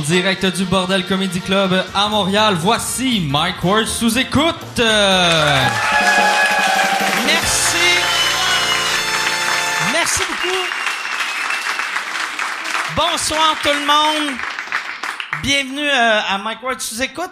En direct du Bordel Comedy Club à Montréal, voici Mike Ward sous écoute. Merci. Merci beaucoup. Bonsoir tout le monde. Bienvenue à Mike Ward sous écoute.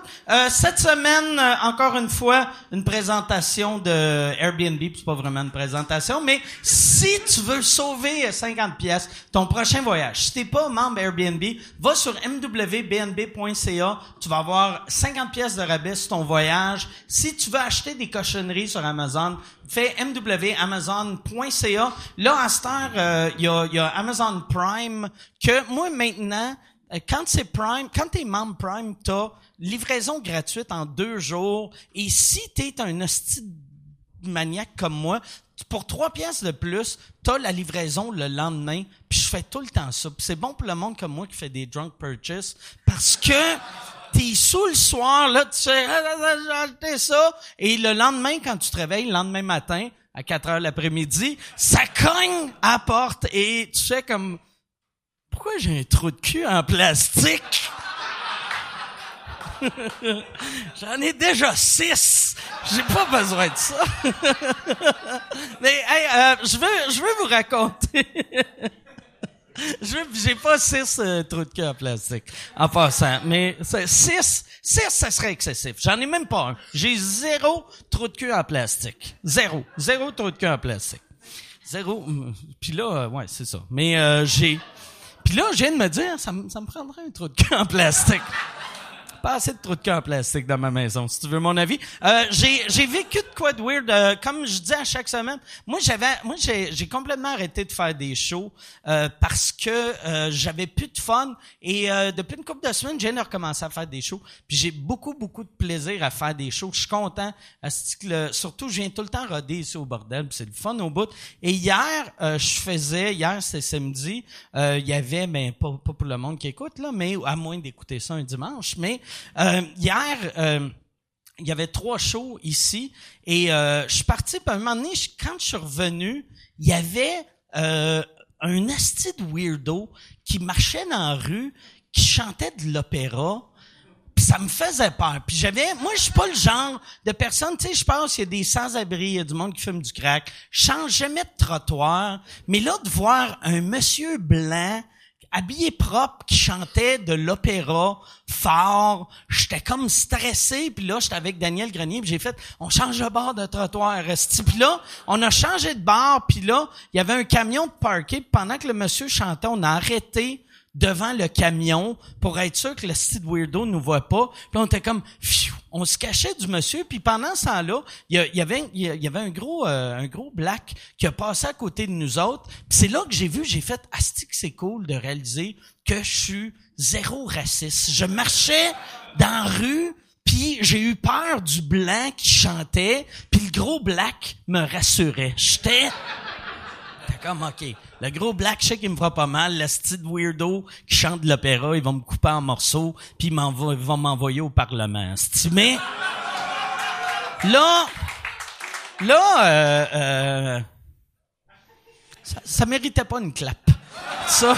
Cette semaine, encore une fois, une présentation de Airbnb. C'est pas vraiment une présentation, mais si tu veux sauver 50 pièces, ton prochain voyage, si t'es pas membre Airbnb, va sur mwbnb.ca. Tu vas avoir 50 pièces de rabais sur ton voyage. Si tu veux acheter des cochonneries sur Amazon, fais mwamazon.ca. Là, à cette heure, il y a Amazon Prime que moi, maintenant... Quand c'est Prime, quand t'es membre Prime, t'as livraison gratuite en 2 jours. Et si t'es un hostie maniaque comme moi, pour 3 pièces de plus, t'as la livraison le lendemain. Puis je fais tout le temps ça. Puis c'est bon pour le monde comme moi qui fait des drunk purchases parce que t'es sous le soir, là, tu fais « j'ai acheté ça ». Et le lendemain, quand tu te réveilles, le lendemain matin, à 4 heures l'après-midi, ça cogne à la porte et tu fais comme... Pourquoi j'ai un trou de cul en plastique? J'en ai déjà 6. J'ai pas besoin de ça. Mais hey, je veux vous raconter. J'ai pas 6 trous de cul en plastique en passant, mais 6, ça serait excessif. J'en ai même pas un. J'ai 0 trou de cul en plastique. 0 trou de cul en plastique. 0. Puis là, ouais, c'est ça. Mais j'ai... Puis là, je viens de me dire, ça me prendrait un trou de cul en plastique. Pas assez de trou de cul en plastique dans ma maison, si tu veux mon avis. J'ai vécu de quoi de weird. Comme je dis à chaque semaine, j'ai complètement arrêté de faire des shows parce que j'avais plus de fun. Et depuis une couple de semaines, j'ai recommencé à faire des shows. Puis j'ai beaucoup de plaisir à faire des shows. Je suis content. Surtout, je viens tout le temps roder ici au bordel. Puis c'est le fun au bout. Et hier, c'est samedi, il y avait, ben pas pour le monde qui écoute, là, mais à moins d'écouter ça un dimanche, mais hier, il y avait 3 shows ici et je suis parti, puis à un moment donné, quand je suis revenu, il y avait un asti de weirdo qui marchait dans la rue, qui chantait de l'opéra. Pis ça me faisait peur. Puis moi, je suis pas le genre de personne, tu sais, je pense, il y a des sans-abri, il y a du monde qui fume du crack. Je change jamais de trottoir. Mais là, de voir un monsieur blanc habillé propre, qui chantait de l'opéra fort. J'étais comme stressé. Puis là, j'étais avec Daniel Grenier. Puis j'ai fait, on change de bord de trottoir. Puis là, on a changé de bord. Puis là, il y avait un camion de parquet. Puis pendant que le monsieur chantait, on a arrêté devant le camion pour être sûr que le style weirdo nous voit pas. Puis là, on était comme... Pfiou, on se cachait du monsieur. Puis pendant ce temps-là, il y avait un gros black qui a passé à côté de nous autres. Puis c'est là que j'ai fait « Asti que c'est cool de réaliser que je suis 0 raciste. » Je marchais dans la rue, puis j'ai eu peur du blanc qui chantait, puis le gros black me rassurait. J'étais comme « OK ». Le gros black, je sais qu'il me fera pas mal. Le style weirdo qui chante de l'opéra, ils vont me couper en morceaux, puis ils vont m'envoyer au Parlement. Mais là, ça méritait pas une clap. Ça,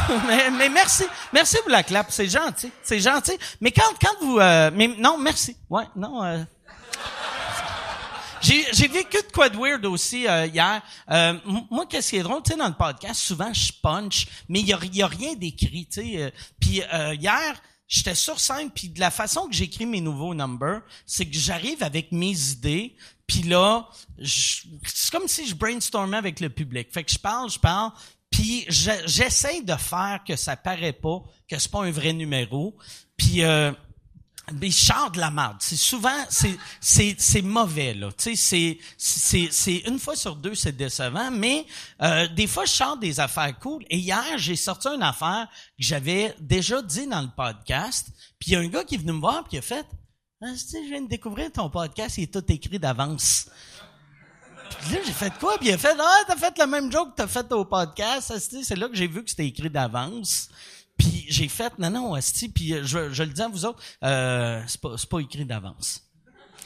mais merci pour la clap. C'est gentil. Mais quand vous, non, merci. Ouais, non. J'ai vécu de quoi de weird aussi hier. Moi, qu'est-ce qui est drôle, tu sais, dans le podcast, souvent, je punch, mais il y a rien d'écrit, tu sais. Puis hier, j'étais sur scène, puis de la façon que j'écris mes nouveaux numbers, c'est que j'arrive avec mes idées, puis là, c'est comme si je brainstormais avec le public. Fait que je parle, puis j'essaie de faire que ça paraît pas, que c'est pas un vrai numéro, puis... mais je sors de la merde. C'est souvent, c'est mauvais, là. Tu sais, c'est une fois sur deux, c'est décevant, mais, des fois, je sors des affaires cool. Et hier, j'ai sorti une affaire que j'avais déjà dit dans le podcast. Puis il y a un gars qui est venu me voir pis qui a fait, ah, tu sais, je viens de découvrir ton podcast, il est tout écrit d'avance. Puis là, j'ai fait quoi? Puis il a fait, ah, t'as fait le même joke que t'as fait au podcast. C'est là que j'ai vu que c'était écrit d'avance. Puis j'ai fait, non, asti, puis je le dis à vous autres, c'est pas écrit d'avance.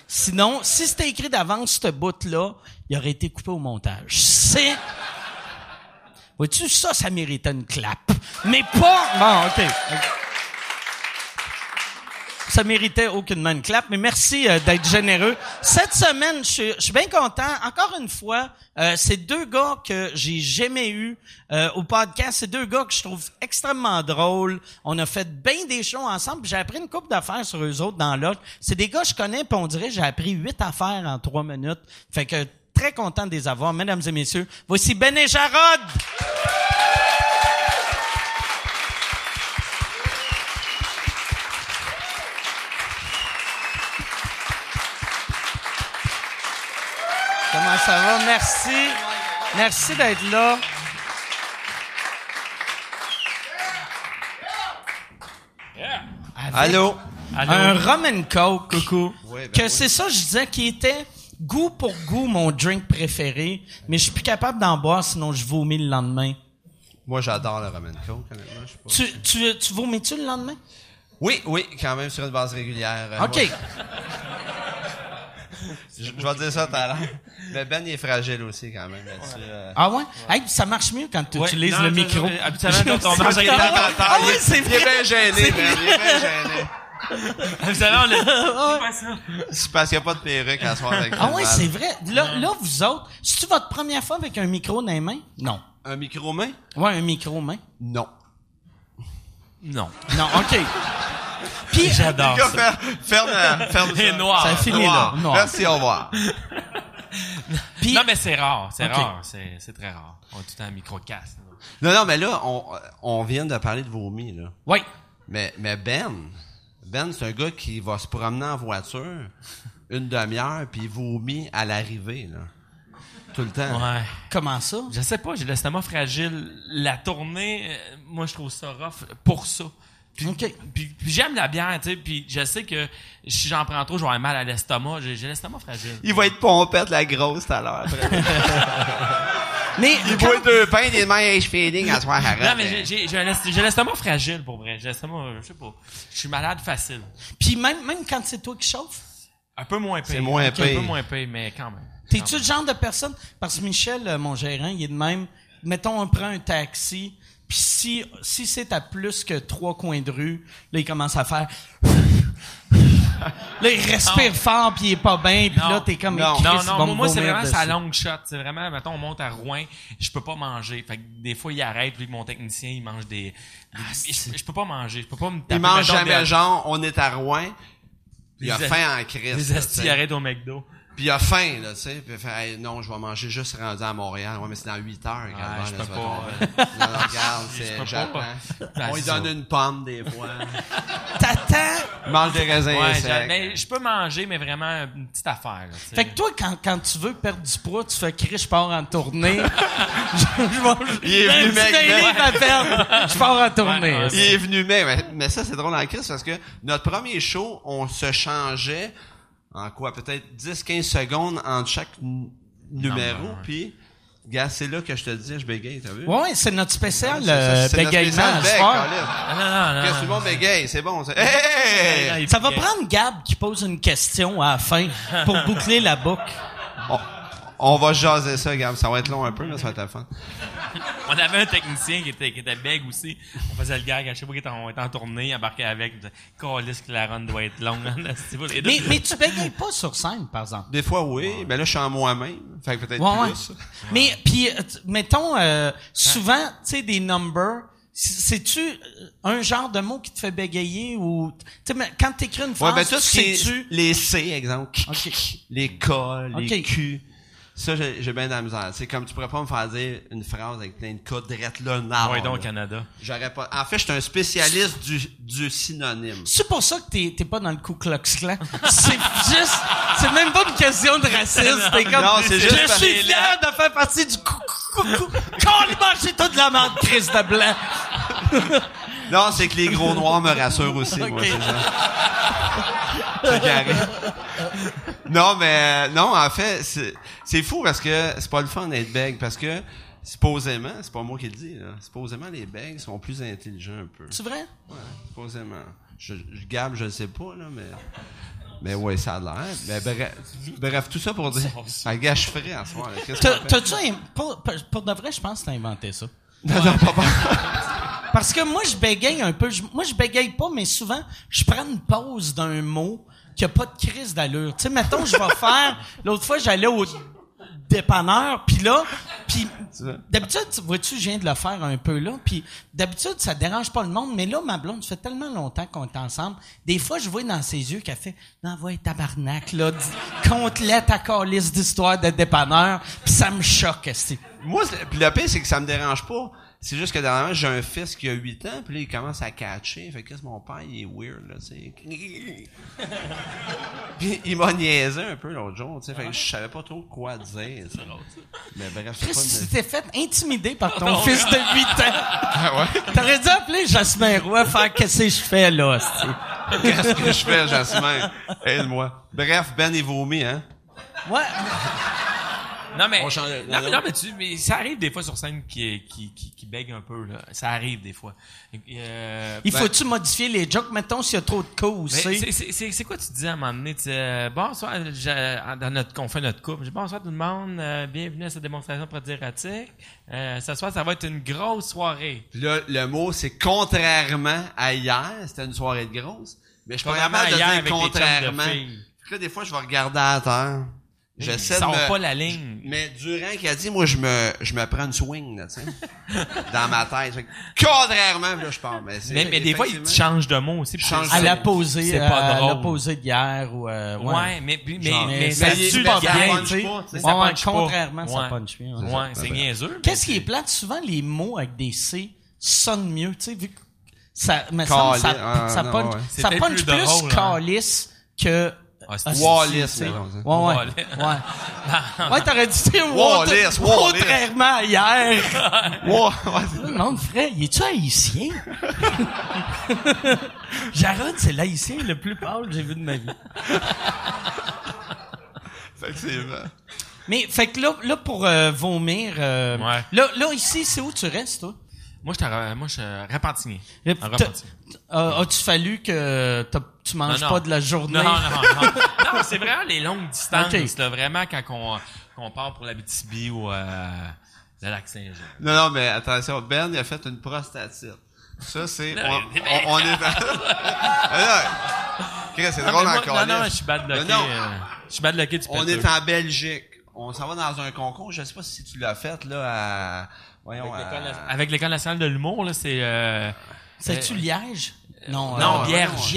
Sinon, si c'était écrit d'avance, ce bout-là, il aurait été coupé au montage. Vois-tu, ça méritait une clap. Mais pas... Bon, OK. Ça méritait aucunement une clap, mais merci d'être généreux. Cette semaine, je suis bien content. Encore une fois, c'est deux gars que j'ai jamais eu au podcast. C'est deux gars que je trouve extrêmement drôles. On a fait bien des shows ensemble. J'ai appris une couple d'affaires sur eux autres dans l'autre. C'est des gars que je connais, puis on dirait j'ai appris 8 affaires en 3 minutes. Fait que très content de les avoir, mesdames et messieurs. Voici Ben et Jarrod. Comment ça va? Merci. Merci d'être là. Avec allô? Un rum and coke. Coucou. Ouais, ben que oui. C'est ça, je disais, qui était goût pour goût mon drink préféré, mais je suis plus capable d'en boire, sinon je vomis le lendemain. Moi, j'adore le rum and coke, honnêtement. Je sais pas. Tu vomis-tu le lendemain? Oui, oui, quand même, sur une base régulière. OK. Je vais dire ça tout à l'heure. Le Ben, il est fragile aussi, quand même. Là-dessus. Ah ouais? Ouais. Hey, ça marche mieux quand tu utilises le micro. Habituellement, quand on marche avec ah oui, c'est vrai. Il est bien gêné, Ben. Il est bien gêné. Habituellement, c'est pas ça. C'est parce qu'il n'y a pas de perruque à soir avec. Ah ouais, c'est vrai. Là, vous autres, c'est-tu votre première fois avec un micro dans les mains? Non. Un micro-main? Ouais, un micro-main. Non. Non. Non, OK. Pis, j'adore ça. Ferme ça. Noir. Ça finit noir. Là. Noir. Merci, au revoir. Pis, non, mais c'est rare. C'est okay. Rare. C'est très rare. On est tout le temps micro-casse. Non, mais là, on vient de parler de vomi, là. Oui. Mais Ben, c'est un gars qui va se promener en voiture une demi-heure puis il vomit à l'arrivée, là. Tout le temps. Ouais. Comment ça? Je sais pas. J'ai l'estomac fragile. La tournée, moi, je trouve ça rough pour ça. Puis, okay. Puis j'aime la bière, tu sais, puis je sais que si j'en prends trop, je vais avoir mal à l'estomac. J'ai l'estomac fragile. Il va être pompette, la grosse, tout à l'heure. Mais il boit deux pains, des mange feeling à soir. Non, mais j'ai l'estomac fragile, pour vrai. J'ai l'estomac, je sais pas. Je suis malade facile. Puis même quand c'est toi qui chauffe? Un peu moins payé. C'est moins payé. Un peu moins payé, mais quand même. T'es-tu le genre de personne? Parce que Michel, mon gérant, il est de même. Mettons, on prend un taxi... Pis si c'est à plus que 3 coins de rue, là, il commence à faire... là, il respire fort, pis il est pas bien, pis là, t'es comme... Non, moi, c'est vraiment sa long shot. C'est vraiment, mettons, on monte à Rouen, je peux pas manger. Fait que des fois, il arrête, lui, mon technicien, il mange des... je peux pas manger, je peux pas me taper. Il mange jamais, genre, on est à Rouen, il a faim en crise. Les astis, il arrête au McDo. Pis il a faim, là, tu sais. Puis il fait, hey, non, je vais manger juste rendu à Montréal. Ouais, mais c'est dans 8 heures, quand même. Non, regarde, c'est j'attends. On lui donne une pomme, des fois. T'attends? Mange des raisins secs. Mais je peux manger, mais vraiment une petite affaire, là, t'sais. Fait que toi, quand tu veux perdre du poids, tu fais crier, je pars en tournée. Il est venu, mec. Je pars en tournée. Il est venu, mec. Mais ça, c'est drôle en crise parce que notre premier show, on se changeait. En quoi? Peut-être 10-15 secondes entre chaque numéro, puis gars, c'est là que je te dis, je bégaye, t'as vu? Oui, c'est notre spécial bégayement à ce soir. Non. Qu'est-ce que tout le monde bégaye? C'est bon. C'est... Hey! Ça va prendre Gab qui pose une question à la fin pour boucler la boucle. On va jaser ça, Gab. Ça va être long un peu, mais ça va être la fin. On avait un technicien qui était bègue aussi. On faisait le gag, je sais pas, on était en tournée, embarqué avec. Calisse que la run doit être longue. mais tu bégayes pas sur scène, par exemple. Des fois, oui. Mais là, je suis en moi-même. Fait que peut-être plus. Ouais. Mais, puis, mettons, souvent, tu sais, des numbers, c'est-tu un genre de mot qui te fait bégayer ou... Tu sais, quand t'écris une phrase, ben, sais-tu... Les C, exemple. Okay. Les K, les Q... Ça, j'ai bien de la misère. C'est comme tu pourrais pas me faire dire une phrase avec plein de cas drettes là, nord. Oui, donc, là. Canada. J'aurais pas. En fait, je suis un spécialiste du synonyme. C'est pour ça que t'es pas dans le Ku Klux Klan. C'est juste, c'est même pas une question de racisme. C'est comme, non, c'est juste. Je suis fier de faire partie du coucou. Quand les marchés tout de la merde, crise de blanc. Non, c'est que les gros noirs me rassurent aussi, moi, c'est ça. C'est carré. Non, en fait, c'est fou parce que c'est pas le fun d'être bègue parce que, supposément, c'est pas moi qui le dis, là. Supposément, les bègues sont plus intelligents un peu. C'est vrai? Ouais, supposément. Gab, je le sais pas, là, mais ouais, ça a l'air. Mais bref, tout ça pour dire, un gâche frais en soir, là. Qu'est-ce qu'on fait? T'as-tu, pour de vrai, je pense que t'as inventé ça. Non, pas Parce que moi, je bégaye un peu. Moi, je bégaye pas, mais souvent, je prends une pause d'un mot qui a pas de crise d'allure. Tu sais, mettons, je vais faire... L'autre fois, j'allais au dépanneur, puis là... Puis d'habitude, vois-tu, je viens de le faire un peu là, puis d'habitude, ça dérange pas le monde, mais là, ma blonde, ça fait tellement longtemps qu'on est ensemble, des fois, je vois dans ses yeux qu'elle fait « Non, ouais, tabarnak, là, compte-la ta calisse d'histoire de dépanneur, puis ça me choque, c'est... » Moi, puis le pire, c'est que ça me dérange pas. C'est juste que dernièrement, j'ai un fils qui a 8 ans, puis là, il commence à catcher. Fait que mon père, il est weird, là, tu sais. Puis il m'a niaisé un peu l'autre jour, tu sais. Fait que je savais pas trop quoi dire, ça. Mais bref, c'est pas... Tu t'es fait intimider par ton fils de 8 ans. Ah ouais? T'aurais dû appeler Jasmin Roy, faire qu'est-ce que je fais, là, tu sais. Qu'est-ce que je fais, Jasmin? Aide-moi. Bref, Ben est vomi, hein? Ouais. Non mais, non mais ça arrive des fois sur scène qui bègue un peu là, ça arrive des fois. Il faut-tu modifier les jokes, mettons s'il y a trop de cas ou c'est quoi tu disais à un moment donné, bonsoir, on fait notre couple, bonsoir tout le monde, bienvenue à cette démonstration prodigératique. Ce soir ça va être une grosse soirée. Là le mot c'est contrairement à hier, c'était une soirée de grosse, mais je suis pas capable de dire contrairement. Là des fois je vais regarder à terre. J'essaie de me... pas la ligne. Mais durant qu'il a dit, moi, je me prends une swing, là, tu sais. dans ma tête. Fait, contrairement, là, je pars. Mais des fois, il change de mot aussi. À la posée. C'est pas drôle. À la posée d'hier ou, ouais, mais ça tue pas bien, tu sais. Contrairement, ça punch bien. Ouais, c'est niaiseux. Qu'est-ce qui est plate? Souvent, les mots avec des C sonnent mieux, tu sais, vu que ça, me semble, ça punch plus calice que Wallis, ouais, t'aurais dû dire Wallis, contrairement à hier. Non, le frère, il est-tu haïtien? Jarrod, c'est l'haïtien le plus pâle que j'ai vu de ma vie. Effectivement. Mais, fait que là, pour vomir, ouais. Là, ici, c'est où tu restes, toi? Moi, je suis Repentigny. As-tu fallu que tu manges pas de la journée? Non. Non, c'est vraiment les longues distances. Okay. Là, vraiment, quand qu'on part pour l'Abitibi ou le Lac-Saint-Jean. Non, mais attention, Ben, il a fait une prostatite. Ça, c'est... on est... C'est drôle encore. Non, je suis bad lucké. Je suis bad lucké du péteux. On est en Belgique. On s'en va dans un concours. Je sais pas si tu l'as fait, là, à... Voyons, avec l'École nationale de l'humour, là, c'est... C'est-tu Liège? Non, Vierge.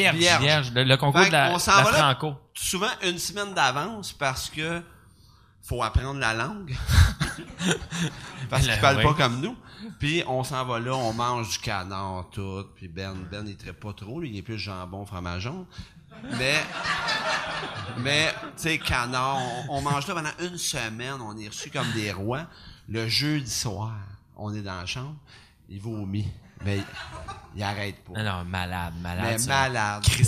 Le concours fait de la Franco. Souvent une semaine d'avance parce que faut apprendre la langue. parce qu'ils parlent pas comme nous. Puis on s'en va là, on mange du canard, tout. Puis Ben, il traite pas trop. Lui, il est plus jambon, fromageon. Mais tu sais, canard, on mange là pendant une semaine. On est reçus comme des rois. Le jeudi soir, on est dans la chambre. Il vomit. Ben, il arrête pas. Non, malade. Mais ça. Malade. Là,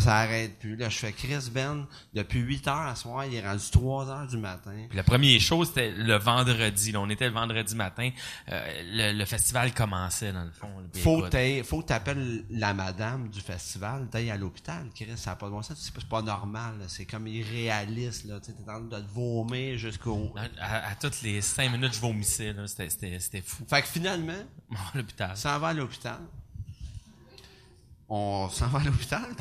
ça arrête plus. Là, je fais Chris Ben. Depuis 8 heures à soir, il est rendu 3 heures du matin. Puis la première chose, c'était le vendredi. Là, on était le vendredi matin. Le festival commençait, dans le fond. Faut que t'appelles la madame du festival. T'ailles à l'hôpital, Chris. Ça n'a pas de bon sens. C'est pas normal. Là. C'est comme irréaliste, là. T'es en train de te vomir jusqu'au... À toutes les 5 minutes, je vomissais, là. C'était fou. Fait que finalement... l'hôpital. On s'en va à l'hôpital. En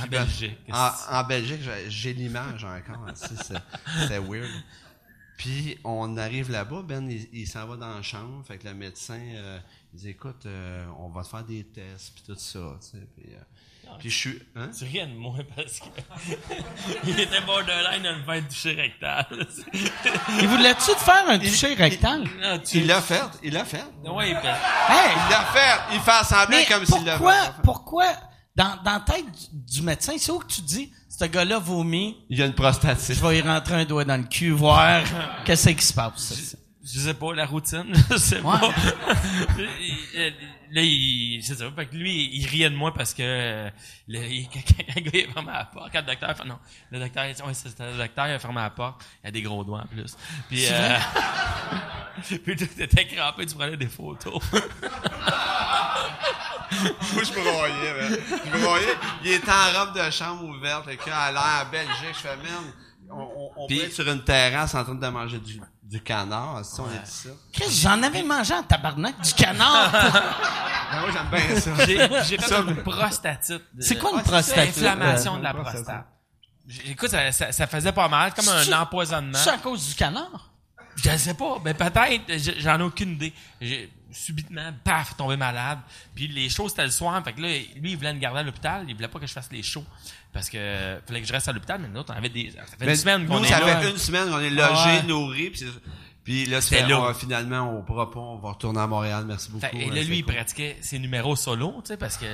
Belgique. En Belgique, j'ai l'image encore. C'était weird. Puis, on arrive là-bas. Ben, il s'en va dans la chambre. Fait que le médecin, il dit, écoute, on va te faire des tests, puis tout ça. Tu sais, puis je suis... Hein? Tu rien de moins parce que... il était borderline à me faire toucher rectal. Il voulait-tu te faire un toucher rectal? Il l'a fait. Oui, ben... hey! Il l'a fait. Il fait semblant comme s'il l'avait fait. Pourquoi, dans la tête du médecin, c'est où que tu dis, ce gars-là vomit... Il y a une prostatite. Je vais y rentrer un doigt dans le cul, voir qu'est-ce qui se passe. Je sais pas, la routine, je sais pas. Là, c'est ça. Fait que lui, il riait de moi parce que le gars, il a fermé la porte. Quand le docteur fait, non, le docteur, le docteur, il a fermé la porte. Il a des gros doigts en plus. Puis, puis t'étais crampé, tu prenais des photos. Moi, je me voyais, là. Je me voyais. Il était en robe de chambre ouverte, le gars, à l'air Belgique. Je fais, man, on peut être sur une terrasse en train de manger du Du canard, si on a dit ça. Qu'est-ce que j'en avais mangé en tabarnak? Du canard! Ben oui, j'aime bien ça. J'ai fait une prostatite. C'est quoi une prostatite? C'est l'inflammation de la prostate. Écoute, ça faisait pas mal, comme un empoisonnement. C'est à cause du canard? Je sais pas, mais peut-être, j'en ai aucune idée. J'ai subitement, paf, tombé malade. Puis les shows, c'était le soir. Fait que là, lui, il voulait me garder à l'hôpital. Il voulait pas que je fasse les shows. Parce que fallait que je reste à l'hôpital, mais nous autres, on avait des. Ça fait une semaine qu'on est là. Ça fait une semaine qu'on est logé, nourri, puis là, c'était là. Finalement, on pourra pas, on va retourner à Montréal, merci beaucoup. Et là, lui, il pratiquait ses numéros solo, tu sais, parce que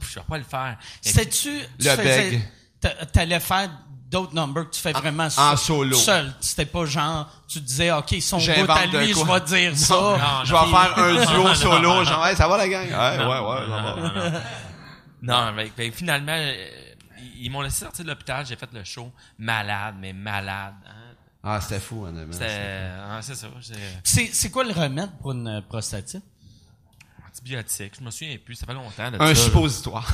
je peux pas le faire. Sais-tu. Le beg. T'allais faire d'autres numbers que tu fais vraiment en solo. Seul. C'était pas genre, tu disais, OK, son goût à lui, je vais dire ça. Non, je vais faire un duo solo, genre, hey, ça va la gang? Ouais, ça va. Non, mais finalement, ils m'ont laissé sortir de l'hôpital, j'ai fait le show. Malade, mais malade. Hein? Ah, c'était fou, honnêtement. C'est ça. C'est quoi le remède pour une prostatite? Antibiotique, je me souviens plus, ça fait longtemps. Un suppositoire.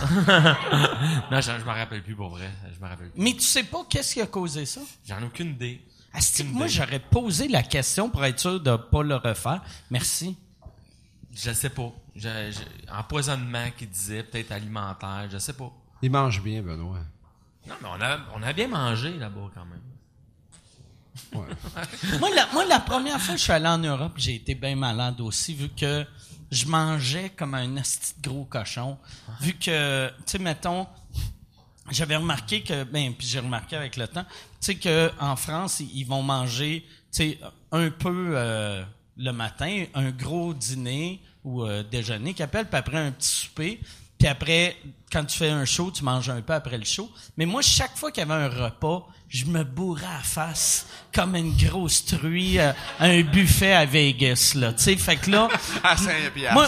Non, je m'en rappelle plus, pour vrai. Je m'en rappelle plus. Mais tu sais pas qu'est-ce qui a causé ça? J'en ai aucune idée. Aucune idée. Moi, j'aurais posé la question pour être sûr de ne pas le refaire. Merci. Je sais pas. Empoisonnement qu'il disait, peut-être alimentaire, je sais pas. Il mange bien, Benoît. Non, mais on a bien mangé là-bas quand même. Ouais. Moi, la première fois que je suis allé en Europe, j'ai été bien malade aussi, vu que je mangeais comme un asti de gros cochon. Vu que, tu sais, mettons, j'avais remarqué que, puis j'ai remarqué avec le temps, tu sais, qu'en France, ils vont manger, tu sais, un peu le matin, un gros dîner ou déjeuner qu'ils appellent, puis après un petit souper, puis après, quand tu fais un show, tu manges un peu après le show. Mais moi, chaque fois qu'il y avait un repas, je me bourrais à la face comme une grosse truie à un buffet à Vegas, là. Tu sais, fait que là... à 5$. Moi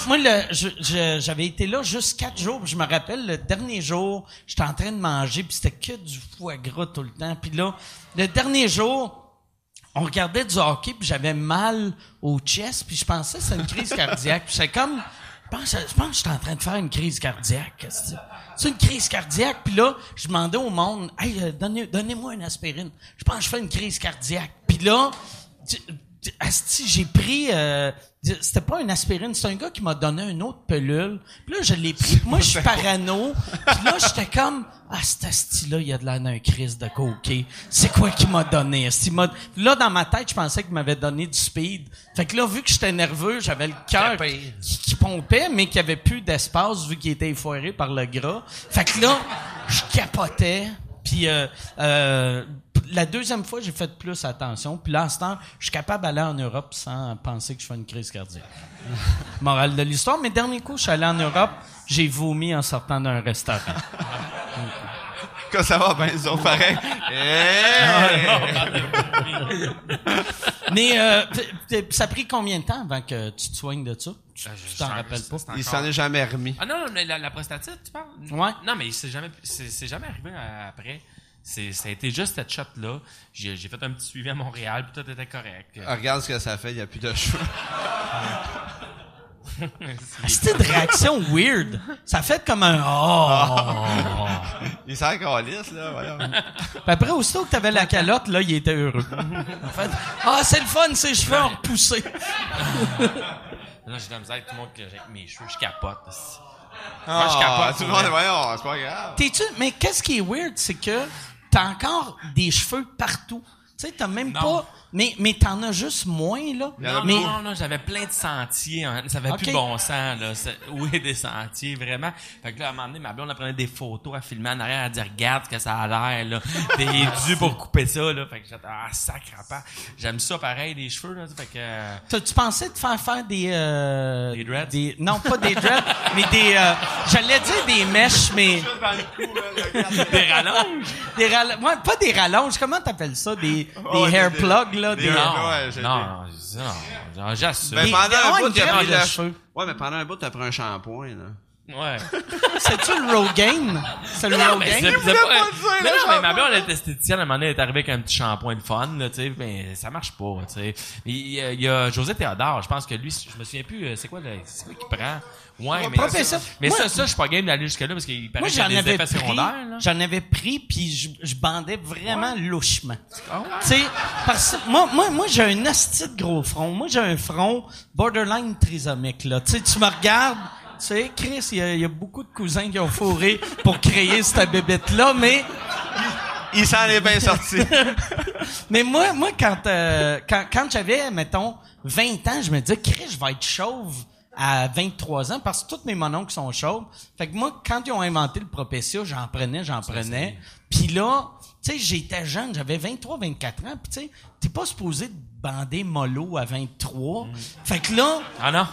j'avais été là juste 4 jours. Je me rappelle, le dernier jour, j'étais en train de manger, puis c'était que du foie gras tout le temps. Puis là, le dernier jour... on regardait du hockey, puis j'avais mal au chest, puis je pensais que c'était une crise cardiaque. Puis j'étais comme... Je pense que j'étais en train de faire une crise cardiaque. C'est une crise cardiaque. Puis là, je demandais au monde, « Hey, donnez-moi une aspirine. Je pense que je fais une crise cardiaque. » Puis là, asti, j'ai pris... c'était pas une aspirine, c'est un gars qui m'a donné une autre pilule. Puis là, je l'ai pris. Moi, je suis parano. Puis là, j'étais comme... Ah, cet asti-là, il a de l'air d'un crise de coquet. C'est quoi qu'il m'a donné? Là, dans ma tête, je pensais qu'il m'avait donné du speed. Fait que là, vu que j'étais nerveux, j'avais le cœur qui pompait, mais qu'il n'y avait plus d'espace vu qu'il était effoiré par le gras. Fait que là, je capotais. Puis la deuxième fois, j'ai fait plus attention. Puis là, en ce temps, je suis capable d'aller en Europe sans penser que je fais une crise cardiaque. Morale de l'histoire. Mes derniers coups, je suis allé en Europe, j'ai vomi en sortant d'un restaurant. Quand ça va bien, ils ont pareil. Mais ça a pris combien de temps avant que tu te soignes de ça? Tu t'en rappelles pas? Il s'en est jamais remis. Ah non, mais la prostatite, tu parles? Ouais. Non, mais c'est jamais arrivé après. Ça a été juste cette shot-là. J'ai fait un petit suivi à Montréal, puis tout était correct. Ah, regarde ce que ça fait, il n'y a plus de cheveux. C'était une réaction weird. Ça fait comme un « oh ». Il s'en calisse, là. Voilà. Puis après, aussitôt que t'avais la calotte, là, il était heureux. En fait, « Ah, c'est le fun, ses cheveux ont repoussé. » Là, j'ai de la misère avec tout le monde avec mes cheveux. Je capote. Moi, je capote. Tout le monde est « voyons, c'est pas grave. » Mais qu'est-ce qui est weird, c'est que t'as encore des cheveux partout. Tu sais, t'as même pas... Mais t'en as juste moins, là. Non, j'avais plein de sentiers. Hein. Ça avait plus de bon sens, là. Oui, des sentiers, vraiment. Fait que là, à un moment donné, ma blonde, elle prenait des photos, à filmer en arrière, à dire, regarde ce que ça a l'air, là. T'es dû pour couper ça, là. Fait que j'étais, sacrapant. J'aime ça, pareil, les cheveux, là. Fait que... T'as-tu pensé de faire des dreads? Non, pas des dreads, mais des, j'allais dire des mèches, mais... Des rallonges? Ouais, pas des rallonges. Comment t'appelles ça? Des hair plugs? Là, non, j'assume. Mais pendant un bout, t'as pris un shampoing, là. Ouais. C'est-tu le Rogue game? C'est le Rogue game? Mais ma blonde, elle est esthéticienne, à un moment donné, elle est arrivée avec un petit shampoing de fun, là, tu sais, mais ça marche pas, tu sais. Il y a José Théodore, je pense que lui, je me souviens plus, c'est quoi qu'il prend? Ouais, mais ça, je suis pas game d'aller jusque-là parce qu'il paraît qu'il y a des effets secondaires, là. J'en avais pris puis je bandais vraiment louchement. Oh. Tu sais, parce que moi, j'ai un asti de gros front. Moi, j'ai un front borderline trisomique, là. Tu sais, tu me regardes, tu sais, Chris, il y a beaucoup de cousins qui ont fourré pour créer cette bébête-là, mais... Il s'en est bien sorti. Mais moi, quand j'avais, mettons, 20 ans, je me disais, Chris, je vais être chauve à 23 ans, parce que tous mes mononcles sont chauves. Fait que moi, quand ils ont inventé le Propecia, j'en prenais. Puis là, tu sais, j'étais jeune, j'avais 23, 24 ans. Puis tu sais, t'es pas supposé te bander mollo à 23. Mm. Fait que là... Ah non!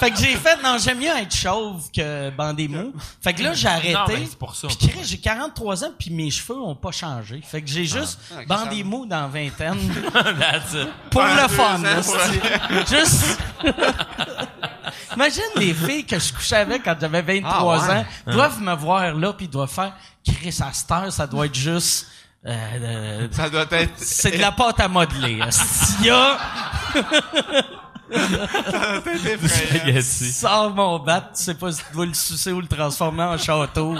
Fait que j'ai fait, non, j'aime mieux être chauve que bander mou. Fait que là, j'ai arrêté. Puis j'ai 43 ans, puis mes cheveux ont pas changé. Fait que j'ai juste bandé mou dans vingtaine. Pour le fun, là. Juste. Imagine les filles que je couchais avec quand j'avais 23 ans, doivent me voir là, puis doivent faire, Chris, à cette heure, ça doit être juste. Ça doit être. C'est de la pâte à modeler. Il y a. Sors mon bat, tu sais pas si tu dois le sucer ou le transformer en château.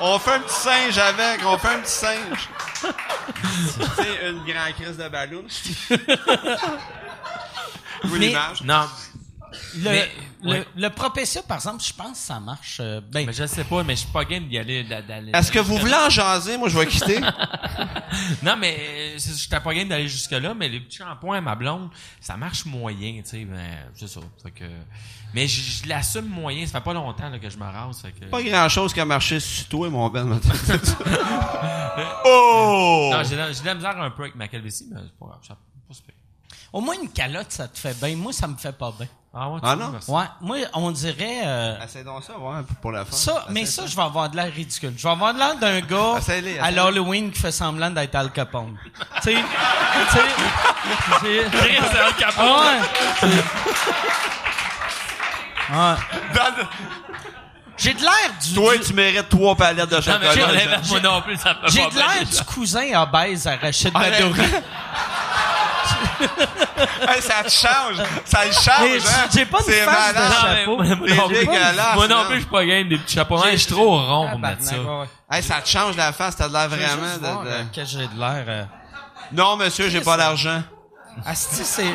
On fait un petit singe avec, on fait un petit singe. C'est une grande crise de ballon. Vous l'image? Non. Le Propecia, par exemple, je pense que ça marche bien. Mais je sais pas, mais je suis pas game d'y aller. Est-ce que vous voulez en jaser? Moi, je vais quitter. Non, mais je n'étais pas game d'aller jusque-là, mais les petits shampoings à ma blonde, ça marche moyen, tu sais. Ben, c'est ça. Fait que, mais je l'assume moyen. Ça fait pas longtemps là, que je me rase. Fait que... Pas grand-chose qui a marché sur toi, mon Ben. Oh! Non, j'ai de la misère un peu avec ma calvitie, mais c'est pas grave. Ça, pas super. Au moins, une calotte, ça te fait bien. Moi, ça me fait pas bien. Ah ouais? Ah non? Ouais. Moi, on dirait... Essaye donc ça, ouais, pour la fin. Ça, mais ça, je vais avoir de l'air ridicule. Je vais avoir de l'air d'un gars à l'Halloween qui fait semblant d'être Al Capone. Tu sais? Chris, c'est Al Capone. Ah ouais. J'ai de l'air du... Toi, tu mérites 3 palettes de chocolat. Moi non plus, ça me fait pas bien. J'ai de l'air du cousin obèse à Rachid Badouri. Hey, ça te change! Ça le change! Hein? J'ai pas de face de chapeau. Moi non plus, je suis pas game des petits chapeaux. Je suis trop rond pour mettre ça. Ouais. Hey, ça te change la face, t'as de l'air vraiment... Qu'est-ce que j'ai de l'air? Non, monsieur, j'ai pas d'argent. Asti, c'est...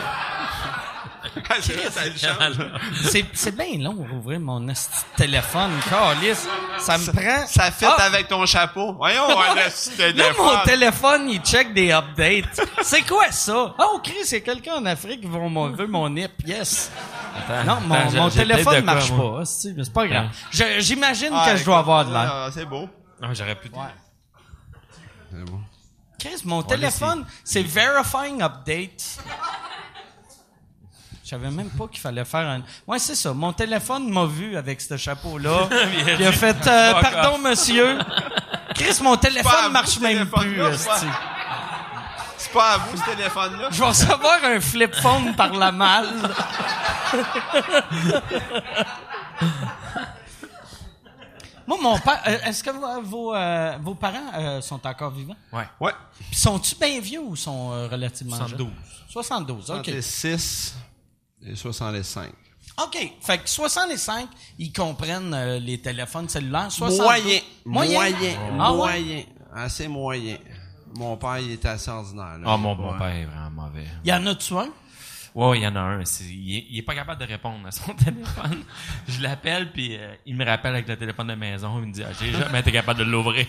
ça le change. C'est bien long pour ouvrir mon asti téléphone. Câlisse, ça me prend... Ça fit avec ton chapeau. Voyons, un asti téléphone. Là, mon téléphone, il check des updates. C'est quoi ça? Oh, Chris, c'est quelqu'un en Afrique qui veut mon nip. Yes. Attends, non, mon téléphone marche pas. C'est pas grave. J'imagine que je dois avoir de l'air. C'est beau. Non, j'aurais pu... C'est beau. Chris, mon téléphone, c'est Verifying Update. Je savais même pas qu'il fallait faire un... Ouais, c'est ça. Mon téléphone m'a vu avec ce chapeau-là. Il a fait « Pardon, monsieur. Chris, mon téléphone marche même plus. » C'est pas à vous, ce téléphone-là. Je vais recevoir un flip phone par la malle. Moi, mon père... Est-ce que vos parents sont encore vivants? Ouais. Ouais. Puis sont-tu bien vieux ou sont relativement 72. Jeunes? 72. 72, OK. 76... Et 65. OK. Fait que 65, ils comprennent les téléphones cellulaires. Moyen. Assez moyen. Mon père, il était assez ordinaire. Ah, mon père est vraiment mauvais. Il y en a-tu un? Oui, il y en a un. Il est pas capable de répondre à son téléphone. Je l'appelle, puis il me rappelle avec le téléphone de maison. Il me dit « J'ai jamais été capable de l'ouvrir. »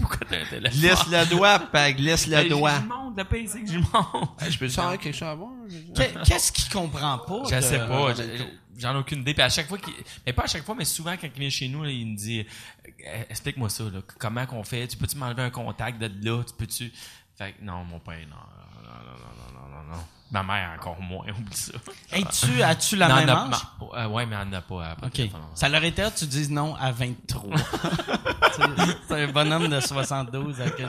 Pourquoi t'as un téléphone? Glisse le doigt, Peg. Glisse le doigt. Je monte, le PC que je monte. Je peux savoir quelque chose avant? Qu'est-ce qu'il comprend pas? Je sais pas. J'en ai aucune idée. Puis à chaque fois mais pas à chaque fois, mais souvent quand il vient chez nous, là, il me dit « Explique-moi ça. Là. Comment qu'on fait? Tu peux-tu m'enlever un contact de là? Tu peux-tu... » Fait que non, mon père, non. Ma mère, encore moins, oublie ça. Hey, as-tu la même âge? Oui, mais elle n'a pas. Après okay. Ça leur était, tu dis non à 23. C'est un bonhomme de 72 à quel...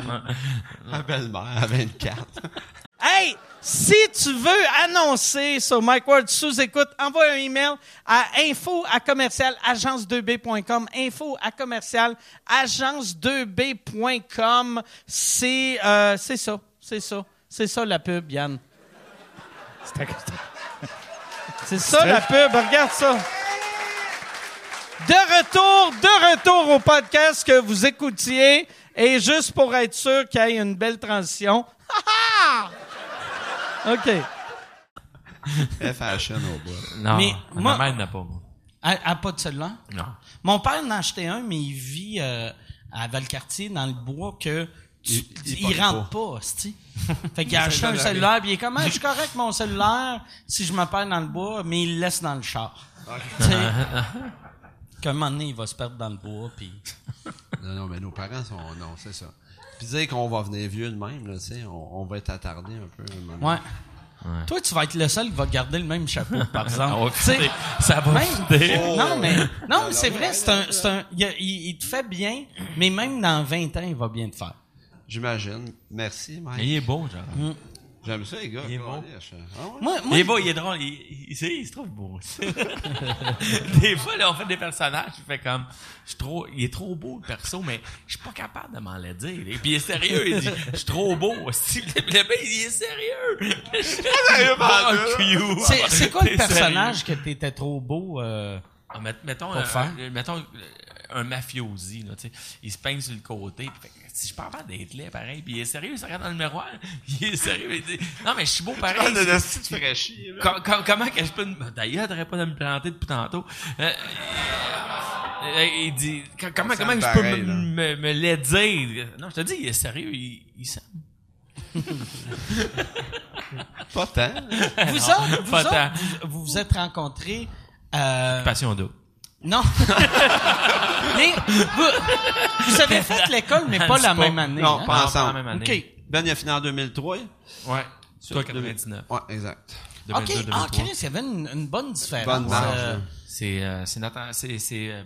Ma belle-mère à 24. Hey, si tu veux annoncer sur Mike Ward sous-écoute, envoie un email à info@agence2b.com, info@agence2b.com. C'est ça la pub, Yann. C'est ça la pub, regarde ça. De retour au podcast que vous écoutiez, et juste pour être sûr qu'il y ait une belle transition. OK. Fashion au bois. Non, mais ma mère n'a pas, moi. Elle n'a pas de celui-là? Non. Mon père en a acheté un, mais il vit à Valcartier, dans le bois, que il rentre pas, c'ti. Fait qu'il a acheté un cellulaire, puis il est comme, je suis correct mon cellulaire si je me perds dans le bois, mais il le laisse dans le char. Okay. Qu'à un moment donné, il va se perdre dans le bois, puis... Non, mais nos parents sont... Non, c'est ça. Puis dire qu'on va venir vieux de même, là, tu sais, on va être attardé un peu. Ouais. Toi, tu vas être le seul qui va garder le même chapeau, par exemple. Ça va fider. Non, mais c'est vrai, c'est un il te fait bien, mais même dans 20 ans, il va bien te faire. J'imagine. Merci, Mike. Il est beau, genre. Mm. J'aime ça, les gars. Il est beau. Il est beau, il est drôle. Il se trouve beau. Des fois, là, on fait des personnages, je fais comme... il est trop beau, le perso, mais je suis pas capable de m'en le dire. Et puis il est sérieux, il dit, je suis trop beau. Le mec, il est sérieux. Je suis sérieux. C'est quoi le personnage que t'étais trop beau mettons un mafiosi, là, tu sais, il se peigne sur le côté, pis fait, si je parle pas d'être laid, pareil, pis il est sérieux, il se regarde dans le miroir, il est sérieux, il dit, non, mais je suis beau, pareil. Comment que je peux, d'ailleurs, t'aurais pas de me planter depuis tantôt. Il dit, comment je peux me l'aider? Non, je te dis, il est sérieux, il sent. Pas tant. Vous êtes rencontrés, Passion d'eau. Non. Mais vous avez fait l'école, mais pas la même année. Non, hein? Pas ensemble. Même année. OK. Ben, il a fini en 2003. Ouais. Toi, 99. Ouais, exact. 2002, OK. OK, ça avait une bonne différence. Bonne marge. C'est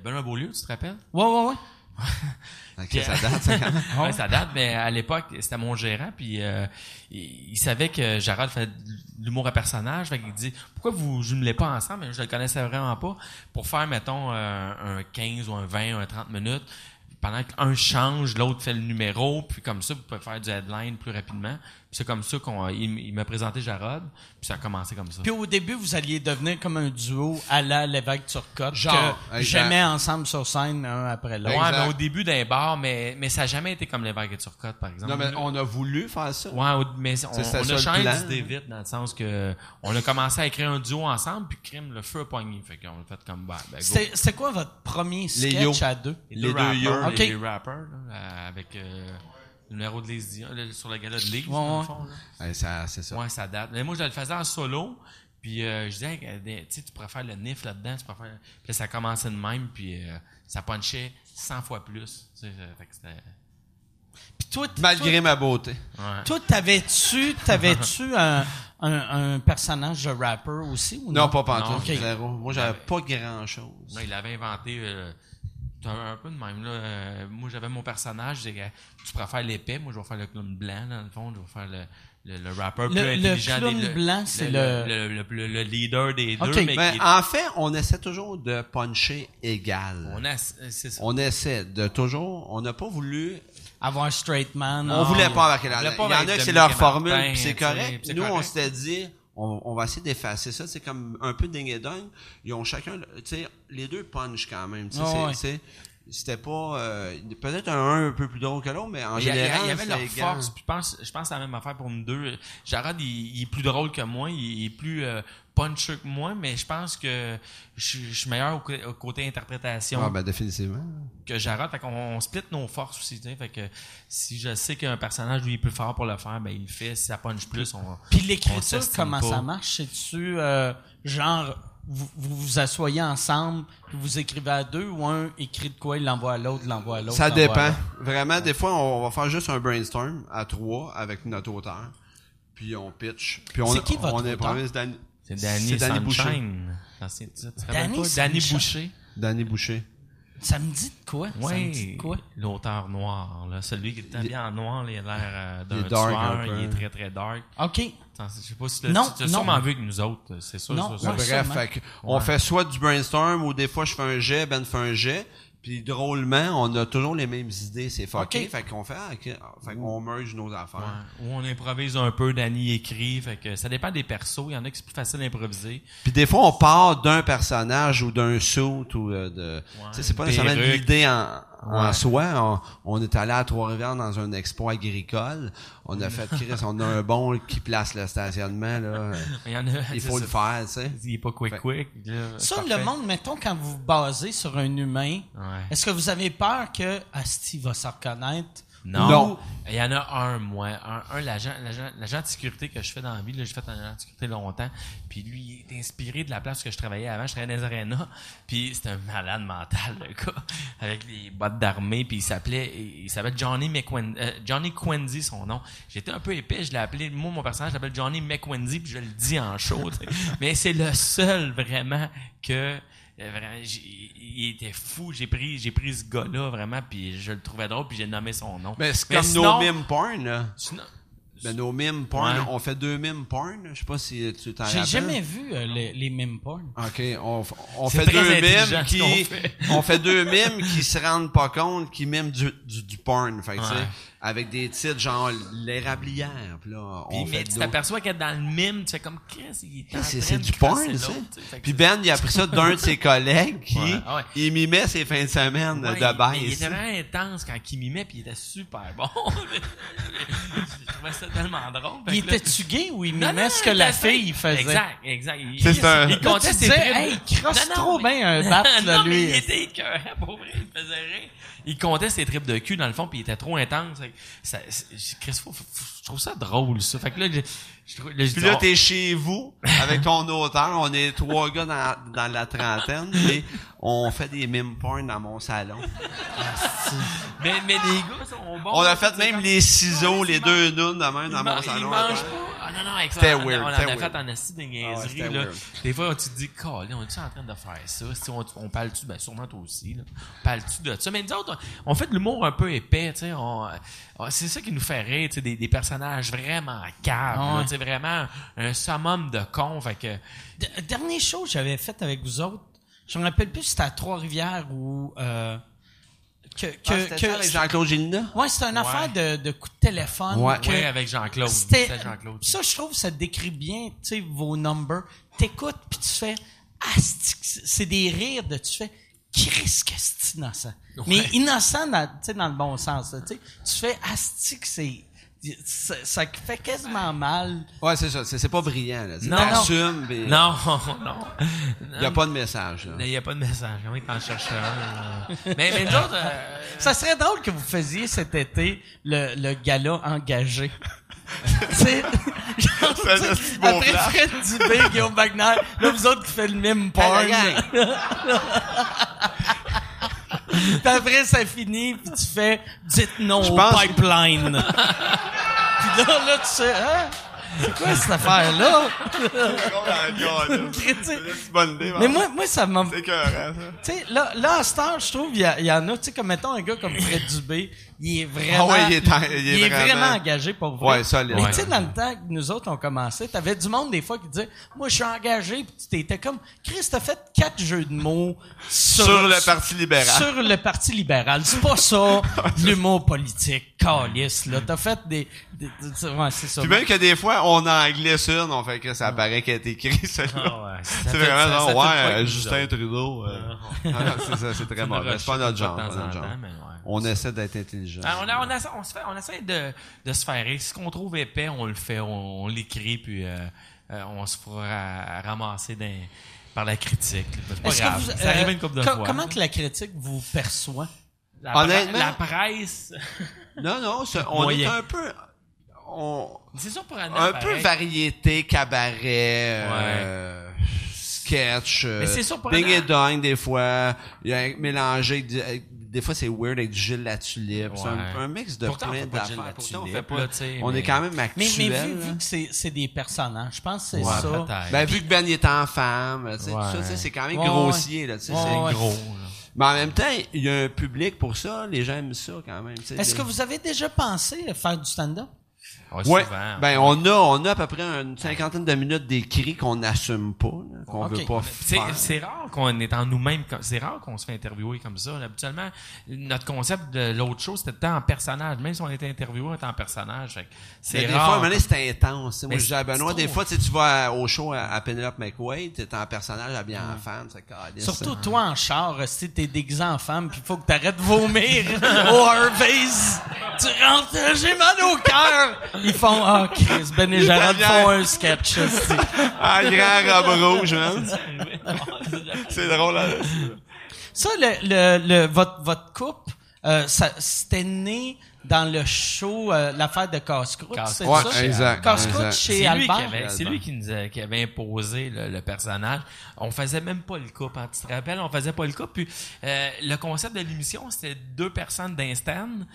Benoît Beaulieu, tu te rappelles? Ouais. Okay, ça date, ça, quand même. Ouais, ça date, mais à l'époque, c'était mon gérant, puis il savait que Jarrod faisait de l'humour à personnage, fait qu'il dit « Pourquoi vous jumelez pas ensemble? » Je le connaissais vraiment pas. Pour faire, mettons, un 15 ou un 20 ou un 30 minutes, pendant qu'un change, l'autre fait le numéro, puis comme ça, vous pouvez faire du headline plus rapidement. Puis c'est comme ça qu'il m'a présenté Jarrod, puis ça a commencé comme ça. Puis au début, vous alliez devenir comme un duo à la Lévesque-Turcotte, que j'aimais ensemble sur scène, un après l'autre. Ouais, mais au début d'un bar, mais ça n'a jamais été comme Lévesque-Turcotte, par exemple. Non, mais on a voulu faire ça. Ouais, mais on a changé d'idée vite, dans le sens que on a commencé à écrire un duo ensemble, puis crime, le feu a pogné. Fait qu'on a fait comme ben, c'est quoi votre premier sketch à deux? Les rappers, là, avec... le numéro de Lise Dion, sur le gala de Lise, dans le fond. Là. Ouais, c'est ça. Ouais, ça date. Mais moi, je le faisais en solo, puis je disais, hey, tu préfères le NIF là-dedans, tu préfères... Puis là, ça commençait de même, puis ça punchait 100 fois plus. Tu sais, fait que c'était... Puis toi, malgré ma beauté. Ouais. Toi, t'avais-tu un personnage de rapper aussi, ou non? Non, pas pantoute, okay. Zéro. Moi, j'avais pas grand-chose. Non, il avait inventé... un peu de même, là. Moi, j'avais mon personnage. Je disais, tu préfères l'épais. Moi, je vais faire le clown blanc, là, dans le fond. Je vais faire le rappeur plus intelligent. Le clown blanc, c'est le leader des deux. Mais en fait, on essaie toujours de puncher égal. C'est ça. On essaie de toujours... On n'a pas voulu... Avoir un straight man. On voulait pas embarquer là-dedans. Il y en a que c'est leur formule, puis c'est correct. Nous, on s'était dit... On va essayer d'effacer ça, c'est comme un peu ding et dong. Ils ont chacun, tu sais, les deux punch quand même. C'était pas peut-être un peu plus drôle que l'autre, mais en général, il y avait leur force. Puis je pense à la même affaire pour nous deux. Jarrod, il est plus drôle que moi, il est plus puncheux que moi, mais je pense que je suis meilleur au côté interprétation. Ah ben définitivement. Que Jarrod, fait qu'on split nos forces aussi, tu sais, fait que si je sais qu'un personnage lui est plus fort pour le faire, ben il le fait, si ça punch plus, on... Puis l'écriture, comment ça marche? C'est-tu genre... Vous asseyez ensemble, vous écrivez à deux, ou un écrit de quoi, il l'envoie à l'autre, Ça dépend. Vraiment, des fois, on va faire juste un brainstorm à trois avec notre auteur, puis on pitch. Puis c'est qui votre auteur? C'est Danny Boucher. Danny Boucher. Ça me dit de quoi? Oui, ça me dit de quoi? L'auteur noir, là, celui qui est habillé en noir, il a l'air d'un tueur, il est très très dark. OK. Attends, je sais pas si tu as sûrement vu que nous autres, c'est sûr. Non, ça, bref, fait on fait soit du brainstorm ou des fois je fais un jet, Ben fait un jet. Puis drôlement, on a toujours les mêmes idées, c'est fucké. Okay. Fait qu'on fait, fait qu'on merge nos affaires. Ou on improvise un peu, Danny écrit. Fait que ça dépend des persos. Il y en a qui c'est plus facile d'improviser. Puis des fois, on part d'un personnage ou d'un suit ou de. Tu sais, c'est pas nécessairement l'idée en soi. On est allé à Trois-Rivières dans un expo agricole. On a fait Chris, on a un bon qui place le stationnement là. Il faut le faire, tu sais. Il est pas quick. Ça, parfait. Le monde, mettons, quand vous vous basez sur un humain. Est-ce que vous avez peur que Asti va se reconnaître? Non. Il y en a un, moi. Un l'agent de sécurité que je fais dans la vie, là, j'ai fait un agent de sécurité longtemps. Puis lui, il est inspiré de la place que je travaillais avant. Je travaillais dans les arénas. Puis c'était un malade mental, le gars, avec les bottes d'armée. Puis il s'appelait Johnny Quenzy, son nom. J'étais un peu épais. Je l'ai appelé, moi, mon personnage, je l'appelle Johnny McQuenzy. Puis je le dis en show. Mais c'est le seul, vraiment, que... Vraiment, il était fou. J'ai pris ce gars-là, vraiment, puis je le trouvais drôle, puis j'ai nommé son nom. Mais c'est comme nos mimes porn. Ben, nos mimes porn, on fait 2 mimes porn. Je sais pas si tu t'en rappelles. J'ai jamais vu les mimes porn. OK, on fait 2 mimes qui... on fait 2 mimes qui se rendent pas compte, qui miment du porn, fait que tu sais. Avec des titres genre l'érablière, puis là on fait. Mais tu t'aperçois qu'être dans le mime, tu fais comme Chris, il est en train de c'est du porn, ça. Puis Ben, il a pris ça d'un de ses collègues qui il mimait ses fins de semaine de baisse. Il était vraiment intense quand il mimait, puis il était super bon. Je trouvais ça tellement drôle. Il était-tu gay ou il mimait ce que la fille faisait? Exact. Il comptait ses primes. Hey, crosse trop bien un bat là lui. Il était écœurant, pour vrai, il faisait rien. Il comptait ses tripes de cul dans le fond, puis il était trop intense. Je trouve ça drôle, ça. Fait que là, puis là, t'es chez vous avec ton auteur. On est 3 gars dans la trentaine et on fait des mime porn dans mon salon. mais les gars sont bons. On a fait même les ciseaux, les 2 nounes de même dans mon salon. C'était weird. On a fait en assis des niaiseries. Des fois, tu te dis, calé, on est-tu en train de faire ça? On parle-tu? Ben, sûrement toi aussi. On parle-tu de ça? Mais nous autres, on fait de l'humour un peu épais. C'est ça qui nous fait rire. Des personnages vraiment caves. C'est vraiment un summum de cons. Fait que... Dernier show que j'avais fait avec vous autres, je me rappelle plus si c'était à Trois-Rivières ou... c'était ça avec Jean-Claude Gélinas? Oui, c'était une affaire de coup de téléphone. Oui, avec Jean-Claude. C'était Jean-Claude. Ça, je trouve, ça décrit bien vos numbers. T'écoutes, puis tu fais... c'est des rires de... Tu fais... Christ, que c'est innocent. Ouais. Mais innocent dans le bon sens. Là, tu fais... Asti, que c'est... Ça fait quasiment mal. Ouais, c'est ça. C'est pas brillant, là. T'assumes, mais... Non. Il n'y a pas de message, là. Il n'y a pas de message. On est en chercheur. Mais d'autres... Ça serait drôle que vous faisiez cet été le gala engagé. Après Fred Dubé, Guillaume Wagner, là, vous autres qui faites le mime porn. Puis après, ça finit, puis tu fais « Dites non au pipeline ». Puis là, tu sais « Hein? C'est quoi cette affaire-là? » C'est bonne idée. Mais moi, ça m'a... C'est écœurant, ça. Tu sais, là, à cette heure, je trouve, il y en a, tu sais, comme mettons un gars comme Fred Dubé, il est vraiment... Ah ouais, il est vraiment engagé pour vrai. Ouais, solide. Mais tu sais, dans le temps que nous autres, on commençait, t'avais du monde des fois qui disait « Moi, je suis engagé. » Puis tu t'étais comme « Chris, t'as fait 4 jeux de mots sur le Parti libéral. » Sur le Parti libéral. C'est pas ça, l'humour politique. Calice, là. T'as fait c'est ça. Puis même que des fois, on en glisse une, on fait que ça paraît qu'elle est écrite, celle-là. C'est vraiment genre, Justin Trudeau. C'est ça, c'est très mauvais. C'est pas notre genre. On essaie d'être intelligent. On essaie de se faire rire. Ce qu'on trouve épais, on le fait, on l'écrit, puis on se fera ramasser par la critique. C'est pas grave. Ça arrive une couple de fois. Comment que la critique vous perçoit? Honnêtement, la presse... Non, on est un peu... C'est sûr pour un peu variété, cabaret, sketch, ding et dong des fois, il y a mélangé... Des fois, c'est weird avec du Gilles la Tulipe. C'est un mix de plein d'affaires. Pourtant, on fait pas... on est quand même actuel. Mais vu que c'est des personnages, je pense que c'est ça. Ben, vu que Ben est en femme, tout ça, c'est quand même grossier. C'est gros. Mais en même temps, il y a un public pour ça. Les gens aiment ça quand même. Est-ce que vous avez déjà pensé à faire du stand-up? Oui, ouais, ben on a à peu près une cinquantaine de minutes d'écrits qu'on n'assume pas, là, qu'on veut pas faire. C'est rare qu'on est en nous-mêmes, c'est rare qu'on se fait interviewer comme ça. Habituellement, notre concept de l'autre show, c'était en personnage. Même si on était interviewé, on était en personnage. C'est rare. Des fois, à un moment donné, c'était intense. Moi, je disais à Benoît, des fois, tu vas au show à Penelope McWade, t'es en personnage habillé en femme. Surtout toi en char, si t'es déguisé en femme, puis il faut que t'arrêtes de vomir au Hervey's. Tu rentres, j'ai mal au cœur. Ils font, Chris, Ben et Jarrod font un sketch. Ah, grand robe rouge, man. C'est drôle, là. Ça, votre couple, c'était né dans le show, l'affaire de Casse-croûte, c'est ça? Exact. Casse-croûte chez Albert. C'est lui qui avait imposé le personnage. On faisait même pas le couple, hein, tu te rappelles? On faisait pas le couple. Puis le concept de l'émission, c'était 2 personnes d'insterne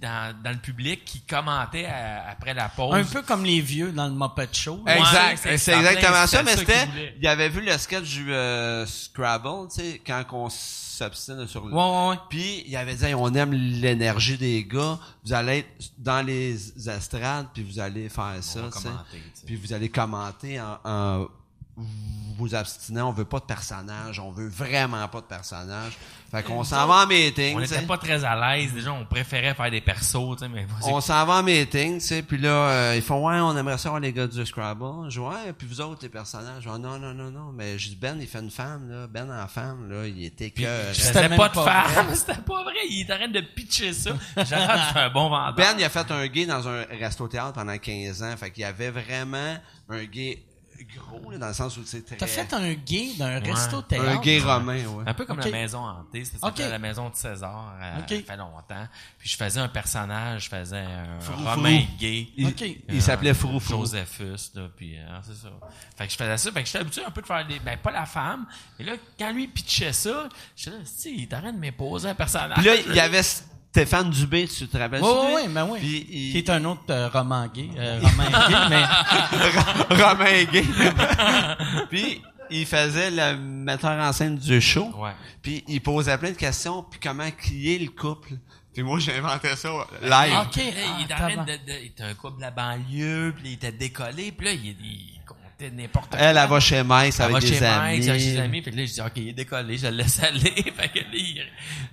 dans le public qui commentaient après la pause. Un peu comme les vieux dans le Muppet Show. Exact. C'est exactement ça, mais c'était... Il avait vu le sketch du Scrabble, tu sais, quand on s'obstine sur le... Ouais. Puis il avait dit, hey, on aime l'énergie des gars, vous allez être dans les estrades, puis vous allez faire ça, puis vous allez commenter en vous abstinant, on veut pas de personnage, on veut vraiment pas de personnage. Fait qu'on s'en va en meeting. On était pas très à l'aise, déjà, on préférait faire des persos, tu sais, mais on s'en va en meeting, tu sais, puis là, ils font, ouais, on aimerait ça voir les gars du Scrabble. Je dis, ouais, puis vous autres, les personnages. Genre, non, mais je dis, Ben, il fait une femme, là, Ben en femme, là, il était que... C'était pas de femme, c'était pas vrai, il est en train de pitcher ça. J'arrête, je suis un bon vendeur. Ben, il a fait un gay dans un resto-théâtre pendant 15 ans, fait qu'il y avait vraiment un gay... gros, là, dans le sens où c'est très... T'as fait un gay d'un resto-théâtre? Un gay romain, ouais. Un peu comme La Maison hantée, c'était la maison de César, ça fait longtemps. Puis je faisais un personnage, je faisais un romain gay. Il s'appelait Froufrou. Josephus, là, puis c'est ça. Fait que je faisais ça, fait que j'étais habitué un peu de faire des... Ben, pas la femme, mais là, quand lui pitchait ça, je disais, si, il t'arrête de m'imposer un personnage. Puis là, il y avait... Stéphane Dubé, tu te rappelles? Oui. Puis, qui est un autre roman gay. Romain gay. Puis, il faisait le metteur en scène du show. Ouais. Puis, il posait plein de questions. Puis, comment crier le couple? Puis moi, j'ai inventé ça live. OK. Il était un couple de la banlieue. Puis, il était décollé. Puis là, il comptait n'importe quoi. Elle va chez Mike avec des amis. Elle va chez Mike, avec des amis. Puis là, je dis, OK, il est décollé. Je le laisse aller. Fait que là,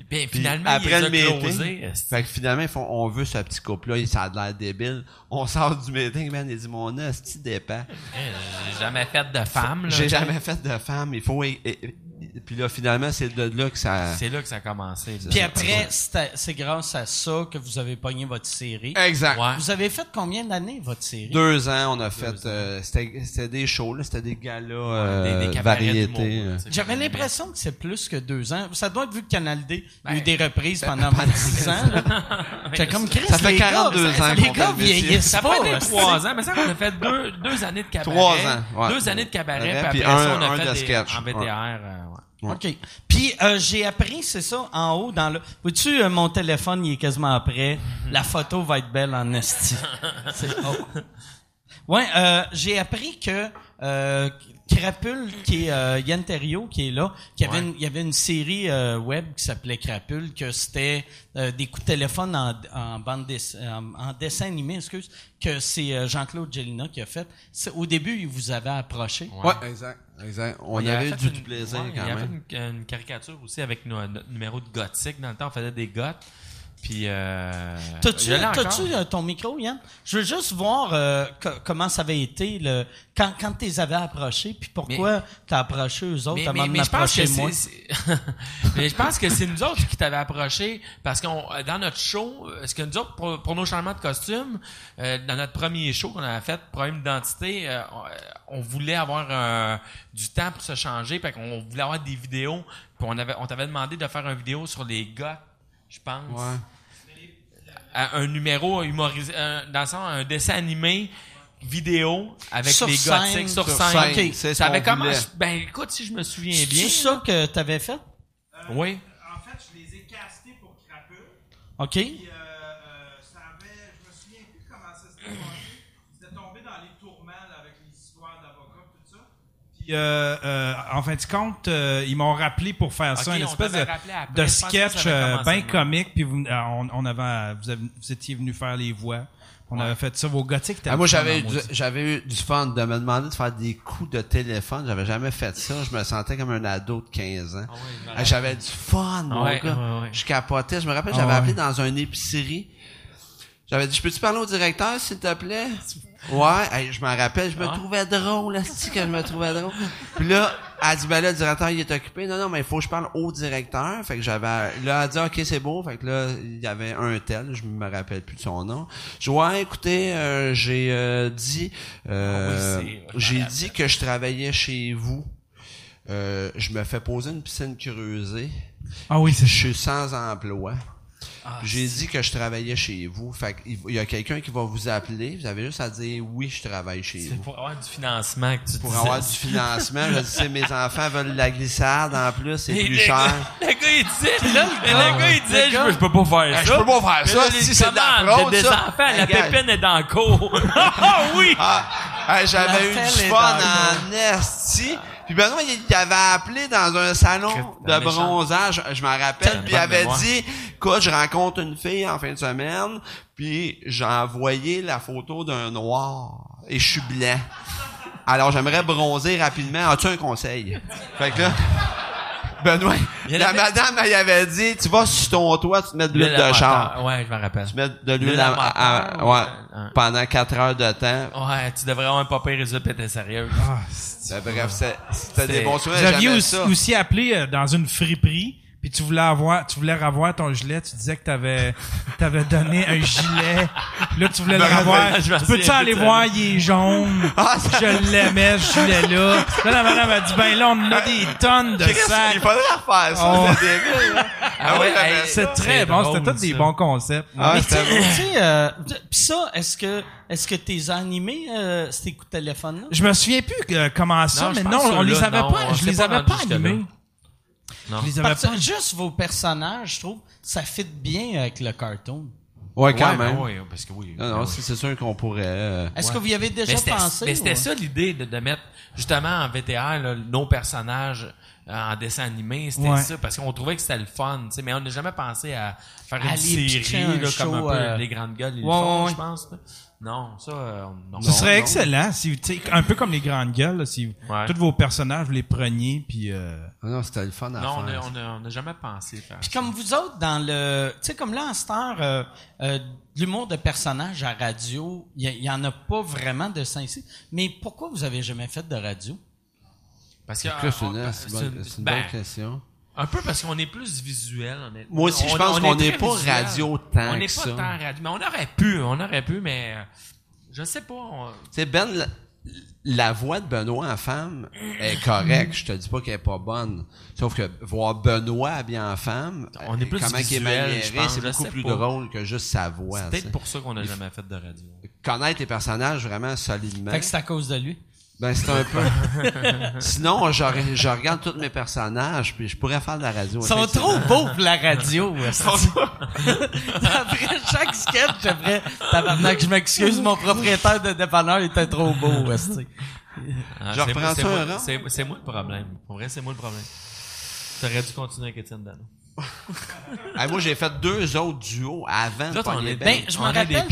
ben, finalement, après il a closé. Fait que finalement, on veut ce petit couple-là. Ça a l'air débile. On sort du meeting, man. Il dit, mon asti dépend. J'ai jamais fait de femme, là. J'ai jamais fait de femme. Il faut... Puis là, finalement, c'est de là que ça... C'est là que ça a commencé. Puis après, c'est grâce à ça que vous avez pogné votre série. Exact. Ouais. Vous avez fait combien d'années, votre série? 2 ans, on a fait... c'était des shows, là, c'était des galas, des variétés. J'avais l'impression que c'est plus que 2 ans. Ça doit être vu que Canal D a eu des reprises pendant 10 ans. Là. C'est comme Chris, ça fait 42 ans. Les gars vieillissent pas. Ça fait 3 ans, mais ça, on a fait 2 années de cabaret. 3 ans, ouais. 2 années de cabaret, puis après ça, on a fait des en VTR. Ouais. OK. Puis j'ai appris, c'est ça, en haut, dans le... Vois-tu, mon téléphone, il est quasiment prêt. La photo va être belle en esti. C'est haut. Ouais, j'ai appris que Crapule, qui est Yann Thériault, qui est là, il y avait une série web qui s'appelait Crapule, que c'était des coups de téléphone en dessin animé, excuse, que c'est Jean-Claude Gélinas qui a fait. Au début, il vous avait approché. Ouais, exact. On avait du plaisir quand même. Il y avait une caricature aussi avec notre numéro de gothique. Dans le temps, on faisait des goths. Puis t'as-tu ton micro, Yann? Je veux juste voir comment ça avait été quand tu les avais approchés, puis pourquoi t'as approché eux autres avant de m'approcher moi. Mais je pense que c'est nous autres qui t'avaient approché, parce que dans notre show, ce que nous autres, pour nos changements de costume, dans notre premier show qu'on avait fait, problème d'identité, on voulait avoir du temps pour se changer, parce qu'on voulait avoir des vidéos, puis on t'avait demandé de faire une vidéo sur les gars. Je pense. Ouais. Un numéro humorisé, dans le sens, un dessin animé vidéo avec des gothiques sur scène. Okay. Ça avait commencé. Ben écoute, si je me souviens bien. C'est ça que tu avais fait? Oui. En fait, je les ai castés pour Crapule. OK. Puis, ça avait, je me souviens plus comment ça s'était passé. C'était tombé dans les tourments là, avec les histoires d'avocats, tout ça. Puis Puis, en fin de compte, ils m'ont rappelé pour faire ça, une espèce de sketch bien comique. Puis vous étiez venu faire les voix. On avait fait ça, vos gothiques. Moi, j'avais eu du fun de me demander de faire des coups de téléphone. J'avais jamais fait ça. Je me sentais comme un ado de 15 ans. Oh oui, j'avais du fun, mon gars. Oui. Je capotais. Je me rappelle, j'avais appelé dans une épicerie. J'avais dit, je peux-tu parler au directeur, s'il te plaît? Ouais. Hey, je m'en rappelle, je me trouvais drôle, que je me trouvais drôle. Puis là, elle dit, ben là, le directeur, il est occupé. Non, mais il faut que je parle au directeur. Fait que j'avais, là, elle dit, OK, c'est beau. Fait que là, il y avait un tel, je me rappelle plus de son nom. Je dis, ouais, écoutez, j'ai dit que je travaillais chez vous. Je me fais poser une piscine creusée. Ah oui, c'est ça. Je suis sans emploi. Ah, j'ai dit que je travaillais chez vous. Fait qu'il y a quelqu'un qui va vous appeler. Vous avez juste à dire oui, je travaille chez vous. C'est pour avoir du financement que tu dis. Pour avoir du financement, je disais mes enfants veulent la glissade en plus, c'est plus cher. Le gars il disait là, le gars il disait je peux pas faire ça. Je peux pas faire ça si c'est de la fraude. Des enfants, la pépine est dans le cours. Ah oui. J'avais eu du fun en esti. Puis Benoît, il avait appelé dans un salon de bronzage, je m'en rappelle, puis il avait dit, écoute, je rencontre une fille en fin de semaine, puis j'ai envoyé la photo d'un noir, et je suis blanc. Alors, j'aimerais bronzer rapidement. As-tu un conseil? Fait que là, Benoît, la madame, elle avait dit, tu vas sur ton toit, tu te mets de l'huile de char. Ouais, je m'en rappelle. Tu mets de l'huile pendant 4 heures de temps. Ouais, tu devrais avoir un papier résultat pété sérieux. Ah, bref, c'était des bons souvenirs. J'avais aussi appelé dans une friperie. Puis tu voulais revoir ton gilet, tu disais que t'avais donné un gilet. Là, tu voulais le revoir. Peux-tu aller voir, il est jaune. Je l'aimais, ce gilet-là. Là, la madame a dit, ben là, on a des tonnes de sacs. Il faudrait refaire ça, c'est très bon. C'était tous des bons concepts. Mais tu sais, pis ça, est-ce que t'es animé, ces coups de téléphone-là? Je me souviens plus comment ça, mais non, on les avait pas, je les avais pas animés. Juste vos personnages, je trouve, ça fit bien avec le cartoon. Ouais, quand même. Ouais, parce que c'est sûr qu'on pourrait. Est-ce que vous y avez déjà pensé? Mais c'était ça l'idée de mettre justement en VTR là, nos personnages en dessin animé, c'était ça, parce qu'on trouvait que c'était le fun, tu sais, mais on n'a jamais pensé à faire une série là, comme un peu Les Grandes Gueules, ils font, je pense. Là. Non, ça... ce serait excellent, si, un peu comme Les Grandes Gueules, là, si tous vos personnages, vous les preniez, puis... Non, c'était le fun à faire. Non, on n'a jamais pensé faire puis ça. Comme vous autres, dans le... Tu sais, comme là, en star, l'humour de personnages à radio, il n'y en a pas vraiment de ça ici, mais pourquoi vous avez jamais fait de radio? Parce que... C'est une bonne question. Un peu parce qu'on est plus visuel, honnêtement. Moi aussi, je pense qu'on n'est pas radio tant que ça. On n'est pas tant radio, mais on aurait pu, mais je sais pas. Tu sais, Ben, la voix de Benoît en femme est correcte. Je te dis pas qu'elle est pas bonne. Sauf que voir Benoît habillé en femme, on est plus visuel, je pense, c'est beaucoup plus drôle que juste sa voix. C'est peut-être pour ça qu'on n'a jamais fait de radio. Connaître les personnages vraiment solidement. Fait que c'est à cause de lui. Ben, c'est un peu... Sinon, je regarde tous mes personnages, puis je pourrais faire de la radio. Ils sont trop beaux pour la radio. Après chaque sketch, j'aimerais... Tabarnak, je m'excuse, mon propriétaire de dépanneur était trop beau. Je reprends ça un rang. C'est moi le problème. Pour vrai, c'est moi le problème. T'aurais dû continuer avec Étienne Dano. Hey, moi, j'ai fait 2 autres duos avant. Je me rappelle,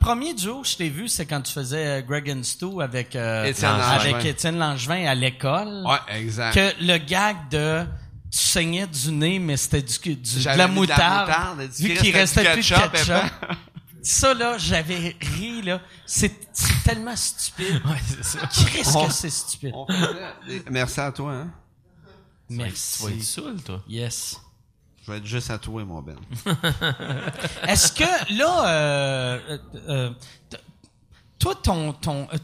Premier duo que je t'ai vu, c'est quand tu faisais Greg and Stu avec Étienne Langevin à l'école. Ouais, exact. Que le gag de tu saignais du nez, mais c'était de la moutarde, vu qu'il restait plus de ketchup. Ça, là, j'avais ri, là. C'est tellement stupide. Ouais, c'est ça. Qu'est-ce que c'est stupide? Merci à toi, hein. Merci. Tu vas être saoul, toi. Yes. Je vais être juste à toi, mon Ben. Est-ce que, là, toi,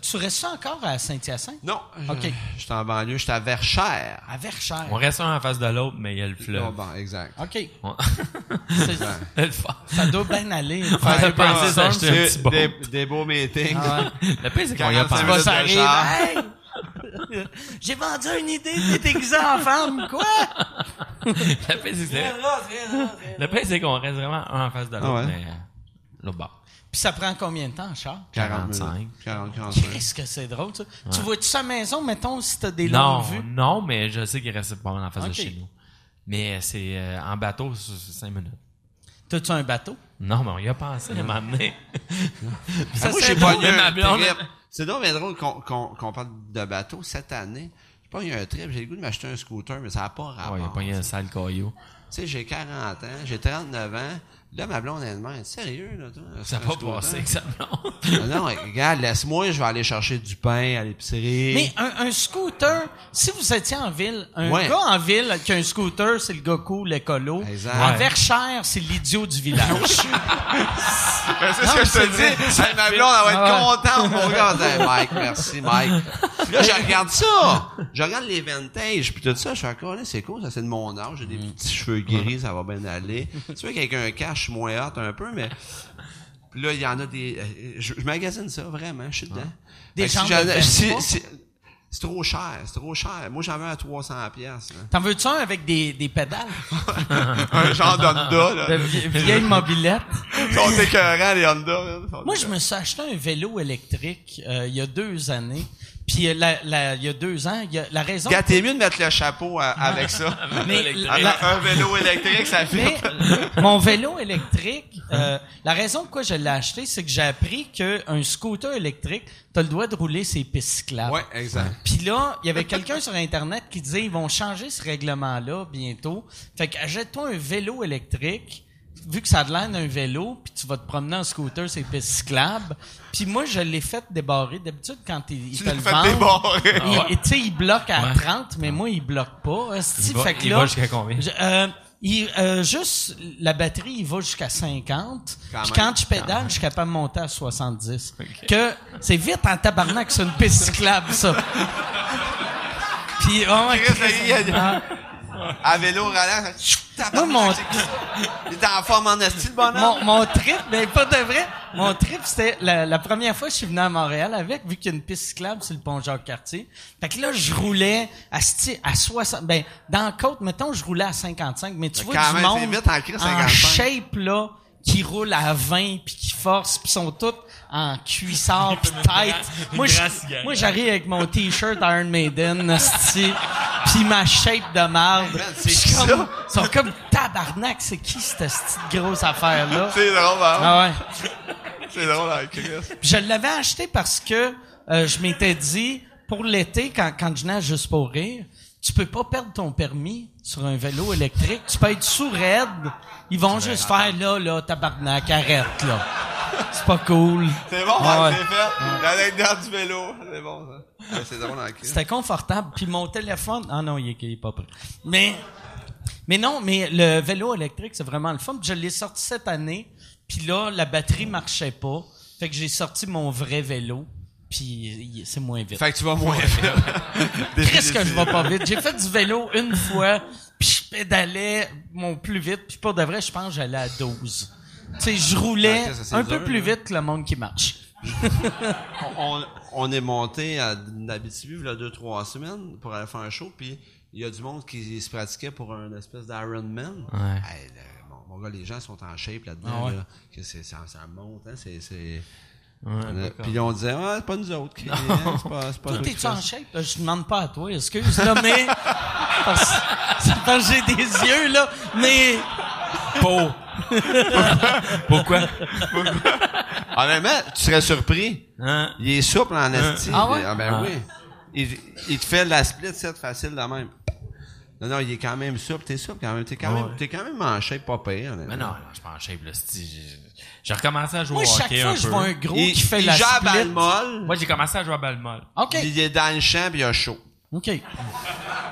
tu restes encore à Saint-Hyacinthe? Non. OK. Je suis en banlieue, je suis à Verchères. À Verchères. On reste un en face de l'autre, mais il y a le fleuve. Bon, exact. OK. Ça doit bien aller. Faire des beaux meetings. Ah ouais. Le pire, c'est qu'on y a pensé. J'ai vendu une idée de déguisé en femme, quoi? Le pain, c'est qu'on reste vraiment un en face de l'autre, mais l'autre bord. Puis ça prend combien de temps, Charles? 45. 45. Qu'est-ce que c'est drôle, ça? Ouais. Tu vois-tu sa maison, mettons, si t'as des longues vues? Non, mais je sais qu'il reste pas mal en face de chez nous. Mais c'est en bateau, c'est 5 minutes. T'as-tu un bateau? Non, mais on y a pensé à m'amener. Ça, moi, j'ai pas eu un trip. C'est donc bien drôle qu'on parle de bateau cette année. J'ai pas eu un trip. J'ai le goût de m'acheter un scooter, mais ça n'a pas rapport. Ouais, il a pas eu un sale caillou. Tu sais, j'ai 40 ans, j'ai 39 ans. Là, ma blonde, elle demande, sérieux, là, toi? Ça n'a pas passé que ça blonde. Non, regarde, laisse-moi, je vais aller chercher du pain à l'épicerie. Mais un scooter, si vous étiez en ville, gars en ville qui a un scooter, c'est le gars cool, l'écolo. Exact. En Verchères, c'est l'idiot du village. Ben, c'est ce que je te dis. Hey, ma blonde, elle va être contente, mon gars. Hey, Mike, merci, Mike. Puis là, je regarde ça. Je regarde les vintage, puis tout ça. Je suis encore là, c'est cool, ça, c'est de mon âge. J'ai des petits cheveux gris, ça va bien aller. Tu vois, quelqu'un cache moins hot un peu, mais là, il y en a des... Je magasine ça, vraiment, je suis dedans. Des gens c'est trop cher, c'est trop cher. Moi, j'en veux à 300$. T'en veux-tu un avec des pédales? Un genre d'Honda, là. Vieille mobilette. Ils sont écœurants, les Honda. Moi, je me suis acheté un vélo électrique il y a 2 années. Puis il y a 2 ans, il y a la raison... Gars, t'es mieux de mettre le chapeau avec ça. Un vélo électrique, ça fait... Mon vélo électrique, la raison pourquoi je l'ai acheté, c'est que j'ai appris qu'un scooter électrique, t'as le droit de rouler ses pistes cyclables. Ouais, exact. Puis là, il y avait quelqu'un sur Internet qui disait, ils vont changer ce règlement-là bientôt. Fait que achète-toi un vélo électrique. Vu que ça te l'air d'un vélo, puis tu vas te promener en scooter, c'est piste cyclable. Puis moi, je l'ai fait débarrer. D'habitude, quand ils te le vendent, tu sais, ils bloquent à 30, mais moi, ils bloquent pas. Il va jusqu'à combien? Juste, la batterie, il va jusqu'à 50. Puis quand je pédale, je suis capable de monter à 70. Okay. C'est vite en tabarnak sur une piste cyclable, ça. Puis, à vélo, relax. Il était en forme en esti, le bonhomme. Mon trip, ben pas de vrai. Mon trip, c'était la première fois que je suis venu à Montréal avec, vu qu'il y a une piste cyclable sur le pont Jacques-Cartier. Fait que là, je roulais à 60. Ben, dans la côte, mettons, je roulais à 55. Mais tu vois du monde en shape, là, qui roule à 20 puis qui force, puis sont toutes en cuissard pis tête. Moi, j'arrive avec mon t-shirt Iron Maiden, hostie, pis ma shape de marde. Ils sont comme tabarnak, c'est qui cette grosse affaire-là? C'est drôle, hein? Ah ouais. C'est drôle, hein, Chris. Je l'avais acheté parce que je m'étais dit, pour l'été, quand je nage juste pour rire, tu peux pas perdre ton permis sur un vélo électrique. Tu peux être sous-raide. Ils vont juste faire, là, tabarnak, arrête, là. C'est pas cool. C'est bon, c'est fait. L'anecdote du vélo. C'est bon, ça. C'est drôle en cul. C'était confortable. Puis mon téléphone... Ah non, il est pas prêt. Mais non, mais le vélo électrique, c'est vraiment le fun. Je l'ai sorti cette année. Puis là, la batterie marchait pas. Fait que j'ai sorti mon vrai vélo. Puis c'est moins vite. Fait que tu vas moins vite. Qu'est-ce que je vais pas vite? J'ai fait du vélo une fois. Puis je pédalais mon plus vite. Puis pour de vrai, je pense que j'allais à 12. Tu sais, je roulais peu plus vite que le monde qui marche. on est monté à Abitibi il y a 2-3 semaines pour aller faire un show, puis il y a du monde qui se pratiquait pour une espèce d'Ironman. Ouais. Hey, mon gars, les gens sont en shape là-dedans. Ah ouais. Ça monte, hein, c'est... Puis on disait, c'est pas nous autres qui... C'est pas toi, t'es-tu en shape? Je demande pas à toi, excuse-moi, mais... parce que j'ai des yeux, là, mais... Pauvre. Pourquoi? Honnêtement, tu serais surpris. Hein? Il est souple en esti. Ah ouais? Oui. Il te fait la split set facile de même. Non, il est quand même souple. T'es souple quand même. T'es quand même en shape pas pire. Mais non, je suis pas en shape, là. J'ai recommencé à jouer au hockey un peu. Moi, chaque fois, je vois un gros qui fait la split. Il joue à balle molle. Moi, j'ai commencé à jouer à balle molle. OK. Il est dans le champ pis il a chaud. OK.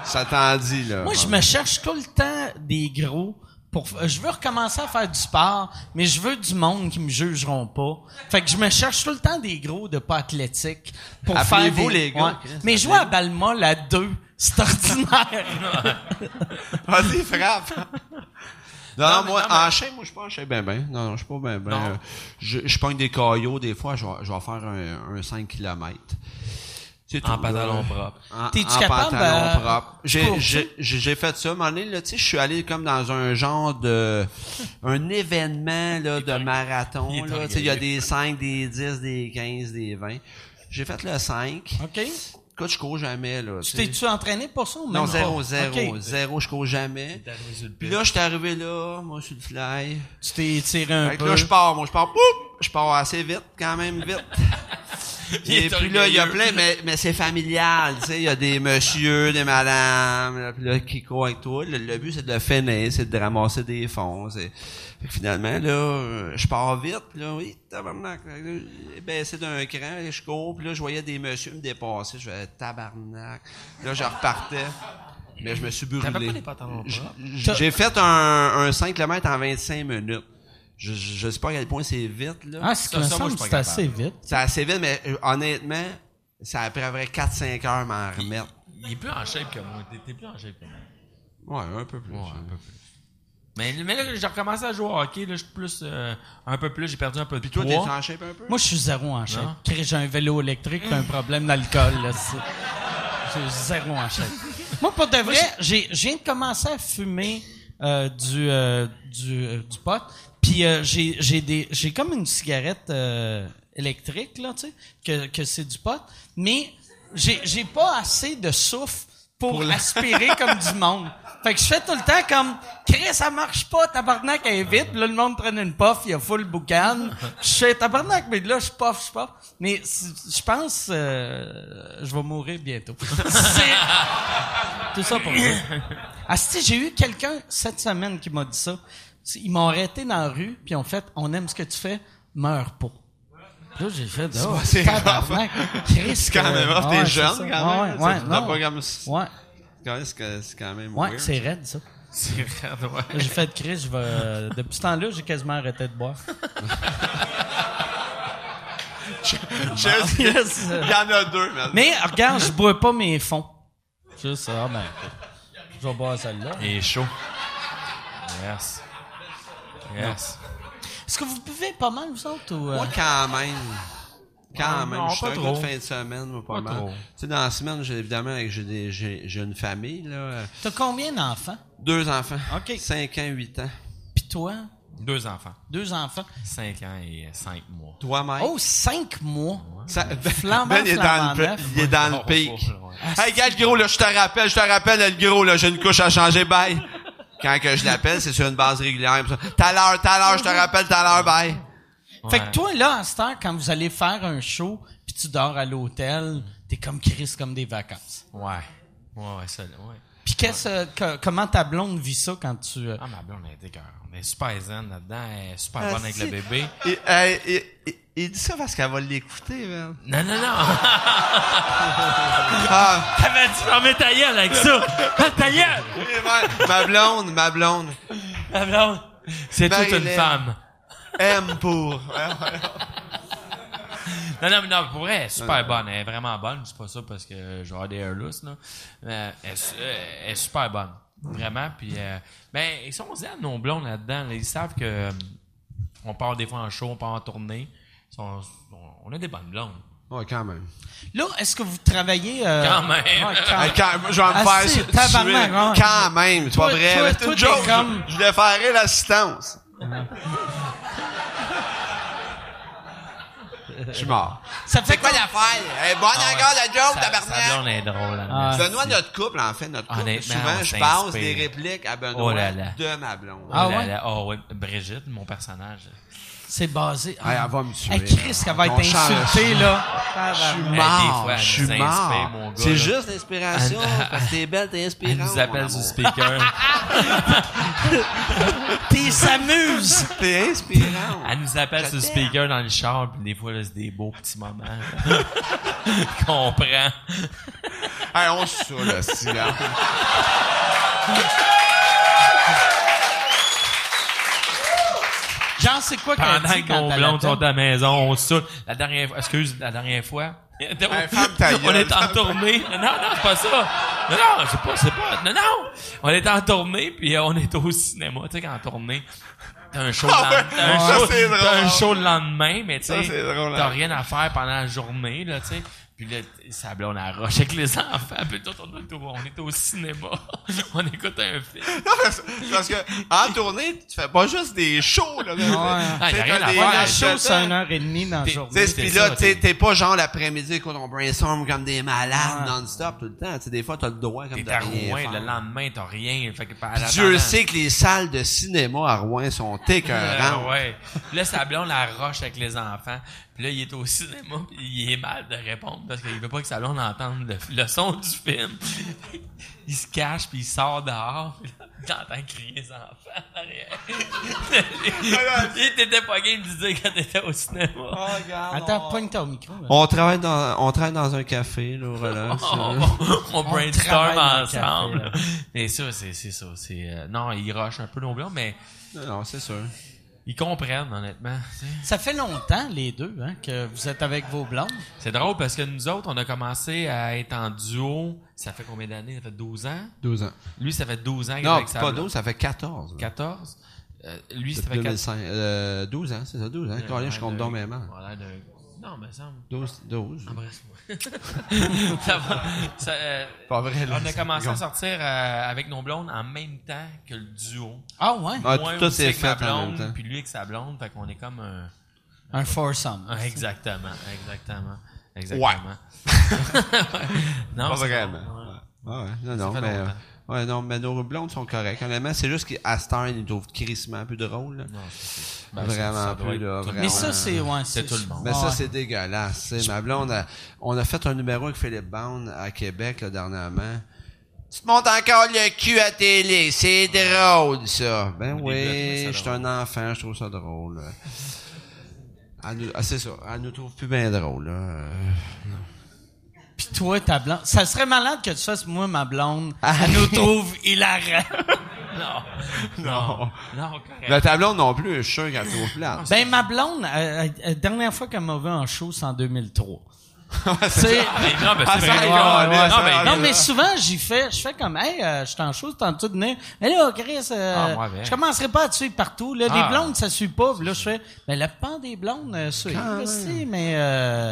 Ça t'en dit, là. Moi, je me cherche tout le temps des gros... je veux recommencer à faire du sport, mais je veux du monde qui me jugeront pas. Fait que je me cherche tout le temps des gros de pas athlétiques pour faire des... les gars. Ouais. Mais jouer à balle molle à 2, c'est ordinaire. Vas-y, frappe. Non, moi, en chaîne, je suis pas en chaîne ben. Non, je suis pas ben. Je pogne des caillots, des fois, je vais faire un 5 km. C'est en pantalon propre. T'es-tu capable? En pantalon propre. J'ai fait ça, mais tu sais, je suis allé comme dans un genre de, un événement, là, de marathon, là. Tu sais, il y a des 5, des 10, des 15, des 20. J'ai fait le 5. OK. Écoute, je cours jamais, là. Tu t'es-tu entraîné pour ça ou même? Non, zéro, je cours jamais. Puis là, j'étais arrivé là, moi, sur le fly. Tu t'es tiré un peu. Là, je pars, boum! Je pars assez vite, quand même vite. Et puis là, il y a plein, mais c'est familial, tu sais, il y a des messieurs, des madames, là, puis là, qui courent avec toi. Le but, c'est de le finir, c'est de ramasser des fonds. Fait que finalement, là, je pars vite, puis là, oui, tabarnak, baissé d'un cran, et je cours, puis là, je voyais des messieurs me dépasser, je faisais tabarnak. Là, je repartais. Mais je me suis brûlé. T'avais pas les pantalons propres? J'ai fait un 5 km en 25 minutes. Je sais pas à quel point c'est vite, là. Ah, c'est assez vite. C'est assez vite, mais honnêtement, ça a pris à peu près 4-5 heures m'en remettre. Il est plus en shape que moi. T'es plus en shape que moi. Ouais, un peu plus. Mais là, j'ai recommencé à jouer au hockey, là, je suis plus, un peu plus, j'ai perdu un peu de poids. Puis toi, t'es en shape un peu? Moi, je suis zéro en shape. J'ai un vélo électrique, t'as un problème d'alcool, là. Je suis zéro en shape. Moi, pour de vrai, je viens de commencer à fumer, du pot. Puis j'ai comme une cigarette électrique là, tu sais, que c'est du pot, mais j'ai pas assez de souffle pour aspirer comme du monde. Fait que je fais tout le temps comme Chris, ça marche pas, tabarnak, elle est vite. Puis là, le monde prenne une puff, il y a full boucan. Je fais tabarnak, mais là, je puff. Mais je pense je vais mourir bientôt. C'est tout ça pour ça. Ah, si, j'ai eu quelqu'un cette semaine qui m'a dit ça. Ils m'ont arrêté dans la rue, puis ils ont fait « On aime ce que tu fais, meurs pas. » Puis là, j'ai fait « Oh, c'est tabarnak, Chris, quand même, t'es jeune, quand même. Ouais, c'est pas comme... Ouais. C'est quand même weird. Ouais, c'est raide, ça. C'est raide, ouais. J'ai fait « Chris, je vais... » Depuis ce temps-là, j'ai quasiment arrêté de boire. Il y en a deux, maintenant. Mais regarde, je bois pas mes fonds. Juste ça, ben... Je vais boire celle-là. Il est chaud. Yes. Yes. Est-ce que vous buvez pas mal, vous autres? Ou Moi, quand même. Non, je suis un gars de fin de semaine, moi, pas mal. Trop. Tu sais, dans la semaine, évidemment, j'ai une famille, là. T'as combien d'enfants? 2 enfants. OK. 5 ans, 8 ans. Puis toi? 2 enfants. 2 enfants? 5 ans et 5 mois. Toi, Mike? Oh, 5 mois! Ouais. Ben, il est dans le pic. Hey, gars, le gros, là, je te rappelle, là, le gros, là, j'ai une couche à changer, bye! Quand que je l'appelle, c'est sur une base régulière. T'as l'heure, je te rappelle, t'as l'heure, bye. Ouais. Fait que toi, là, à cette heure, quand vous allez faire un show, pis tu dors à l'hôtel, t'es comme Chris, comme des vacances. Ouais, ça, ouais. Pis comment ta blonde vit ça quand tu... Ah, ma blonde, elle est dégueulasse. Elle est super zen là-dedans, elle est super bonne avec le bébé. Il dit ça parce qu'elle va l'écouter, man. Non. T'avais dit, j'en mets ta gueule avec ça. Ta gueule! Ma blonde. Ma blonde. C'est toute une femme. M pour. Non, pour vrai, elle est super bonne. Elle est vraiment bonne. Je dis pas ça parce que j'aurai des hairless, là. Mais elle est super bonne. Vraiment. Puis, ben, ils sont zen, nos blondes, là-dedans. Ils savent que on part des fois en show, on part en tournée. On a des bonnes blondes. Ouais, quand même. Là, est-ce que vous travaillez... Quand même. Ouais, je vais me faire... Tabarnak, quand même, c'est pas vrai. C'est une joke. Je vais faire l'assistance. Je suis mort. Ça fait quoi l'affaire? Elle est bonne encore, la joke, tabarnak. La blonde est drôle. C'est nous, notre couple, en fait. Notre couple, souvent, je passe des répliques à Benoît de ma blonde. Ah ouais? Ah ouais, Brigitte, mon personnage... C'est basé. Ah, elle va me tuer. Elle crie qu'elle va être insultée, là. Je suis mort. Mon gars, c'est juste l'inspiration. Parce que t'es belle, t'es inspirante. Elle nous appelle du speaker. T'es s'amuse. T'es inspirant. Elle nous appelle du speaker dans le char, puis des fois, là, c'est des beaux petits moments. Qu'on prend. Hey, on se saoule, là, cigare. Genre, c'est quoi qu'elle dit quand t'as blondes sont à la maison, on se saoule. La dernière fois. On est en tournée. Non, c'est pas ça. Non, c'est pas. Non. On est en tournée, puis on est au cinéma. Tu sais, qu'en tournée, t'as un show le lendemain, mais tu sais, t'as rien à faire pendant la journée, là, tu sais. Puis là, sa blonde arroche avec les enfants. Puis tout, on est au cinéma. On écoute un film. Non, parce que en tournée, tu fais pas juste des shows. Là, ouais. Ah, il y a rien à voir. Show, c'est 1h30 dans la journée. Puis là, t'es pas genre l'après-midi, écoute, on brainstorm comme des malades non-stop tout le temps. T'sais, des fois, t'as le droit comme t'as rien. Rouen, le lendemain, t'as rien. Fait que Dieu sais que les salles de cinéma à Rouen sont écœurantes. Ouais. Là, sa blonde arroche avec les enfants. Puis là, il est au cinéma, pis il est mal de répondre parce qu'il veut pas que sa blonde entende le son du film. Il se cache, puis il sort dehors. Pis là, t'entends crier les enfants derrière. Il t'était pas game de dire quand t'étais au cinéma. Oh, regarde, attends, pogne ton micro. Là. On travaille dans un café, là, relax. On brainstorm ensemble. Mais ça, c'est ça. Non, ils rushent un peu nos blondes, mais... Non, c'est sûr. Ils comprennent, honnêtement. T'sais. Ça fait longtemps, les deux, hein, que vous êtes avec vos blondes. C'est drôle parce que nous autres, on a commencé à être en duo. Ça fait combien d'années? Ça fait 12 ans? 12 ans. Lui, ça fait 12 ans. Non, pas 12, ça fait 14. Là. 14? Lui, ça fait 2005. 12 ans, c'est ça, 12 ans. Carlin, je compte dans mes mains. Non, mais ça... 12. Embrasse-moi. Pas vrai, là, on a commencé à sortir avec nos blondes en même temps que le duo. Ah ouais? Ah, moi tout c'est fait blonde, en même temps. Puis lui avec sa blonde, fait qu'on est comme un foursome. Ah, exactement. Ouais. Non, pas vraiment. Ah ouais, non, mais... Ouais, non, mais nos blondes sont correctes. Honnêtement, c'est juste qu'à Star, ils nous trouvent crissement plus drôle. Là. Non, c'est... Ben, vraiment plus, là. Vraiment, mais ça, c'est... Ouais, c'est tout le monde. Mais ça, c'est dégueulasse. C'est ma blonde, on a fait un numéro avec Philippe Bond à Québec, là, dernièrement. Tu te montes encore le cul à télé. C'est drôle, ça. Ben oui, je suis un enfant, je trouve ça drôle. C'est ça. Elle nous trouve plus bien drôle, là. Non. Pis toi, ta blonde... Ça serait malade que tu fasses, moi, ma blonde, elle nous trouve hilarant. Non, correct. Le tableau non plus, je suis sûr qu'elle trouve plate. Ben, ma blonde, la dernière fois qu'elle m'a vu en show, c'est en 2003. Non, mais souvent, je fais comme, hey, je suis en show, t'es en tout de nez. Mais là, Chris, je commencerai pas à te suivre partout, là. Les blondes, ça suit pas. Là, je fais, ben, la pan des blondes, suit. Si, mais,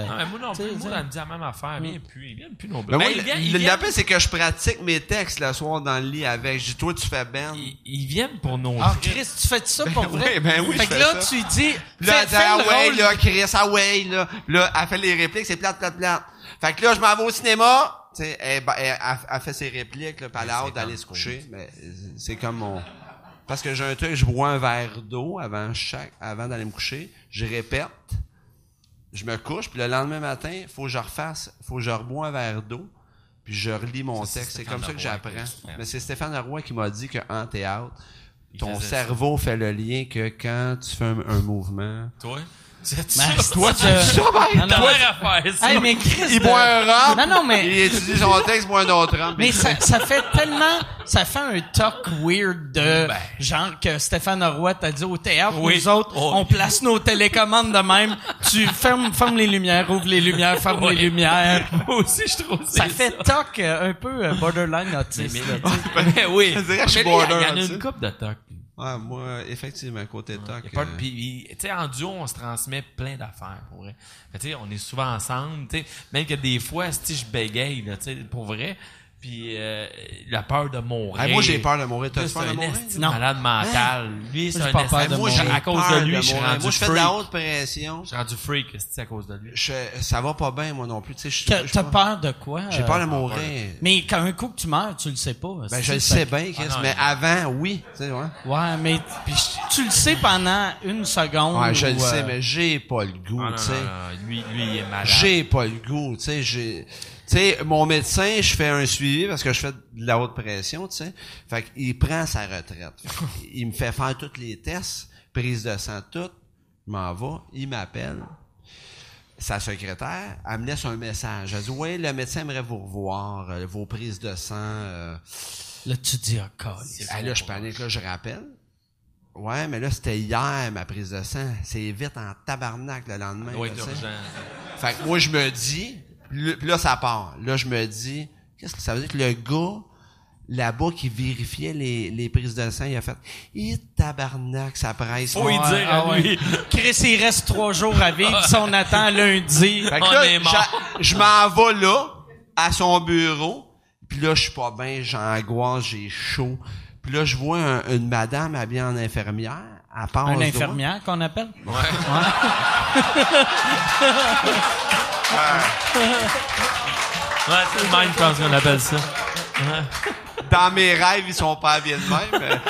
non, mais moi, non plus, moi, elle me dit la même affaire. Il vient plus non plus. La paix, c'est que je pratique mes textes, le soir, dans le lit avec. Je dis, toi, tu fais Ben. Ils viennent pour nos. Ah, Chris, tu fais ça pour vrai? Oui. Fait que là, tu dis, là, Chris, là, elle fait les répliques, c'est plate, plate. Fait que là, je m'en vais au cinéma. Tu sais, elle fait ses répliques, là, pis elle a hâte d'aller se coucher. Mais c'est comme mon... Parce que j'ai un truc, je bois un verre d'eau avant d'aller me coucher. Je répète. Je me couche, puis le lendemain matin, faut que je rebois un verre d'eau, puis je relis mon texte. C'est comme ça que j'apprends. Mais c'est Stéphane Leroy qui m'a dit qu'en théâtre, ton cerveau fait le lien que quand tu fais un mouvement... Toi? Il boit un rhum. Non, mais. Il étudie son texte, boit un autre rhum. Mais ça fait tellement, ça fait un talk weird de, genre que Stéphane Roy t'a dit au théâtre, nous autres, on place nos télécommandes de même, tu fermes les lumières, ouvre les lumières, ferme les lumières. Moi aussi, je trouve ça. Ça fait talk un peu borderline autiste. Mais oui. Il y en a une couple de talk. Ah, moi, effectivement, côté talk. Puis, tu sais, en duo, on se transmet plein d'affaires, pour vrai. Tu sais, on est souvent ensemble, tu sais, même que des fois, si je bégaye, tu sais, pour vrai, puis la peur de mourir. Hey, moi, j'ai peur de mourir. T'as peur de mourir? C'est un malade mental. Hein? Lui, c'est un malade mental. À cause de lui, je suis rendu freak. Moi, je fais de la haute pression. Je suis rendu freak, c'est à cause de lui. Ça va pas bien, moi non plus. T'as peur de quoi? J'ai peur de mourir. Mais quand un coup que tu meurs, tu le sais pas. Ben, je le sais bien, Chris, mais avant, oui. Ouais, mais tu le sais pendant une seconde. Ouais, je le sais, mais j'ai pas le goût, tu sais. Lui, il est malade. J'ai pas le goût, tu sais. Tu sais, mon médecin, je fais un suivi parce que je fais de la haute pression, tu sais. Fait qu'il prend sa retraite. Il me fait faire tous les tests, prise de sang, tout. Je m'en vais. Il m'appelle. Sa secrétaire, elle me laisse un message. Elle dit, oui, le médecin aimerait vous revoir, vos prises de sang. Là, tu dis, encore. Là, je panique, là, je rappelle. Ouais, mais là, c'était hier, ma prise de sang. C'est vite en tabarnak le lendemain. Oui, d'urgence. Fait que moi, je me dis... Puis là, ça part. Là, je me dis, qu'est-ce que ça veut dire que le gars, là-bas qui vérifiait les prises de sang, il a fait « tabarnak, ça presse. » Faut y dire à lui. Chris, il reste 3 jours à vivre, si on attend lundi, fait que on là, est mort. Je m'en vais là, à son bureau, puis là, je suis pas bien, j'angoisse, j'ai chaud. Puis là, je vois une madame habillée en infirmière. Un infirmière qu'on appelle? Ouais. Ouais, c'est le même, je pense qu'on appelle ça. Ouais. Dans mes rêves, ils sont pas habillés de même.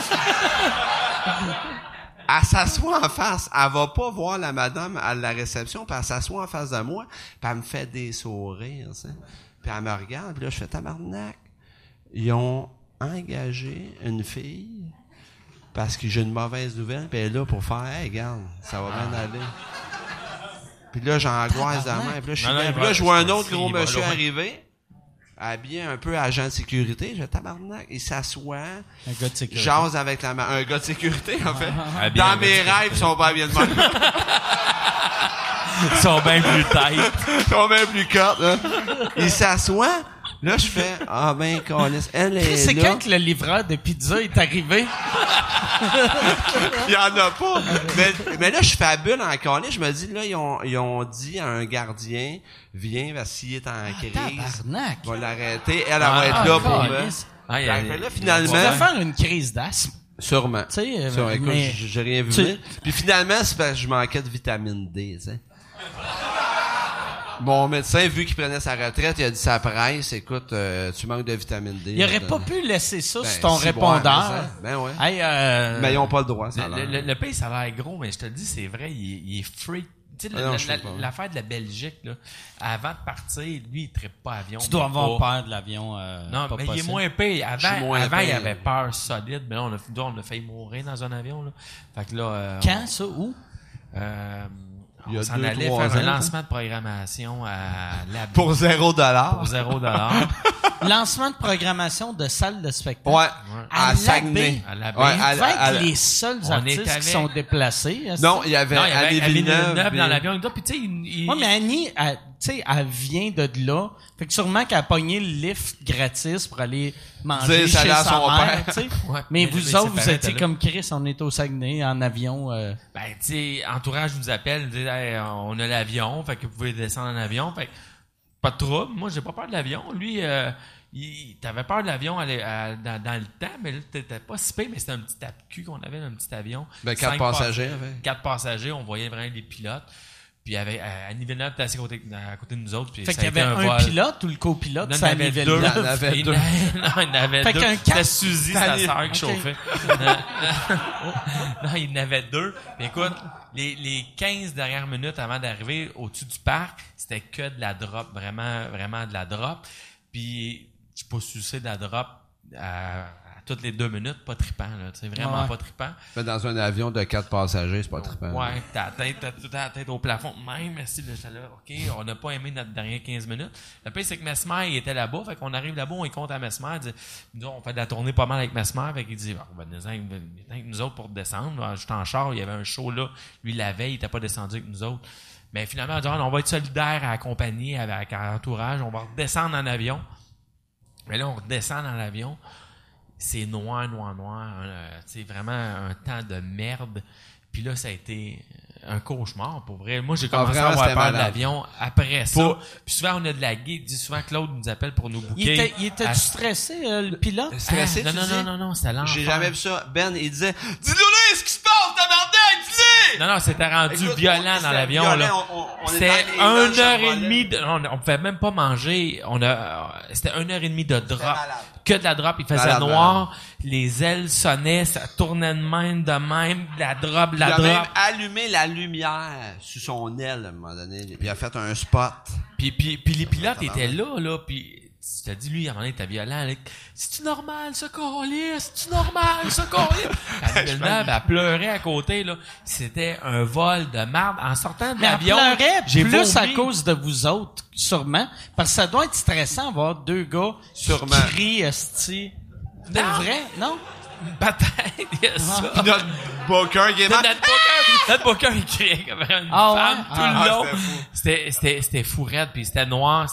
Elle s'assoit en face. Elle va pas voir la madame à la réception, puis elle s'assoit en face de moi, puis elle me fait des sourires, ça. Puis elle me regarde, puis là, je fais tabarnak. Ils ont engagé une fille parce que j'ai une mauvaise nouvelle, puis elle est là pour faire « Hey, regarde, ça va bien aller. » Puis là, j'angoisse dans la main. Puis là, je vois un autre gros monsieur arriver, habillé un peu agent de sécurité. Je dis « Tabarnak! » Il s'assoit, jase avec la main. Un gars de sécurité, en fait. Dans mes rêves, ils sont pas bien de mal. Ils sont bien plus tight. Ils sont bien plus courtes, là. Il s'assoit. Là, je fais, ah ben, câlisse, elle est là. C'est quand que le livreur de pizza est arrivé? Il y en a pas. Mais là, je fabule en câlisse. Je me dis, là, ils ont dit à un gardien, viens, parce qu'il est en crise. Tabarnak! On va l'arrêter. Elle va être là pour me. Ah, là, finalement. Tu vas faire une crise d'asthme. Sûrement. Tu sais, écoute, j'ai rien vu venir. Puis finalement, c'est parce que je manquais de vitamine D, tu sais. Mon médecin, vu qu'il prenait sa retraite, il a dit ça presse, écoute, tu manques de vitamine D. Il aurait pas pu laisser ça sur ton répondeur. Ben ouais. Hey, mais ils ont pas le droit, ça a l'air. Le pays, ça a l'air gros, mais je te le dis, c'est vrai, il est freak. Tu sais, l'affaire de la Belgique, là, avant de partir, lui, il trippe pas avion. Tu dois avoir peur de l'avion. Non, mais il est moins payé. Avant, il avait peur solide, mais là, on a failli mourir dans un avion, là. Fait que là. Quand, ça? Où? On s'en allait faire un lancement de programmation à la pour $0. Pour $0. Lancement de programmation de salle de spectacle. Ouais. À Saguenay. À la baie. Avec les seuls artistes qui sont déplacés. Non, il y avait Annie Villeneuve dans l'avion. Puis tu sais, ouais, mais Annie, tu sais, elle vient de là. Fait que sûrement qu'elle a pogné le lift gratis pour aller manger chez sa mère, tu sais. Ouais. Mais vous autres, vous étiez comme Chris, on est au Saguenay, en avion. Ben, tu sais, entourage vous appelle, dit, hey, on a l'avion, fait que vous pouvez descendre en avion, fait que pas de trouble. Moi, j'ai pas peur de l'avion. Lui, t'avais peur de l'avion dans le temps, mais là, t'étais pas si pire, mais c'était un petit tape-cul qu'on avait, un petit avion. Ben, 4 passagers. 4 passagers, on voyait vraiment les pilotes. Puis il y avait Annie Villeneuve était à côté de nous autres. Puis fait qu'il y avait un pilote ou le copilote, ça avait deux. Il y en avait deux. Il y en avait deux. C'était Suzy, sa sœur, qui chauffait. Non, il y en avait deux. Puis écoute, les 15 dernières minutes avant d'arriver au-dessus du parc, c'était que de la drop, vraiment, vraiment de la drop. Puis je peux sucer de la drop toutes les 2 minutes, pas trippant, là. C'est vraiment pas trippant. Mais dans un avion de 4 passagers, c'est pas trippant. Ouais, t'as la tête au plafond. Même si le chaleur, OK, on n'a pas aimé notre dernière 15 minutes. Le pire, c'est que Messmer, il était là-bas. Fait qu'on arrive là-bas, on compte à Messmer. Il dit, nous, on fait de la tournée pas mal avec Messmer. Fait qu'il dit, ben, nous autres pour descendre. J'étais en char, il y avait un show là. Lui, la veille, il était pas descendu avec nous autres. Mais finalement, on dit, on va être solidaires à accompagner avec l'entourage. On va redescendre en avion. Mais là, on redescend dans l'avion. C'est noir. C'est vraiment un temps de merde. Puis là, ça a été un cauchemar, pour vrai. Moi, j'ai commencé à avoir peur de l'avion après ça. Puis souvent, on a de la guide. Souvent, Claude nous appelle pour nous booker. Il était stressé, le pilote? Stressé, non, c'était l'enfer. J'ai jamais vu ça. Ben, il disait, « Dis-nous-les ce qui se passe, tabarnak, dis-les! » Non, c'était rendu violent dans l'avion. C'était 1h30 de... On pouvait même pas manger. C'était 1h30 de drop. Que de la drop, il faisait noir, les ailes sonnaient, ça tournait de même, la drop. Il a même allumé la lumière sur son aile à un moment donné, puis il a fait un spot. Puis les pilotes étaient là, puis tu t'as dit, lui, à un moment donné, il était violent, là, « C'est-tu normal, ce colis? C'est-tu normal, ce colis? » La Villeneuve, elle pleurait à côté, là. C'était un vol de marde. En sortant de l'avion, elle pleurait plus à cause de vous autres, sûrement, parce que ça doit être stressant, voir 2 gars qui crient, esti. De vrai, non? Peut-être, il y a ça. Puis notre booker, il est mort. Notre booker, il criait comme une femme tout le long. C'était fou raide, puis c'était noir.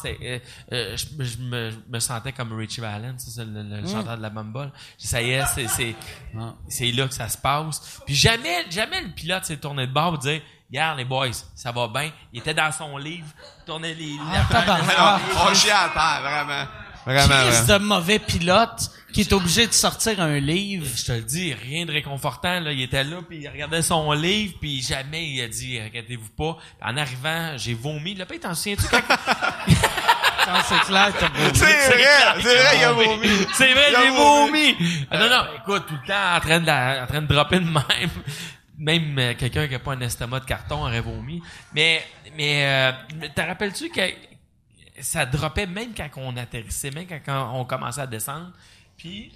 Je me sentais comme Richie Valens, le chanteur de la bombe. Ça y est, c'est là que ça se passe. Puis jamais le pilote s'est tourné de bord pour dire... Regarde les boys, ça va bien. Il était dans son livre, il tournait les... On chiait à terre, vraiment. Crise de mauvais pilote qui est obligé de sortir un livre. Je te le dis, rien de réconfortant. Là. Il était là, puis il regardait son livre, puis jamais il a dit « Inquiétez-vous pas ». En arrivant, j'ai vomi. Là, t'en souviens-tu quand... C'est clair, t'as vomi. C'est vrai, il a vomi. C'est vrai, j'ai vomi. Non, écoute, tout le temps en train de dropper de même. Même quelqu'un qui n'a pas un estomac de carton aurait vomi. Mais te rappelles-tu que ça droppait même quand on atterrissait, même quand on commençait à descendre? Puis...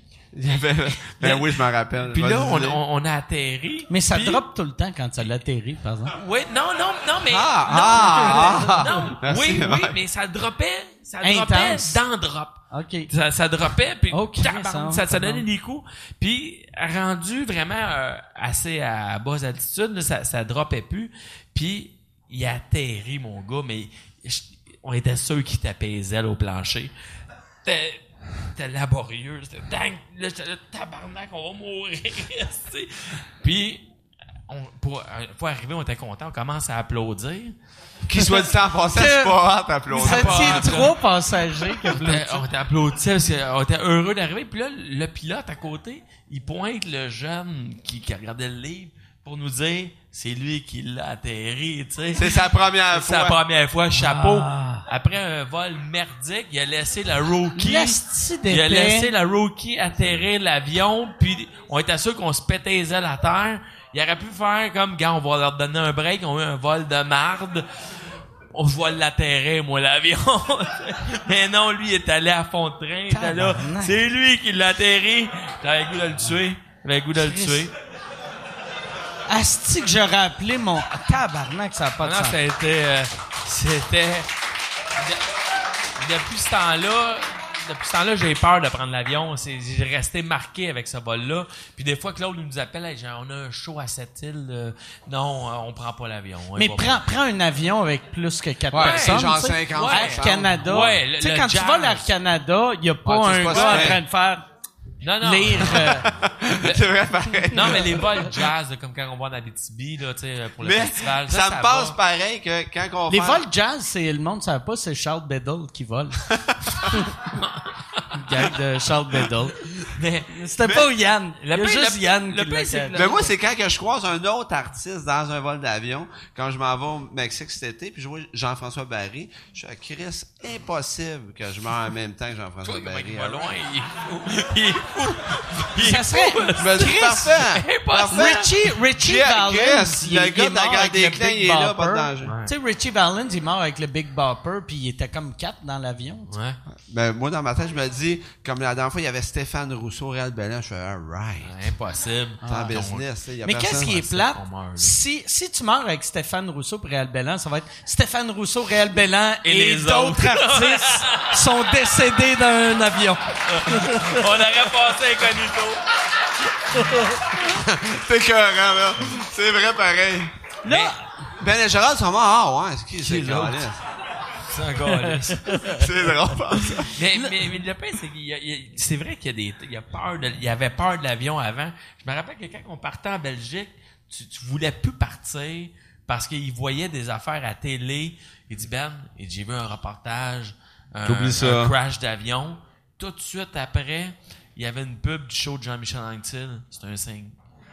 Ben oui, je m'en rappelle. Puis là, on a atterri. Mais ça droppe tout le temps quand ça l'atterrit, par exemple. Oui, non, mais... Merci, oui, mais ça droppait. Ça droppait dans drop. Okay. Ça droppait, puis ça donnait des coups. Puis rendu vraiment assez à basse altitude, là, ça droppait plus. Puis il atterrit, mon gars, mais on était ceux qui tapaient les ailes au plancher. C'était laborieux. C'était dingue. Là, j'étais là, tabarnak, on va mourir. Puis... une fois arrivé, on était content, on commence à applaudir. Qu'il soit dit en français, c'est pas hâte d'applaudir. C'est trop passager qui applaudit. On était applaudis, on était heureux d'arriver. Puis là, le pilote à côté, il pointe le jeune qui regardait le livre pour nous dire c'est lui qui l'a atterri, tu sais. C'est sa première fois, chapeau. Ah. Après un vol merdique, il a laissé la rookie. Atterrir l'avion, puis on était sûr qu'on se pétait les ailes à terre. Il aurait pu faire comme, gars, on va leur donner un break, on a eu un vol de marde, on voit l'atterrir, moi, l'avion. Mais non, lui, il est allé à fond de train, il était là. C'est lui qui l'a atterri. J'avais le goût de le tuer. Asti que j'aurais appelé mon tabarnak, ça n'a pas de sens. Depuis ce temps-là, j'ai peur de prendre l'avion. J'ai resté marqué avec ce vol-là. Puis des fois, Claude nous appelle, hey, genre, on a un show à cette île. Non, on prend pas l'avion. Mais prends un avion avec plus que 4 personnes. Genre 50. Air Canada. Ouais, tu sais, quand tu vas à Air Canada, il n'y a pas un gars en train de faire... Non. Lire, c'est vrai, pareil. Non, mais les vols jazz, comme quand on va dans l'Abitibi, là, tu sais, pour le festival. Ça me passe pareil que quand on va. Les vols jazz, c'est le monde ne savait pas, c'est Charles Beddoll qui vole. Gag de Charles Beddoll. Mais c'était pas Yann. Yann. Mais moi, c'est quand que je croise un autre artiste dans un vol d'avion, quand je m'en vais au Mexique cet été, puis je vois Jean-François Barry, je suis à Chris, impossible que je meure en même temps que Jean-François Barry. Pas loin, ça serait Richie Valens. Le gars de la garde des clans, il est là, pas de danger. Tu sais, Richie Valens, il est mort avec le Big Bopper, puis il était comme 4 dans l'avion. Ouais. Ben, moi, dans ma tête, je me dis, comme la dernière fois, il y avait Stéphane Rousseau, Réal Bellin, je fais, alright. Impossible. C'est en business, tu sais. Mais qu'est-ce qui est plate? Si tu meurs avec Stéphane Rousseau et Réal Bellin, ça va être Stéphane Rousseau, Réal Bellin et d'autres artistes sont décédés dans un avion. On aurait passé incognito. C'est cohérent, là. C'est vrai, pareil. Là, Ben et Jarrod sont morts. Ah ouais, c'est galère. C'est un galère. C'est drôle, pas ça. Mais le pire, c'est c'est vrai qu'il y avait peur de l'avion avant. Je me rappelle que quand on partait en Belgique, tu voulais plus partir parce qu'il voyait des affaires à télé. Il dit, Ben, j'ai vu un reportage, un crash d'avion. Tout de suite après, il y avait une pub du show de Jean-Michel Anctil. C'est un signe.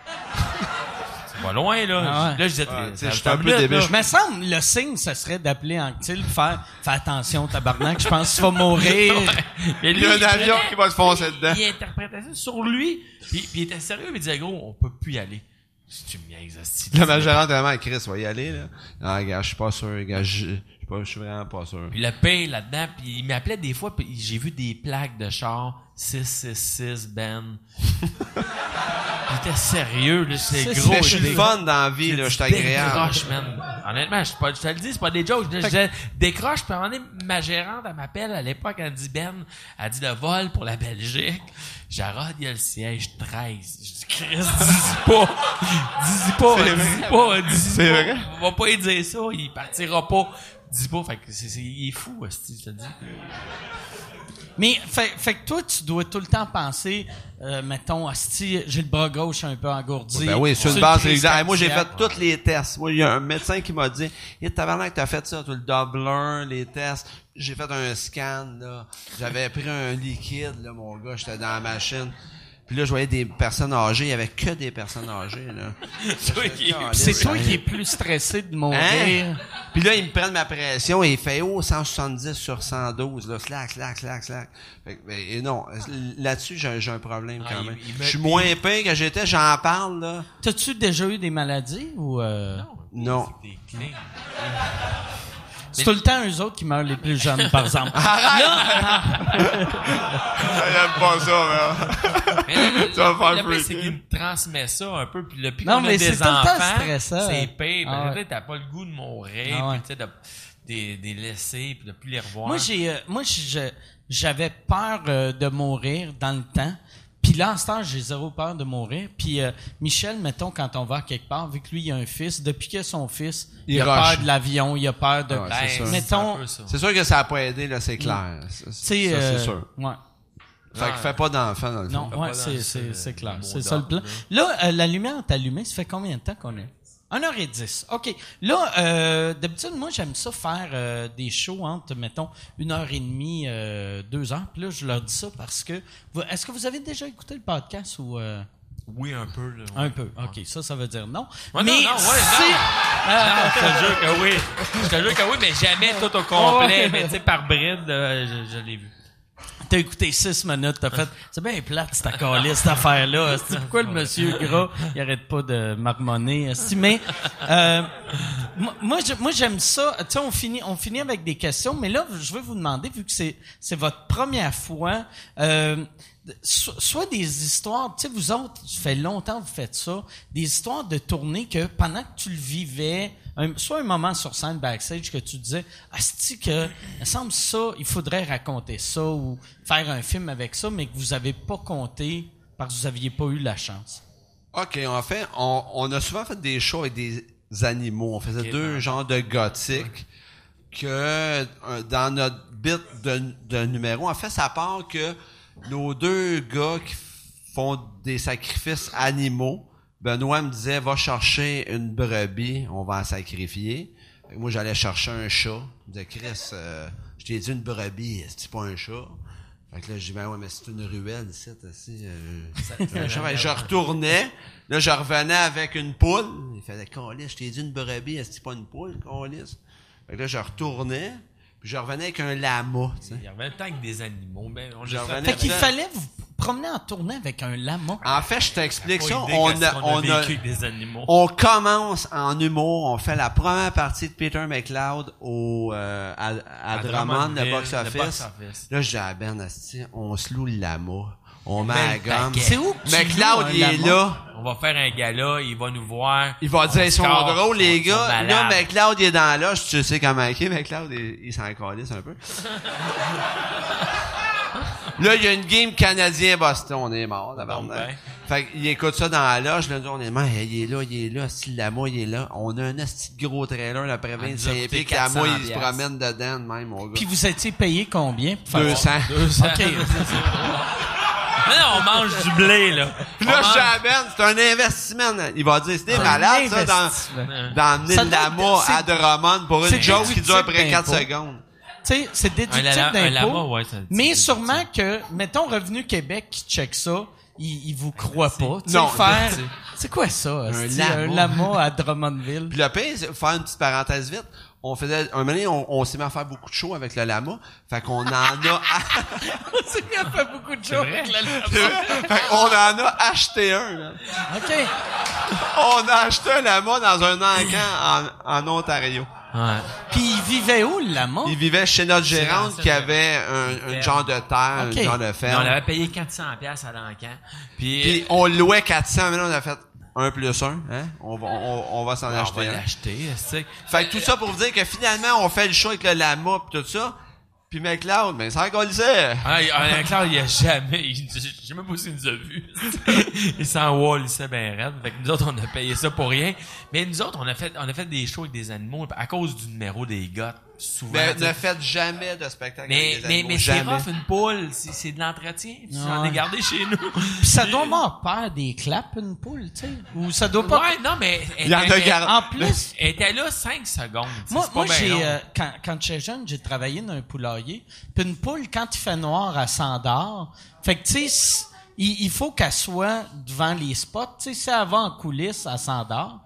C'est pas loin, là. Ah ouais. Là, je disais... je suis un peu débile. Je me semble, le signe, ce serait d'appeler Anctil pour faire... Fais attention, tabarnak, je pense qu'il va mourir. Et lui, il y a un avion qui va se foncer dedans. Il interprétait ça sur lui. Puis il était sérieux, mais il disait, gros, on peut plus y aller. Si tu me niaises, le majorant vraiment à Chris, va y aller, là. Non, gars, je suis pas sûr, gars, je suis vraiment pas sûr. Puis le pain là-dedans, puis il m'appelait des fois, puis j'ai vu des plaques de char 666 Ben. J'étais sérieux, là, c'est gros. Je suis fun dans la vie, là, je suis agréable. Décroche, man. Honnêtement, je te le dis, c'est pas des jokes. Je disais, décroche, puis à un moment donné, ma gérante, elle m'appelle à l'époque, elle dit, Ben, elle dit le vol pour la Belgique. Jarrod, il y a le siège 13. Je dis, Chris, dis-y pas. C'est vrai? On va pas lui dire ça, il partira pas. Dis pas, fait que il est fou, je te dis. Mais, fait que toi, tu dois tout le temps penser, mettons, asti, j'ai le bras gauche un peu engourdi. Ben oui, sur une base exacte. Moi, j'ai fait tous les tests. Moi, il y a un médecin qui m'a dit, « Tabarnak, t'as fait ça, tout le Doppler, les tests. » J'ai fait un scan, là. J'avais pris un liquide, là, mon gars, j'étais dans la machine. Puis là, je voyais des personnes âgées. Il y avait que des personnes âgées, là. C'est toi qui est plus stressé de mourir. Hein? Puis là, ils me prennent ma pression et il fait, 170 sur 112, là. Slack. Fait que, et non, là-dessus, j'ai un problème quand même. Je suis moins épais que j'étais, j'en parle, là. T'as-tu déjà eu des maladies ou, Non. C'est tout le temps eux autres qui meurent les plus jeunes, par exemple. Arrête! J'aime pas ça, man. Mais tu vas faire plus. C'est qu'ils transmet ça un peu, puis le pire qu'on a des enfants, c'est épais. Mais peut-être t'as pas le goût de mourir, puis tu sais, de les laisser, puis de plus les revoir. Moi, j'avais peur de mourir dans le temps. Puis là, en ce temps, j'ai zéro peur de mourir. Puis Michel, mettons, quand on va quelque part, vu que lui, il a un fils, depuis que son fils, il a peur de l'avion, il a peur de... Ah, ben, mettons... C'est sûr que ça n'a pas aidé, là, c'est clair. C'est sûr. Ouais. Fait que fais pas d'enfant, dans le fond. Non, ouais, c'est clair. C'est ça le plan. Là, la lumière est allumée. Ça fait combien de temps qu'on est? 1h10. OK. Là, d'habitude, moi, j'aime ça faire des shows entre, mettons, 1h30, 2h. Puis là, je leur dis ça parce que... Est-ce que vous avez déjà écouté le podcast ou... Oui, un peu. Là, ouais. Un peu. OK. Ça veut dire non. Ouais, mais non, c'est... Je te jure que oui. Je te jure que oui, mais jamais tout au complet. Okay. Mais tu sais, par bride, je l'ai vu. T'as écouté 6 minutes, t'as fait, c'est bien plate, cette calisse, cette affaire-là. C'est pourquoi le monsieur gras, il arrête pas de marmonner. Mais, moi, j'aime ça. Tu sais, on finit avec des questions, mais là, je veux vous demander, vu que c'est votre première fois, soit des histoires, tu sais, vous autres, ça fait longtemps que vous faites ça, des histoires de tournée que pendant que tu le vivais, soit un moment sur scène backstage que tu disais, asti que, il semble ça, il faudrait raconter ça ou faire un film avec ça, mais que vous avez pas compté parce que vous aviez pas eu la chance. OK, en fait, on a souvent fait des shows avec des animaux. On faisait deux genres de gothique que dans notre bit de numéro, en fait, ça part que nos deux gars qui font des sacrifices animaux, Benoît me disait, va chercher une brebis, on va la sacrifier. Moi, j'allais chercher un chat. Je disais, Chris, je t'ai dit une brebis, c'est pas un chat. Fait que là, je dis, ben ouais, mais c'est une ruelle ici, je retournais. Là, je revenais avec une poule. Il faisait, câlisse, je t'ai dit une brebis, c'est pas une poule, câlisse. Fait que là, je retournais. Puis je revenais avec un lama. T'sais. Il revenait tant que des animaux. Ben, fait qu'il fallait vous promener en tournée avec un lama. En fait, je t'explique ça. On commence en humour. On fait la première partie de Peter MacLeod à Drummond, le box-office. Là, je dis à Ben, on se loue le lama. On met à gomme. C'est où que MacLeod, il est là. On va faire un gala, il va nous voir. Il va dire, ils sont drôles, les gars. Là, MacLeod, il est dans la loge. Tu sais comment il est, MacLeod, il s'en calisse un peu. Là, il y a une game Canadien-Boston. On est mort, d'abord. Fait qu'il écoute ça dans la loge. Là, on est mort. Il est là. Si Lama, il est là. On a un asti gros trailer, la province olympique. Lama, il se promène dedans, même, mon gars. Puis vous étiez payé combien? 200. OK. Non, on mange du blé, là. Puis là, Chaben, c'est un investissement. Il va dire, c'était malade, ça, d'emmener le lama à Drummond pour une joke qui dure après 4 secondes. Tu sais, c'est déductible d'impôt. Mais sûrement que, mettons, Revenu Québec qui check ça, il vous croit pas. Non. C'est quoi ça? Un lama à Drummondville. Puis le pire, faire une petite parenthèse vite. On faisait, un moment donné, on s'est mis à faire beaucoup de shows avec le lama. Fait qu'on en a, on s'est mis à faire beaucoup de shows avec le lama. Fait qu'on en a acheté un, là. OK. On a acheté un lama dans un encan en Ontario. Ouais. Puis il vivait où, le Lamont? Il vivait chez notre gérante qui avait un genre de terre, okay, un genre de ferme. Mais on avait payé 400$ à l'encan. Puis on louait 400$, mais là, on a fait 1 + 1. Hein? On va s'en acheter. On va l'acheter, c'est ça. Fait que tout ça pour vous dire que finalement, on fait le show avec le Lama pis tout ça. Puis MacLeod, mais ça qu'on le sait. MacLeod, il a jamais... J'ai même pas s'il nous a vus. Il s'en wall, il s'est bien raide. Fait que nous autres, on a payé ça pour rien. Mais nous autres, on a fait des shows avec des animaux à cause du numéro des gars. Souvent. Mais ne faites jamais de spectacle avec des animaux. Mais c'est rough, une poule. C'est de l'entretien. Puis on est gardé chez nous. Puis ça doit m'en faire des claps, une poule, tu sais. Ou ça doit pas... Ouais, non, mais... En plus... Elle était là 5 secondes. Moi j'ai... Quand j'étais jeune, j'ai travaillé dans un poulailler. Puis une poule, quand il fait noir, elle s'endort. Fait que, tu sais, il faut qu'elle soit devant les spots. Tu sais, si elle va en coulisses, elle s'endort.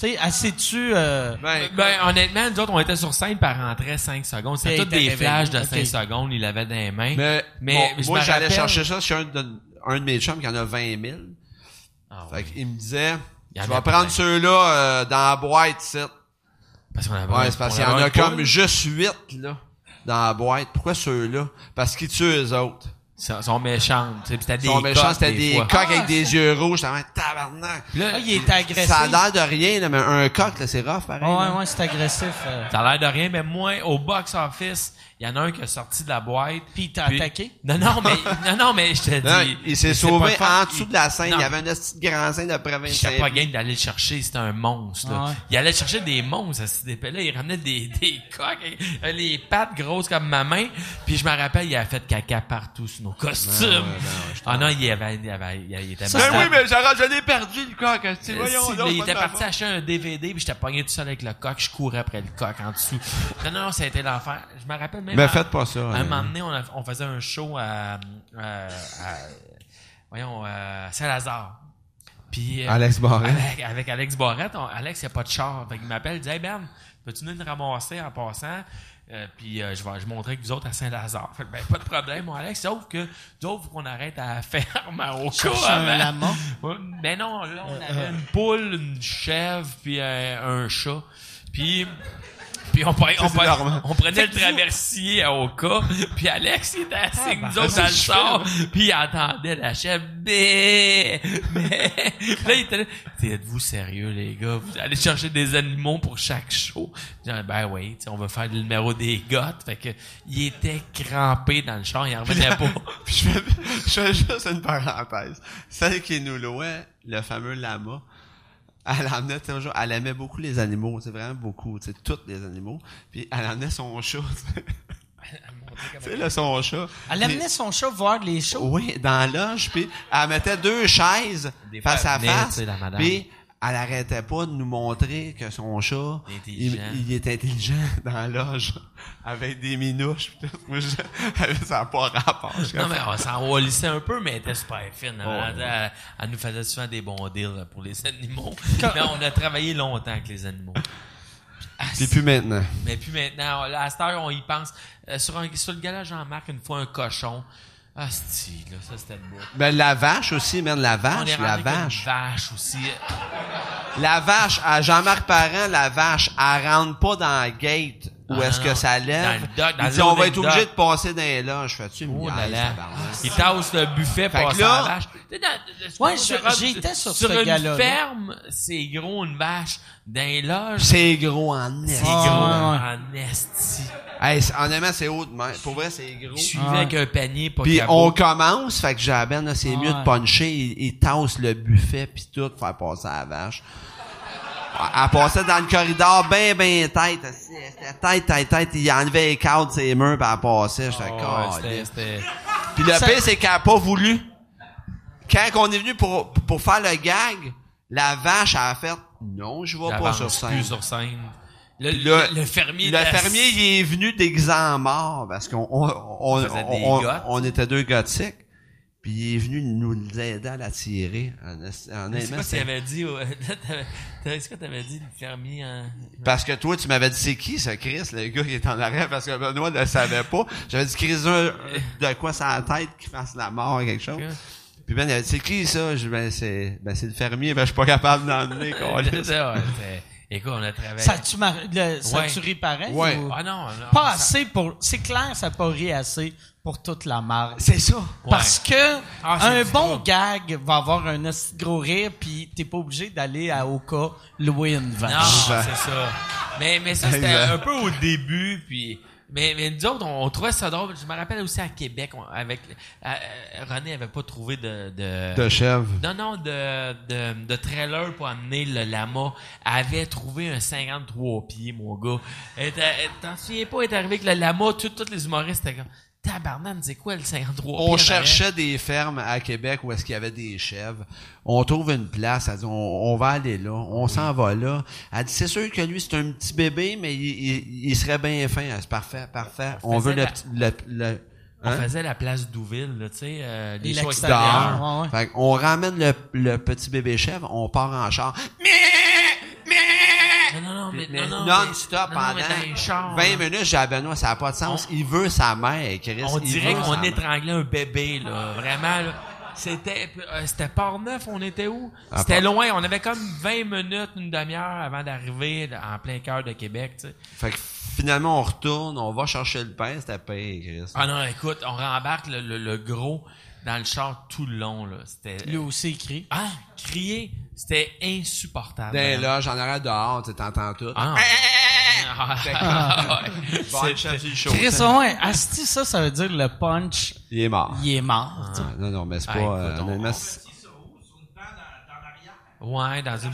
Tu sais, elle s'est-tu... honnêtement, nous autres, on était sur scène, puis elle rentrait 5 secondes. C'était toutes des flashs de 5 secondes. Il l'avait dans les mains. Mais moi, j'allais chercher ça chez un de mes chums qui en a 20 000. Ah, fait qu'il me disait, tu vas prendre ceux-là dans la boîte, tu sais. Parce qu'on a pas... Ouais, c'est parce qu'il y en a comme juste 8, là. Dans la boîte. Pourquoi ceux-là? Parce qu'ils tuent eux autres. Ils sont méchants. Ils sont méchants. C'était des coqs avec des yeux rouges. C'était un tabarnak. Là, il est agressif. Ça a l'air de rien, là, mais un coq, c'est rough, pareil. Oh, ouais, c'est agressif. Ça a l'air de rien, mais moi, au box-office, il y en a un qui est sorti de la boîte. Puis il t'a attaqué? Non, mais je te dis. Il s'est sauvé en dessous de la scène. Il y avait une petite grande scène après 25. J'étais pas game d'aller le chercher. C'était un monstre, là. Ouais. Il allait chercher des monstres, des pellets. Il ramenait des coques, les pattes grosses comme ma main. Puis je me rappelle, il a fait caca partout sur nos costumes. Non, il était malade. Oui, mais je l'ai perdu, le coq. Il était parti acheter un DVD, puis j'étais pogné tout seul avec le coq. Je courais après le coq en dessous. Non, ça a été l'enfer. Je me rappelle. Mais faites pas ça. Un moment donné, on faisait un show à Saint-Lazare. Puis Alex Barrette. Avec Alex Barrette, Alex, il n'y a pas de char. Fait qu'il m'appelle, il dit « Hey Ben, peux-tu venir nous ramasser en passant? » Puis je montrais que vous autres à Saint-Lazare. Fait que, ben, pas de problème, mon Alex, sauf que d'autres qu'on arrête à la ferme à Oka. Mais non, là, on avait une poule, une chèvre, puis un chat. Puis on prenait le traversier à Oka, puis Alex il était assis avec nous autres dans le char, puis il entendait la chèvre bé. Là il était là, êtes-vous sérieux les gars, vous allez chercher des animaux pour chaque show? Ben oui, on va faire le numéro des gottes. Fait que il était crampé dans le char, il en revenait pas. Je fais juste une parenthèse. Celle qui nous louait, le fameux lama, elle aimait beaucoup les animaux, c'est vraiment beaucoup, c'est tous les animaux. Puis elle amenait son chat. Tu sais là son chat. Elle amenait son chat voir les chats. Oui, dans la loge, puis elle mettait 2 chaises face à face. Puis elle arrêtait pas de nous montrer que son chat, il est intelligent dans la loge, avec des minouches. Ça n'a pas rapport. Non, mais on s'en roulissait un peu, mais elle était super fine. Elle nous faisait souvent des bons deals pour les animaux. Mais on a travaillé longtemps avec les animaux. Puis plus maintenant. Mais plus maintenant. À cette heure, on y pense. Sur le gala Jean-Marc, une fois, un cochon. Ah, si, là, ça, c'était beau. Ben, la vache aussi, man, la vache. La vache aussi. La vache, à Jean-Marc Parent, la vache, elle rentre pas dans la gate où est-ce que ça lève. Il dit, on va être obligé de passer dans les loges. Fais-tu une galère? Il tasse le buffet pour passer la vache. Ouais, j'étais sur ce gars-là. Sur une ferme, c'est gros, une vache. Dans les loges. C'est gros en esti. Hey, honnêtement, c'est haut de mer. Pour vrai, c'est gros. Je suivais avec un panier. Puis on commence, fait que j'abène, là, c'est mieux de puncher. Il tasse le buffet pis tout, faire passer à la vache. Elle passait dans le corridor, ben tête. Tête. Il enlevait les cadres de ses murs pis elle passait. J'étais Pis le pire, c'est qu'elle a pas voulu. Quand on est venu pour faire le gag, la vache, elle a fait non, je vais pas sur scène. Le fermier, il est venu déguisé en mort parce qu'on on était 2 gothiques. Puis il est venu nous l'aider à la tirer. C'est quoi tu avais dit? C'est quoi t'avais dit le fermier? Parce que toi, tu m'avais dit c'est qui ce Chris, le gars qui est en arrière, parce que Benoît ne le savait pas. J'avais dit Chris de quoi sa tête qui fasse la mort ou quelque chose. Puis Ben, il a dit, c'est qui, ça? Je dis, ben, c'est le fermier, ben, je suis pas capable d'en donner, quoi. Écoute, on a travaillé. Ça a-tu ri pareil? Ouais. Ou... Ah non, non. Pas assez pour. C'est clair, ça n'a pas ri assez pour toute la marque. C'est ça. Ouais. Parce que un bon gag va avoir un assez gros rire, puis t'es pas obligé d'aller à Oka louer une vache. Non, c'est ça. Mais ça, c'était un peu au début, puis. Mais nous autres, on trouvait ça drôle. Je me rappelle aussi à Québec, René avait pas trouvé de chèvre. Non, non, de trailer pour amener le lama. Elle avait trouvé un 53 pieds, mon gars. T'en souviens pas, elle est arrivée avec le lama. Tous les humoristes étaient comme... Tabarnane, c'est quoi le 53 pieds? On cherchait des fermes à Québec où est-ce qu'il y avait des chèvres. On trouve une place. Elle dit, on va aller là. On s'en va là. Elle dit, c'est sûr que lui, c'est un petit bébé, mais il serait bien fin. Elle dit, parfait. On veut le on faisait la place d'Ouville, là, tu sais, les choix extérieurs. Ouais. Fait qu'on ramène le petit bébé chèvre, on part en char. Non, non-stop pendant 20 minutes, j'ai à Benoît, ça n'a pas de sens. Il veut sa mère, Chris. On dirait qu'on étranglait un bébé, là. Vraiment, là. C'était Port-Neuf, on était où? C'était loin, on avait comme 20 minutes, une demi-heure avant d'arriver en plein cœur de Québec, tu sais. Fait que finalement, on retourne, on va chercher le pain, c'était payé, Chris. Ah non, écoute, on rembarque le gros dans le char tout le long, là. C'était... Lui aussi, il crie. Ah, crier! C'était insupportable. Dès là, j'en arrête dehors, tu t'entends tout. Ah. Asti, ça veut dire le punch. Il est mort. Ah, non, mais c'est pas. Ouais, dans une.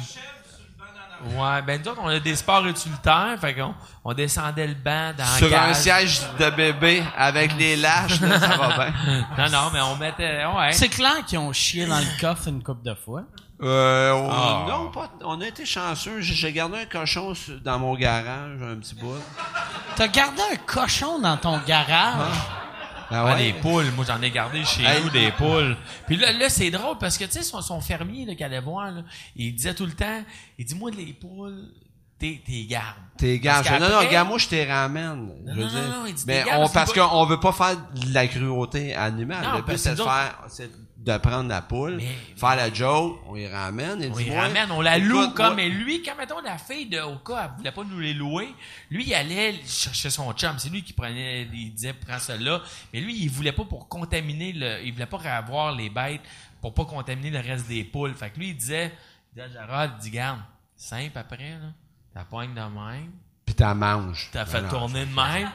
Ouais, ben nous autres, on a des sports utilitaires, fait qu'on descendait le banc dans sur un siège de bébé avec des lâches, là, ça va bien. Non, mais on mettait... Ouais. C'est clair qu'ils ont chié dans le coffre une couple de fois. Non, pas... On a été chanceux. J'ai gardé un cochon dans mon garage, un petit bout. T'as gardé un cochon dans ton garage? Ah ouais. Des poules. Moi, j'en ai gardé chez nous, des poules. Puis là, c'est drôle parce que, tu sais, son fermier là, qu'il allait voir, là, il disait tout le temps, il dit, moi, les poules, t'es gardes. T'es gardes. Non, regarde, moi, je t'es ramène. Non, il dit, mais parce qu'on veut pas faire de la cruauté animale. Le but, c'est de prendre la poule, faire la joke, on y ramène. On la loue comme... Et lui, quand, mettons, la fille de Oka, elle voulait pas nous les louer, lui, il allait chercher son chum. C'est lui qui prenait, il disait, prends cela. Mais lui, il voulait pas pour contaminer il voulait pas avoir les bêtes pour pas contaminer le reste des poules. Fait que lui, il disait à Jarrod, il dit, garde, simple après, là, t'as poigne de même. Puis t'as manges. T'as fait tourner de même.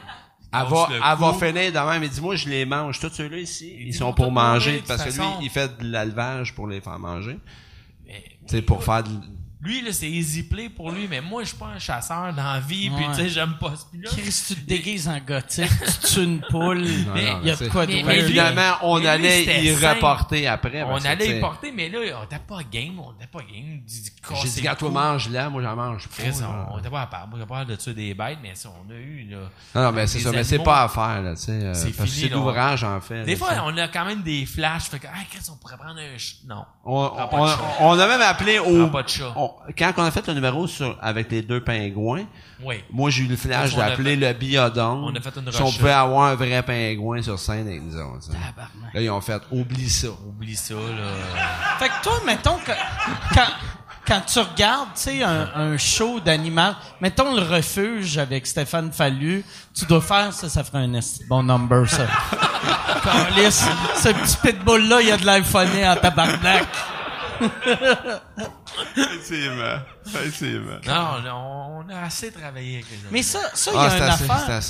Elle va finir de même. Mais dis-moi, je les mange. Tous ceux-là ici, ils sont pour manger. Parce que lui, il fait de l'élevage pour les faire manger. C'est pour faire de... Lui, là, c'est easy play pour lui, mais moi, je suis pas un chasseur dans la vie, puis tu sais, j'aime pas ce pis-là. Chris, tu te déguises en gothique, tu tues une poule, il y a de quoi de... Évidemment, on allait y reporter après. On allait y porter, mais là, on n'a pas game. J'ai dit, gars, toi, mange-la, moi, j'en mange pas. Chris, on n'a pas à part. Moi, j'ai peur de tuer des bêtes, mais ça, on a eu, là. Non, mais c'est ça, mais c'est pas à faire, là, tu sais. C'est l'ouvrage, en fait. Des fois, on a quand même des flashs, fait que, ah, Chris, on pourrait prendre un chat. Non. On a même appelé au... Quand on a fait le numéro avec les deux pingouins, moi j'ai eu le flash d'appeler le biodon. On a fait une si on pouvait avoir un vrai pingouin sur scène avec nous autres. Là, ils ont fait oublie ça là. Fait que toi, mettons que quand tu regardes, tu sais, un show d'animal, mettons le refuge avec Stéphane Fallu, tu dois faire ça ferait un bon number, ça. Ce petit pitbull là, il y a de l'iPhone en tabarnak. Effectivement. Non, on a assez travaillé avec les autres. Mais ça, il y a une affaire.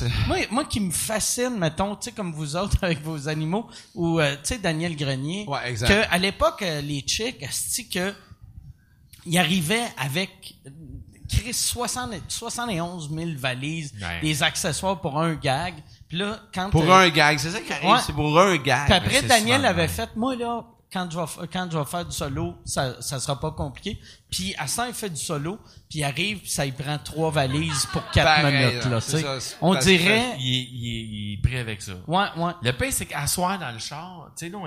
Moi qui me fascine, mettons, tu sais, comme vous autres avec vos animaux, ou, tu sais, Daniel Grenier. Ouais, exact. Que, à l'époque, les chicks, ils arrivaient avec, Chris, 71 000 valises, des accessoires pour un gag. Puis là, c'est ça qui arrive, c'est pour un gag. Puis après, Daniel avait fait, moi, là, quand je vais faire du solo, ça sera pas compliqué. Puis à ça, il fait du solo, puis il arrive, puis ça il prend 3 valises pour 4 minutes là, tu sais. On dirait il est pris avec ça. Ouais. Le pire c'est qu'à soir dans le char, tu sais, nous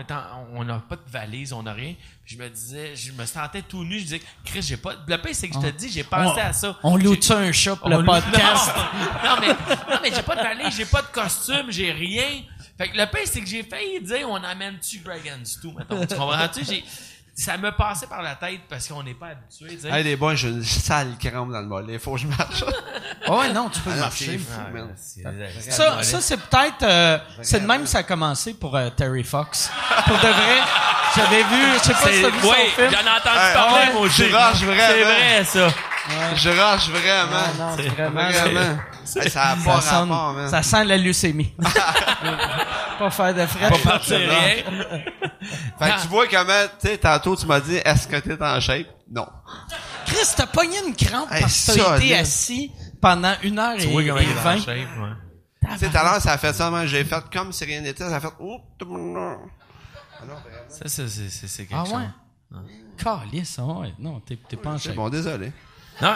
on n'a pas de valise, on n'a rien. Puis je me sentais tout nu, je disais Chris, j'ai pas. Le pire c'est que je te dis, j'ai pensé à ça. On loue-tu un chat pour le podcast? Non, mais j'ai pas de valise, j'ai pas de costume, j'ai rien. Fait que le pire, c'est que j'ai failli dire, on amène-tu Dragon's 2, mettons. Tu comprends-tu? Ça me passait par la tête parce qu'on n'est pas habitué. Hey, les boys, j'ai une sale crampe dans le mollet. Faut que je marche. Oh, ouais, non, tu peux marcher. Fou, man. Ça, c'est peut-être... c'est de même que ça a commencé pour Terry Fox. Pour de vrai, j'avais vu... Je sais pas si t'as vu son film. J'en ai entendu parler, moi aussi. C'est vrai, ça. Ouais. Je rush vraiment. Non, c'est vraiment. C'est, hey, ça a pas rapport, man. Ça sent la leucémie. Pas faire de frais. Pas partir rien. Fait que tu vois comment, tu sais, tantôt tu m'as dit, est-ce que t'es en shape? Non. Chris, t'as pogné une crampe parce que t'as été assis pendant 1h20. Tu vois comment il est en shape, ouais. Tu sais, tout à l'heure, ça a fait ça, moi, j'ai fait comme si rien n'était, ça a fait, oh, ça, c'est quelque chose. Ah ouais? Calisse, ouais. Non, t'es pas en shape. Bon, désolé. Non.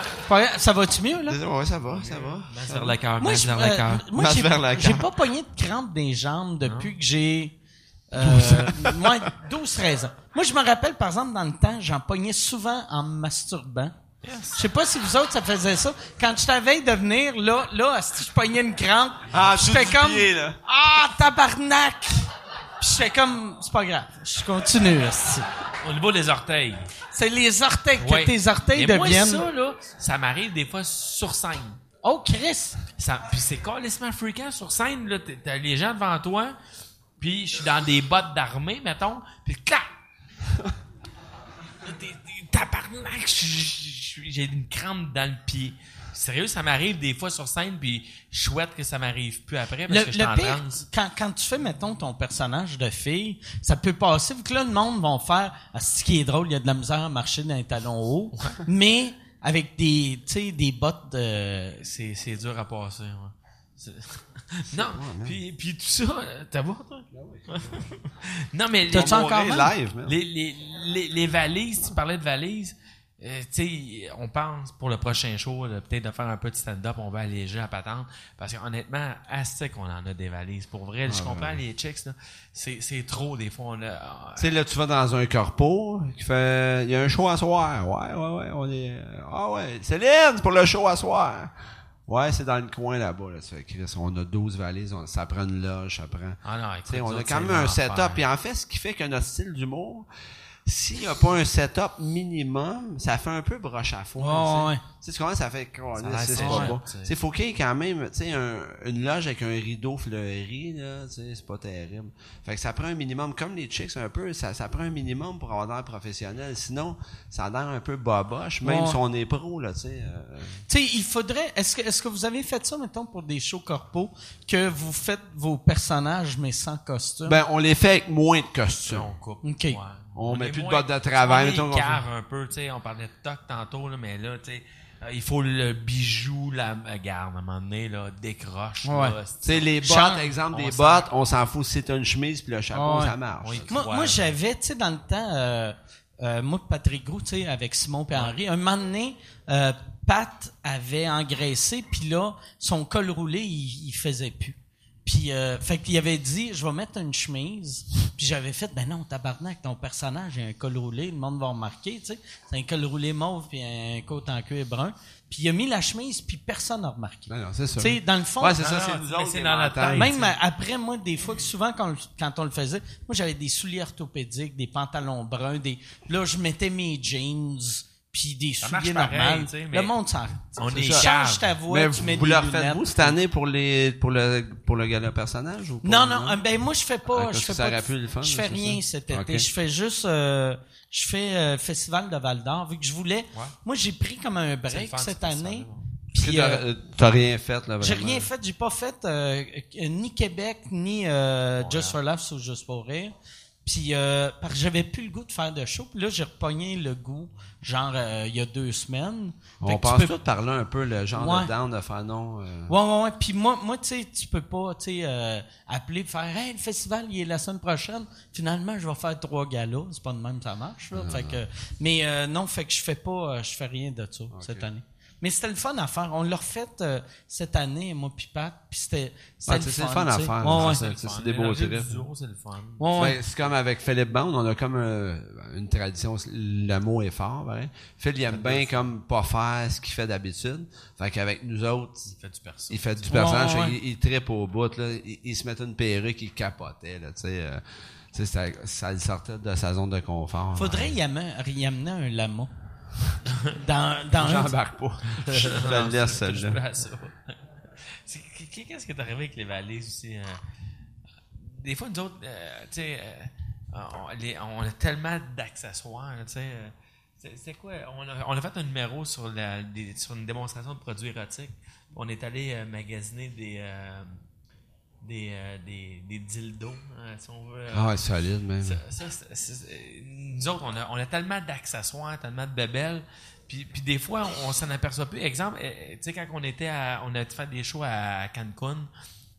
Ça va-tu mieux, là? Oui, ça va. Masse vers le cœur, masse vers le cœur. Moi, j'ai pas pogné de crampes dans les jambes depuis que j'ai... 12-13 ans. Moi, je me rappelle, par exemple, dans le temps, j'en pognais souvent en me masturbant. Yes. Je sais pas si vous autres, ça faisait ça. Quand je t'avais de venir, là, si je pognais une crampe, je fais comme... Pied, là. Ah, tabarnak! Puis je fais comme... C'est pas grave. Je continue, là. Au niveau des orteils. C'est les orteils que tes orteils deviennent. Moi, ça, là, ça m'arrive des fois sur scène. Oh, Chris! Puis c'est complètement freakant sur scène, là. T'as les gens devant toi, puis je suis dans des bottes d'armée, mettons, puis clac! Tabarnak! J'ai une crampe dans le pied. Sérieux, ça m'arrive des fois sur scène, puis je souhaite que ça m'arrive plus après parce que je suis en transe. Quand tu fais, mettons, ton personnage de fille, ça peut passer, vu que là, le monde va faire ce qui est drôle, il y a de la misère à marcher dans les talons hauts, mais avec des, tu sais, des bottes de... C'est dur à passer, ouais. Non, puis tout ça, t'as vu, toi? Non, mais... T'as-tu encore live, les valises, tu parlais de valises... Tu sais, on pense pour le prochain show là, peut-être de faire un peu de stand-up, on va alléger la patente parce qu'honnêtement, assez qu'on en a des valises. Pour vrai, je comprends les chicks là, c'est trop des fois on a. Tu sais là, tu vas dans un corpo qui fait, il y a un show à soir. Ouais, on est Céline pour le show à soir. Ouais, c'est dans le coin là-bas là, tu fais Chris, on a 12 valises, ça prend une loge, ça prend. Ah non, écoute, on a quand même un setup et en fait, ce qui fait que notre style d'humour, s'il n'y a pas un setup minimum, ça fait un peu broche à foin. Oh, ouais. Tu sais comment ça fait? C'est pas bon. Il faut qu'il y ait quand même une loge avec un rideau fleuri, là, c'est pas terrible. Fait que ça prend un minimum, comme les chicks un peu, ça prend un minimum pour avoir l'air professionnel. Sinon, ça a l'air un peu boboche, même si on est pro. Tu sais, il faudrait... Est-ce que vous avez fait ça, mettons, pour des shows corpo, que vous faites vos personnages, mais sans costume? Ben, on les fait avec moins de costumes. On coupe. OK. Ouais. On met plus de bottes de travail. On écart un peu, tu sais, on parlait de toc tantôt, là, mais là, tu sais, il faut le bijou, la garde, à un moment donné, là, décroche. Ouais. Tu sais, les bottes, par exemple, des bottes, on s'en fout si t'as une chemise puis le chapeau, ça marche. Oui, moi, j'avais, tu sais, dans le temps, moi et Patrick Gros, tu sais, avec Simon et Henri, un moment donné, Pat avait engraissé, puis là, son col roulé, il faisait plus. Puis, fait qu'il avait dit, je vais mettre une chemise. Puis j'avais fait, ben non, tabarnak, ton personnage, il a un col roulé, le monde va remarquer, tu sais. C'est un col roulé mauve puis un coat en cuir brun. Puis il a mis la chemise puis personne n'a remarqué. Ben non, c'est ça. Tu sais, dans le fond. Ouais, c'est ça, c'est nous autres, c'est dans la tête. Même après, moi, des fois, souvent, quand on le faisait, moi, j'avais des souliers orthopédiques, des pantalons bruns, là, je mettais mes jeans. Puis des souliers normales. Le monde s'en... On change ta voix, mais tu mets des lunettes. Vous le refaites-vous cette année pour le gala personnage? Ou non, ben moi, je fais pas... Je fais rien cet été. Je fais juste... je fais Festival de Val-d'Or, vu que je voulais... Ouais. Moi, j'ai pris comme un break cette année. Puis t'as rien fait, là, vraiment? J'ai rien fait. J'ai pas fait ni Québec, ni Just for Laughs ou Just for Rire. Puis parce que j'avais plus le goût de faire de show. Puis là, j'ai repogné le goût, genre, il y a 2 semaines. On pense tout par là un peu, le genre de down, de faire non... Ouais. Puis moi tu sais, tu peux pas, tu sais, appeler pour faire « Hey, le festival, il est la semaine prochaine. Finalement, je vais faire 3 galas. » C'est pas de même, ça marche, là. Fait que, mais non, fait que je fais rien de ça cette année. Mais c'était le fun à faire. On l'a refait cette année, moi puis Pat, puis c'était le fun à faire. Ouais, c'est des beaux trips. C'est le fun. Ouais, ouais. C'est comme avec Philippe Bond, on a comme une tradition, le mot est fort. Ouais. Phil, il aime bien comme pas faire ce qu'il fait d'habitude. Fait qu'avec nous autres, il fait du personnage. Ouais, ouais. Il trippe au bout. Là. Il se mettait une perruque, il capotait. Là, ça le sortait de sa zone de confort. Faudrait y amener un lama. J'embarque pas. Je laisse celle-là. Qu'est-ce qui est arrivé avec les valises aussi? Des fois, nous autres, on a tellement d'accessoires. C'est quoi? On a fait un numéro sur une démonstration de produits érotiques. On est allé magasiner des dildos, si on veut. Ah ouais, solide même. Nous autres, on a tellement d'accessoires, tellement de bébelles, puis des fois, on s'en aperçoit plus. Exemple, tu sais, quand on a fait des shows à Cancun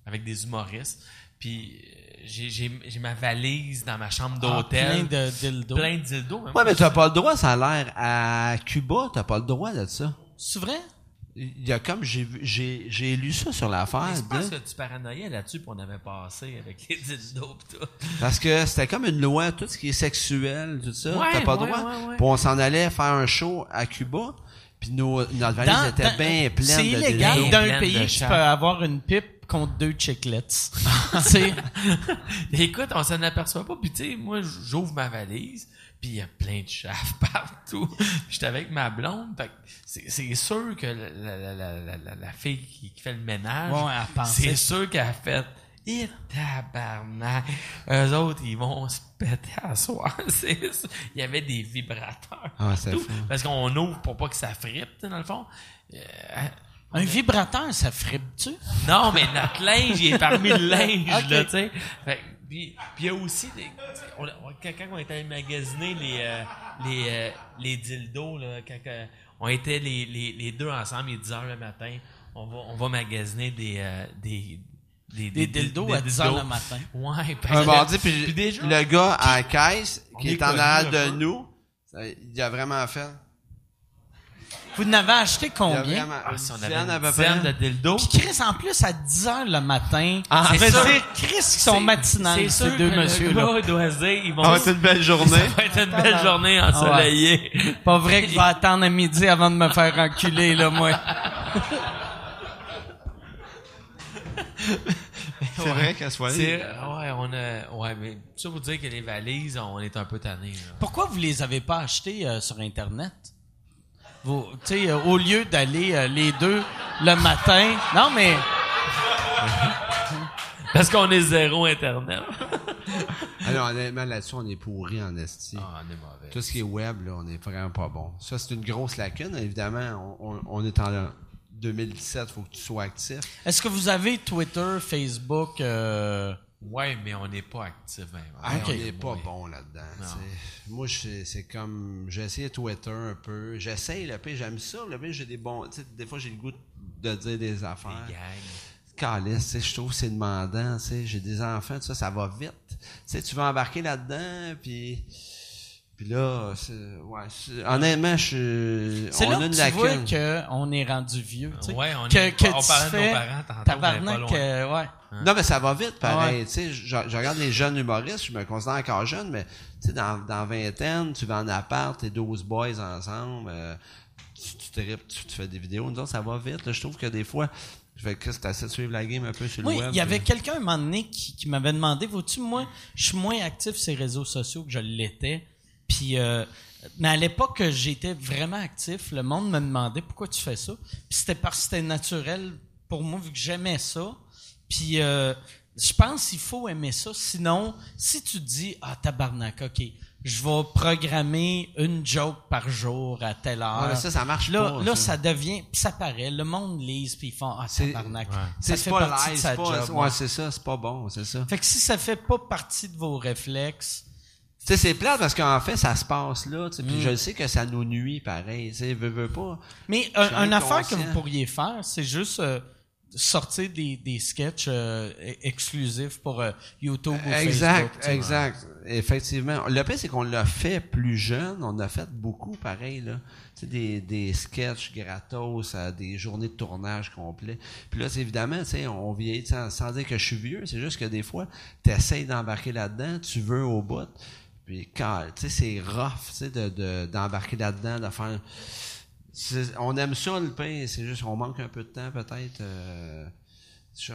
avec des humoristes, puis j'ai ma valise dans ma chambre d'hôtel. Plein de dildos. Ouais, mais t'as pas le droit, ça a l'air. À Cuba, t'as pas le droit de ça. C'est vrai? Il y a comme j'ai lu ça sur l'affaire. Je pense que tu paranoïais là-dessus, puis on avait passé avec les dildos pis tout. Parce que c'était comme une loi, tout ce qui est sexuel, tout ça, ouais, t'as pas droit. Ouais. Puis on s'en allait faire un show à Cuba, puis notre valise était bien pleine. C'est illégal d'un pays que tu peux avoir une pipe contre 2 chiclettes. Écoute, on s'en aperçoit pas, puis tu sais, moi j'ouvre ma valise. Puis il y a plein de chaffes partout. J'étais avec ma blonde. Fait que c'est sûr que la fille qui fait le ménage, ouais, c'est sûr qu'elle a fait « Et tabarnak! » Eux autres, ils vont se péter à soir. Il y avait des vibrateurs partout. Ah, parce qu'on ouvre pour pas que ça frippe, dans le fond. Un vibrateur, ça frippe-tu? Non, mais notre linge, il est parmi le linge. Okay. Tu sais. Puis il y a aussi quand on était allé magasiner les dildos là, quand on était les deux ensemble, il est 10h le matin, on va magasiner des dildos à 10h le matin. Ouais, un mardi, puis déjà, le gars à la caisse qui est en arrière de nous, il a vraiment fait. Vous n'avez acheté combien? Si on avait une de dildo. Puis Chris, en plus, à 10h le matin, ça veut dire Chris qui sont matinaux, ces deux messieurs-là. Ça va être une belle journée. Ça va être une belle journée ensoleillée. Ouais. Pas vrai que je vais attendre à midi avant de me faire enculer, là, moi. C'est vrai qu'elle soit là. Mais ça vous dire que les valises, on est un peu tannés. Là. Pourquoi vous les avez pas achetées sur Internet? Au lieu d'aller les deux le matin. Non, mais... Parce qu'on est zéro Internet. Alors, honnêtement, là-dessus, on est pourri en esti. Ah, on est mauvais. Tout ce qui est web, là, on est vraiment pas bon. Ça, c'est une grosse lacune. Évidemment, on est en 2017. Il faut que tu sois actif. Est-ce que vous avez Twitter, Facebook... Ouais, mais on n'est pas actif. Hein. Okay. On n'est pas bon là-dedans. Moi, c'est comme... J'ai essayé Twitter un peu. J'essaye, le pire, j'aime ça. Le pire, j'ai des bons... Des fois, j'ai le goût de dire des affaires. Des gags. Je trouve que c'est demandant. J'ai des enfants, ça va vite. Tu vas embarquer là-dedans, puis... Puis là, honnêtement, on a une lacune. C'est là que tu vois qu'on est rendu vieux. Ouais, on parlait de nos parents tantôt. Tabarnak, ouais. Non, mais ça va vite, pareil. Ouais. Je regarde les jeunes humoristes, je me considère encore jeune, mais dans vingtaine, tu vas en appart, t'es 12 boys ensemble, tu tripes, tu fais des vidéos. Nous autres, ça va vite. Là, je trouve que des fois... Chris, t'as essayé de suivre la game un peu sur le web. Il y avait quelqu'un, un moment donné, qui m'avait demandé, vois-tu, moi, je suis moins actif sur les réseaux sociaux que je l'étais. Puis, mais à l'époque, j'étais vraiment actif. Le monde me demandait pourquoi tu fais ça. Puis c'était parce que c'était naturel pour moi, vu que j'aimais ça. Puis je pense qu'il faut aimer ça. Sinon, si tu dis « Ah, tabarnak, OK, je vais programmer une joke par jour à telle heure. » Ça marche là, pas. Là, ça devient... Puis ça paraît. Le monde lise, puis ils font « Ah, tabarnak. » Ça fait pas partie de sa job. Ouais, c'est ça. C'est pas bon, c'est ça. Fait que si ça fait pas partie de vos réflexes... Tu sais, c'est plate parce qu'en fait, ça se passe là. Puis je sais que ça nous nuit pareil. Tu sais, veux pas. Mais une affaire que vous pourriez faire, c'est juste... sortir des sketchs exclusifs pour YouTube ou Facebook. Exact, exact. Effectivement. Le pire, c'est qu'on l'a fait plus jeune. On a fait beaucoup, pareil, là. C'est des sketchs gratos, à des journées de tournage complets. Puis là, c'est évidemment, tu sais, on vieillit sans dire que je suis vieux. C'est juste que des fois, tu essaies d'embarquer là-dedans, tu veux au bout. Puis quand, tu sais, c'est rough, tu sais, d'embarquer là-dedans, de faire... On aime ça, le pain, c'est juste qu'on manque un peu de temps, peut-être.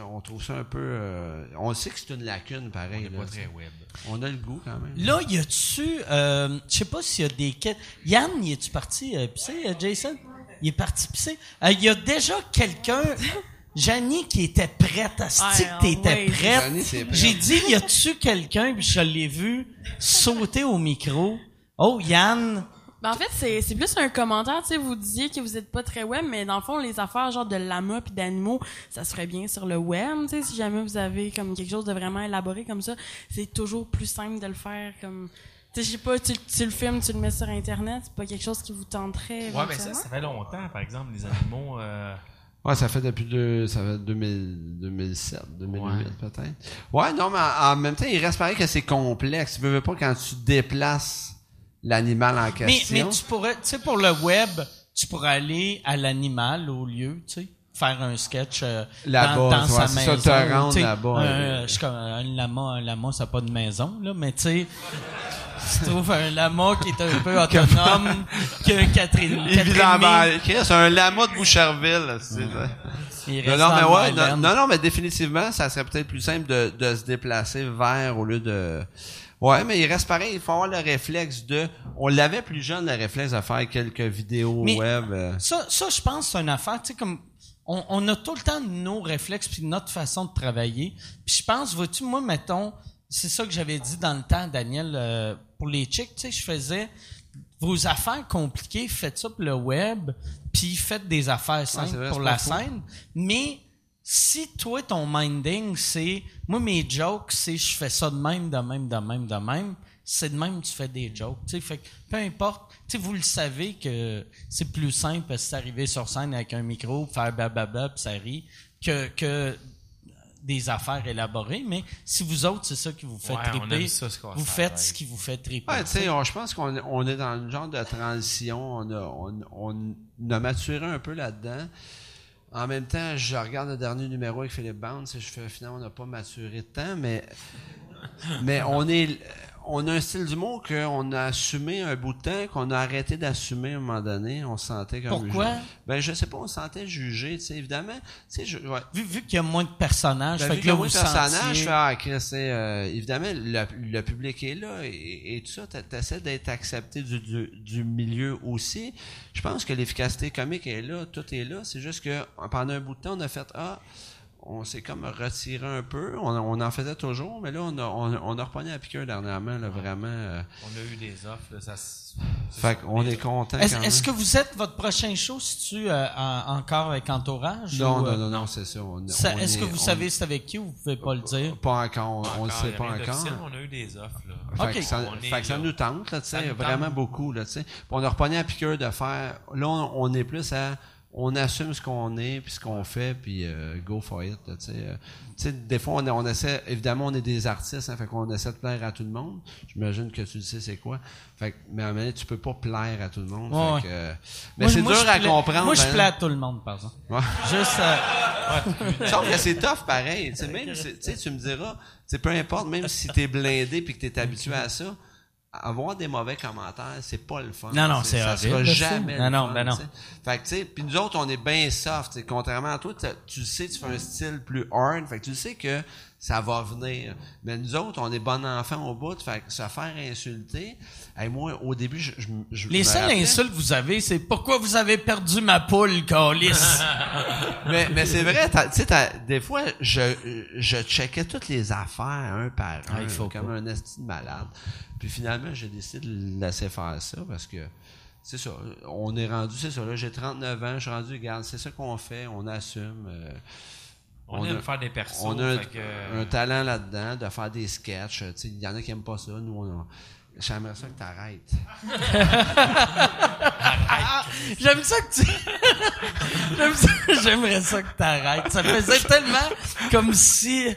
On trouve ça un peu... on sait que c'est une lacune, pareil. On est pas très web. On a le goût, quand même. Là, y a-tu... je sais pas s'il y a des quêtes... Yann, y es-tu parti pisser, Jason? Il est parti pisser. Y a déjà quelqu'un... Jannie qui était prête, asti que t'étais prête. Janine, c'est prête. J'ai dit, y a-tu quelqu'un, puis je l'ai vu, sauter au micro. Oh, Yann... Ben en fait, c'est plus un commentaire, tu sais, vous disiez que vous êtes pas très web, mais dans le fond, les affaires genre de lama pis d'animaux, ça serait bien sur le web, tu sais, si jamais vous avez comme quelque chose de vraiment élaboré comme ça, c'est toujours plus simple de le faire comme... Tu sais, je sais pas, tu le filmes, tu le mets sur Internet, c'est pas quelque chose qui vous tenterait... Ouais, mais ça fait longtemps, par exemple, les animaux... Ouais, ça fait depuis 2007, 2008 ouais. Peut-être. Ouais, non, mais en même temps, il reste pareil que c'est complexe. Tu veux pas quand tu déplaces... l'animal en question. Mais tu pourrais, tu sais, pour le web, tu pourrais aller à l'animal au lieu, tu sais, faire un sketch dans sa maison. Ça te rendre là-bas. Un lama, ça n'a pas de maison, là, mais tu sais, tu trouves un lama qui est un peu autonome que Catherine. Évidemment, c'est un lama de Boucherville, tu sais. Non, mais définitivement, ça serait peut-être plus simple de se déplacer vers au lieu de... Ouais, mais il reste pareil, il faut avoir le réflexe de... On l'avait plus jeune, le réflexe de faire quelques vidéos web. Ça, je pense, c'est une affaire, tu sais, comme... On a tout le temps nos réflexes puis notre façon de travailler. Puis je pense, vois-tu, moi, mettons... C'est ça que j'avais dit dans le temps, Daniel, pour les chicks, tu sais, je faisais... Vos affaires compliquées, faites ça pour le web, puis faites des affaires simples pour la scène. Mais... Si toi, ton minding, c'est... Moi, mes jokes, c'est je fais ça de même. C'est de même que tu fais des jokes. T'sais. Fait que peu importe. T'sais, vous le savez que c'est plus simple de s'arriver sur scène avec un micro, faire bababa, puis ça rit, que des affaires élaborées. Mais si vous autres, c'est ça qui vous fait triper, vous faites ce qui vous fait triper. Ouais, je pense qu'on est dans le genre de transition. On a maturé un peu là-dedans. En même temps, je regarde le dernier numéro avec Philippe Bond, je fais finalement on n'a pas maturé de temps, mais on a un style d'humour qu'on a assumé un bout de temps, qu'on a arrêté d'assumer à un moment donné. On se sentait comme pourquoi? Jugé. Ben je sais pas, on se sentait jugé, tu sais, évidemment. Tu sais, ouais. Vu qu'il y a moins de personnages, ben, fait que là, vous sentiez... je fais évidemment le public est là et tout ça, t'essaies d'être accepté du milieu aussi. Je pense que l'efficacité comique est là, tout est là. C'est juste que pendant un bout de temps, on a fait on s'est comme retiré un peu. On en faisait toujours, mais là, on a repogné à piqûre dernièrement, là, vraiment. On a eu des offres, là, ça... Fait qu'on est content. Est-ce que vous êtes votre prochain show, si tu encore avec Entourage? Non, c'est ça. Est-ce que vous savez c'est avec qui ou vous pouvez pas le dire? Pas encore, on ne sait pas encore. On a eu des offres, là. Okay. Fait que ça nous tente, là, tu sais, vraiment beaucoup, là, tu sais. On a repogné à piqûre de faire... Là, on est plus à... On assume ce qu'on est, puis ce qu'on fait, puis go for it. Tu sais, des fois, on essaie... Évidemment, on est des artistes, hein, fait qu'on essaie de plaire à tout le monde. J'imagine que tu le sais c'est quoi. Fait que, mais à un moment donné, tu peux pas plaire à tout le monde. Ouais, fait que, mais moi, c'est dur à comprendre. Moi, je plaire à tout le monde, par exemple. Ouais. Juste... Sauf que c'est tough, pareil. Tu sais, même, tu me diras, peu importe, même si t'es blindé puis que t'es habitué à ça... Avoir des mauvais commentaires, c'est pas le fun. Non, c'est ça horrible. Ça sera jamais le fun. Fait que, tu sais, puis nous autres, on est bien soft. Contrairement à toi, tu sais, tu fais un style plus hard. Fait que tu sais que ça va venir. Mais nous autres, on est bon enfant au bout. Fait que se faire insulter... moi, au début, je les seules insultes que vous avez, c'est « Pourquoi vous avez perdu ma poule, câlisse? » Mais c'est vrai, tu sais, des fois, je checkais toutes les affaires un par un, un esti de malade. Puis finalement, j'ai décidé de laisser faire ça parce que, c'est ça, on est rendu, c'est ça, là, j'ai 39 ans, je suis rendu, regarde, c'est ça qu'on fait, on assume. On aime faire des persos. On a un talent là-dedans de faire des sketchs. Il y en a qui n'aiment pas ça, nous, J'aimerais ça que t'arrêtes. Arrête. J'aime ça que tu... J'aimerais ça que t'arrêtes. Ça faisait tellement comme si...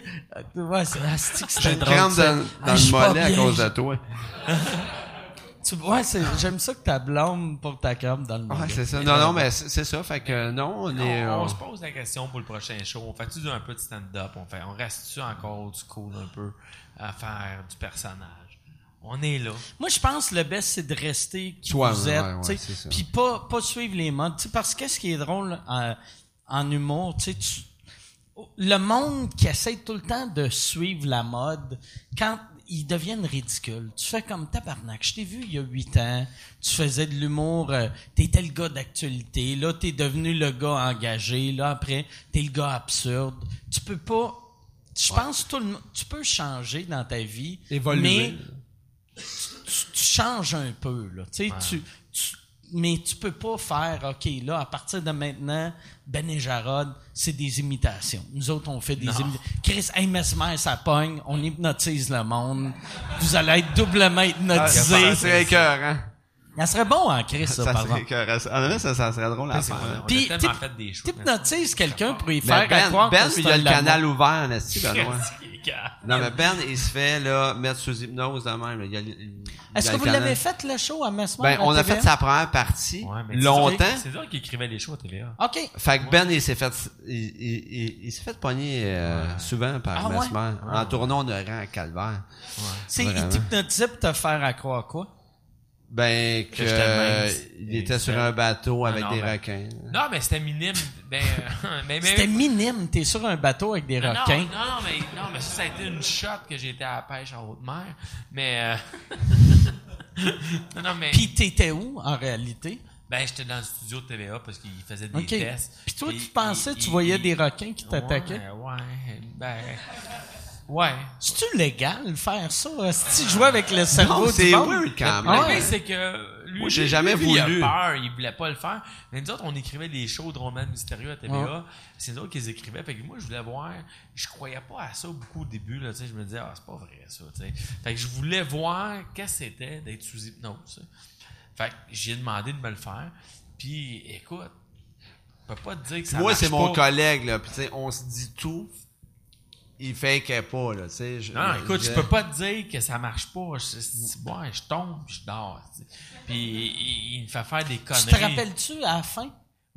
Ouais, c'est astique, c'était drôle. Je te crame dans le mollet à cause de toi. Ouais, j'aime ça que ta blâme pour ta crème dans le monde. Ouais, c'est ça. Non, non, mais c'est ça. Fait que non, on est. On se pose la question pour le prochain show. On fait-tu un peu de stand-up? On reste-tu encore du cool un peu à faire du personnage? On est là. Moi, je pense que le best, c'est de rester qui vous êtes. Puis pas suivre les modes. T'sais, parce que qu'est-ce qui est drôle en humour, le monde qui essaie tout le temps de suivre la mode, quand ils deviennent ridicules. Tu fais comme tabarnak. Je t'ai vu il y a 8 ans. Tu faisais de l'humour. T'étais le gars d'actualité. Là, t'es devenu le gars engagé. Là, après, t'es le gars absurde. Tu peux pas... Je pense que tu peux changer dans ta vie. Évoluer. Mais tu changes un peu. Là. Ouais. Mais tu peux pas faire, OK, là, à partir de maintenant, Ben et Jarrod, c'est des imitations. Nous autres, on fait des imitations. Chris, hey, Messmer, ça pogne, on hypnotise le monde. Vous allez être doublement hypnotisés. Ah, ça serait écœurant. Ça serait bon, hein, Chris, ça, par exemple. En fait, ça serait drôle à faire. Puis, on a tellement fait des choses. T'hypnotises quelqu'un pour y faire à croire que c'est un... Ben, il y a le canal ouvert, n'est-ce pas, Benoît? Non, mais Ben, il se fait là mettre sous hypnose de même. Est-ce que vous l'avez fait, le show, à Messmer? Ben, on a fait sa première partie, longtemps. C'est dur qu'il écrivait les shows à TVA. OK. Fait que Ben, il s'est fait... Il s'est fait pogner souvent par Messmer. En tournant, on aurait un calvaire. Il t'hypnotisait pour te faire à croire quoi? Ben, il était sur un bateau avec des requins. Non, mais c'était minime. C'était minime, t'es sur un bateau avec des requins. Non, mais ça a été une shot que j'étais à la pêche en haute mer. Mais, mais... Pis t'étais où, en réalité? Ben, j'étais dans le studio de TVA parce qu'ils faisaient des tests. Pis toi, tu pensais, tu voyais des requins qui t'attaquaient? Ouais, ben... Ouais. C'est-tu légal faire ça? Si tu jouais avec le cerveau du monde? Non, c'est weird quand même. Le problème, c'est que lui, moi, j'ai jamais voulu. Il a peur, il voulait pas le faire. Mais nous autres, on écrivait des shows drôlement mystérieux à TVA. C'est nous autres qui les écrivaient. Fait que moi, je voulais voir... Je croyais pas à ça beaucoup au début. Là, je me disais, c'est pas vrai ça. T'sais. Fait que je voulais voir qu'est-ce que c'était d'être sous hypnose. T'sais. Fait que j'ai demandé de me le faire. Puis, écoute, je peux pas te dire que ça marche pas. Moi, c'est mon collègue. Là, puis, on se dit tout. Il fait qu'il pas, là, tu sais. Non, écoute, je peux pas te dire que ça marche pas. Je tombe, je dors. T'sais. Puis il me fait faire des conneries. Tu te rappelles-tu à la fin?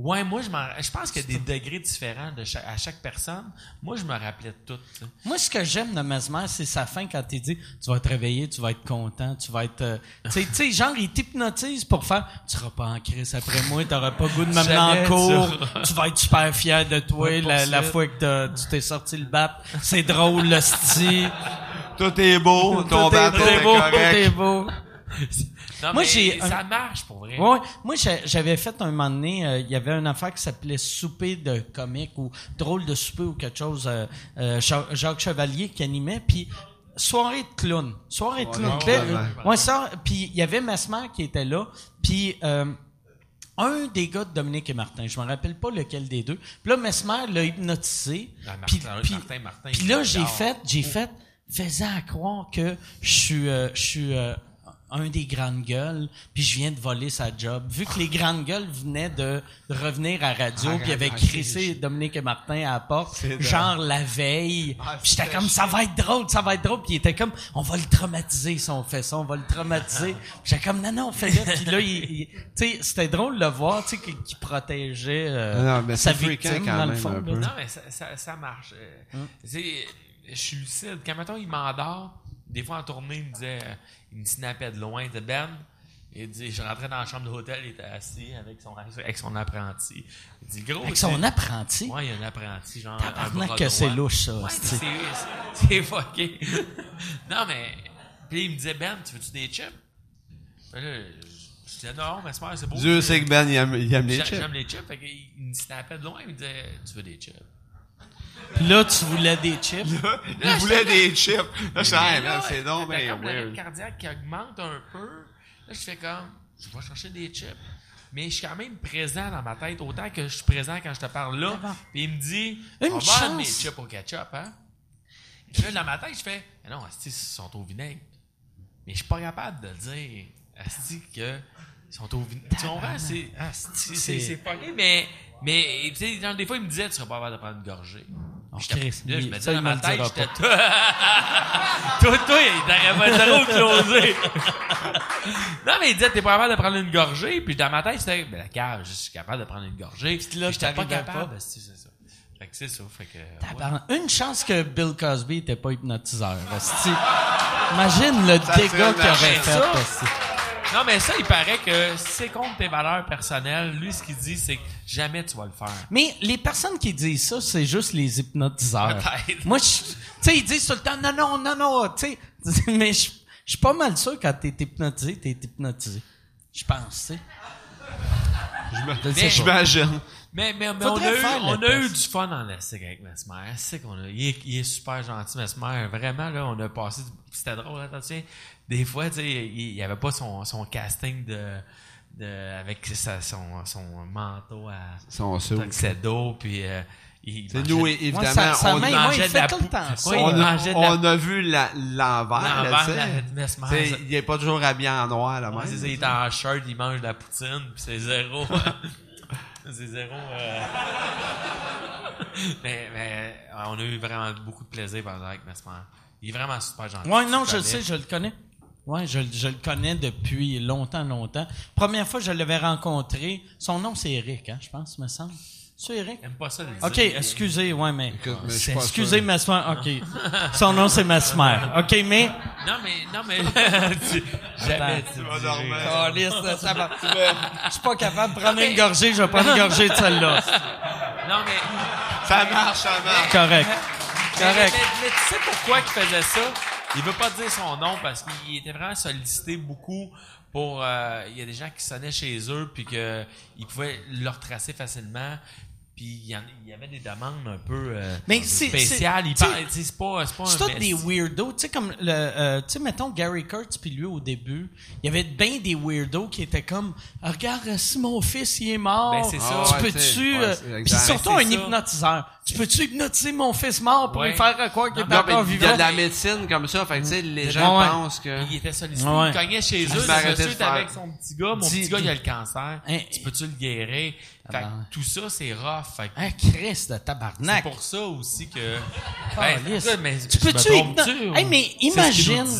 Ouais, moi, je pense qu'il y a des degrés différents à chaque personne. Moi, je me rappelais de tout. T'sais. Moi, ce que j'aime de Messmer, c'est sa fin quand il dit « Tu vas te réveiller, tu vas être content, tu vas être... » Tu sais, genre, il t'hypnotise pour faire « Tu seras pas en crise après moi, t'auras pas goût de m'amener en cours, tu vas être super fier de toi, ouais, la fois que tu t'es sorti le BAP, c'est drôle, le style. Tout est beau, ton BAP est correct. Tout est beau. » Non, moi, ça marche pour vrai. Ouais, moi, j'avais fait un moment donné, il y avait une affaire qui s'appelait Souper de comique ou Drôle de souper ou quelque chose. Jacques Chevalier qui animait, puis Soirée de clown. Soirée de clown. Ouais, ça. Puis il y avait Messmer qui était là, puis un des gars de Dominique et Martin, je me rappelle pas lequel des deux. Puis là, Messmer l'a hypnotisé. Puis là, j'ai fait, faisais à croire que je suis un des Grandes Gueules, puis je viens de voler sa job. Vu que les Grandes Gueules venaient de revenir à radio, puis il avait crissé Dominique et Martin à la porte, genre la veille, puis j'étais comme, ça va être drôle, puis il était comme, on va le traumatiser si on fait ça, j'étais comme, non, fais-le, puis là, tu sais, c'était drôle de le voir, tu sais, qui protégeait sa victime, dans le fond. Non, mais ça marche. Je suis lucide. Quand, mettons, il m'endort, des fois, en tournée, il me snappait de loin, il disait « Ben ». Il dit, je rentrais dans la chambre de l'hôtel, il était assis avec son apprenti. Il dit, gros, avec son apprenti? Ouais, il y a un apprenti, genre. Tabarnak que c'est louche, ça. Ouais, c'est fucké. Non, mais. Puis il me disait, Ben, tu veux-tu des chips? Puis là, je disais, non, mais c'est beau. Dieu sait que Ben, il aime les chips. J'aime les chips. Fait qu'il me snappait de loin, il me disait, tu veux des chips? Là, tu voulais des chips. Là, je voulais des chips. Là, c'est non, mais comme la rythme cardiaque qui augmente un peu, là, je fais comme, je vais chercher des chips. Mais je suis quand même présent dans ma tête, autant que je suis présent quand je te parle là. Puis il me dit, on vend des chips au ketchup, hein? Et là, dans ma tête, je fais, mais non, ils sont au vinaigre. mais je suis pas capable de le dire. Asti que ils sont au c'est pas gay, mais tu sais, des fois ils me disaient tu serais pas capable de prendre une gorgée. Là, je me disais dans ma tête, j'étais tout. Toi, il t'aurait pas zéro closé. Non, mais il disait, t'es pas capable de prendre une gorgée. Puis dans ma tête, c'était, ben, la cage, je suis capable de prendre une gorgée. Puis là, j'étais pas capable. C'est ça. Fait que c'est ça. Fait que. Ouais. Une chance que Bill Cosby était pas hypnotiseur. Imagine le dégât qu'il aurait fait. Non, mais ça, il paraît que c'est contre tes valeurs personnelles. Lui, ce qu'il dit, c'est que jamais tu vas le faire. Mais les personnes qui disent ça, c'est juste les hypnotiseurs. Peut-être. Moi, tu sais, ils disent tout le temps, non, tu sais. Mais je suis pas mal sûr quand t'es hypnotisé. Je pense, tu sais. J'imagine. Mais on a eu du fun en Lastic avec Messmer. C'est qu'on a, il est super gentil, Messmer. Vraiment, là, on a passé, c'était drôle, attention. Des fois, tu sais, il avait pas son casting de avec son manteau à tuxedo, puis c'est nous, évidemment, on a vu l'envers, tu sais, il est pas toujours habillé en noir, là, même. Il est en shirt, il mange de la poutine, puis c'est zéro. Mais on a eu vraiment beaucoup de plaisir pendant avec Messmer. Il est vraiment super gentil. Ouais, non, je le sais, je le connais. Ouais, je le connais depuis longtemps. Première fois que je l'avais rencontré, son nom c'est Eric, hein, je pense, me semble. C'est Eric? J'aime pas ça les OK, dire. Excusez, ouais, mais. Écoute, mais je excusez, Messmer, OK. Son nom c'est Messmer. OK, mais. Non, mais. Jamais tu vas dormir. Je suis pas capable de prendre une gorgée, je vais prendre une gorgée de celle-là. Non, mais. Ça marche. Correct. Mais tu sais pourquoi il faisait ça? Il veut pas dire son nom parce qu'il était vraiment sollicité beaucoup pour... Il y a des gens qui sonnaient chez eux puis qu'ils pouvaient le retracer facilement. Puis il y avait des demandes un peu spéciales. C'est pas un... C'est tout des weirdos. Tu sais, comme... tu sais, mettons, Gary Kurtz puis lui, au début, il y avait bien des weirdos qui étaient comme « Regarde, si mon fils, il est mort, ben, c'est ça. Peux-tu... Ouais, » Puis surtout un hypnotiseur. « Tu peux-tu hypnotiser mon fils mort pour lui faire croire qu'il est encore vivant? » Il y a de la médecine comme ça. Fait que, tu sais, les gens pensent que... Il était sollicité. Il cognait chez eux. Suite avec son petit gars. « Mon petit gars, il a le cancer. Tu peux-tu le guérir? » Fait que tout ça, c'est rough. Fait que Christ de tabarnak. C'est pour ça aussi que... mais imagine...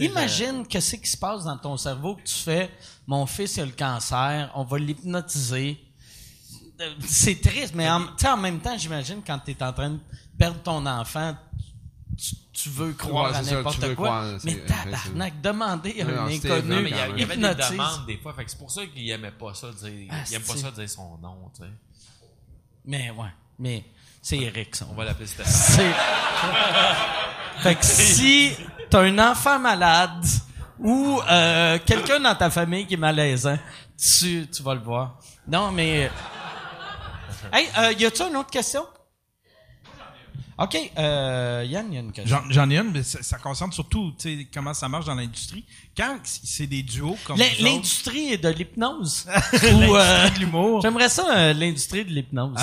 Imagine qu'est-ce qui se passe dans ton cerveau que tu fais « Mon fils a le cancer, on va l'hypnotiser. » C'est triste, mais en même temps, j'imagine quand t'es en train de perdre ton enfant... Tu veux croire à n'importe quoi. Mais tabarnak, demander à un inconnu. Il y avait des demandes des fois. Fait que c'est pour ça qu'il n'aimait pas ça dire. Il n'aime pas ça dire son nom, tu sais. Mais c'est Eric, ça. On va l'appeler Stéphane. Fait que si t'as un enfant malade ou quelqu'un dans ta famille qui est malaisant, tu vas le voir. Non, mais. Hey, y a-tu une autre question? OK, Yann, il y a une question. J'en ai une, mais ça concerne surtout comment ça marche dans l'industrie. Quand c'est des duos comme ça. L'industrie de l'hypnose. Ou de l'humour. J'aimerais ça, l'industrie de l'hypnose.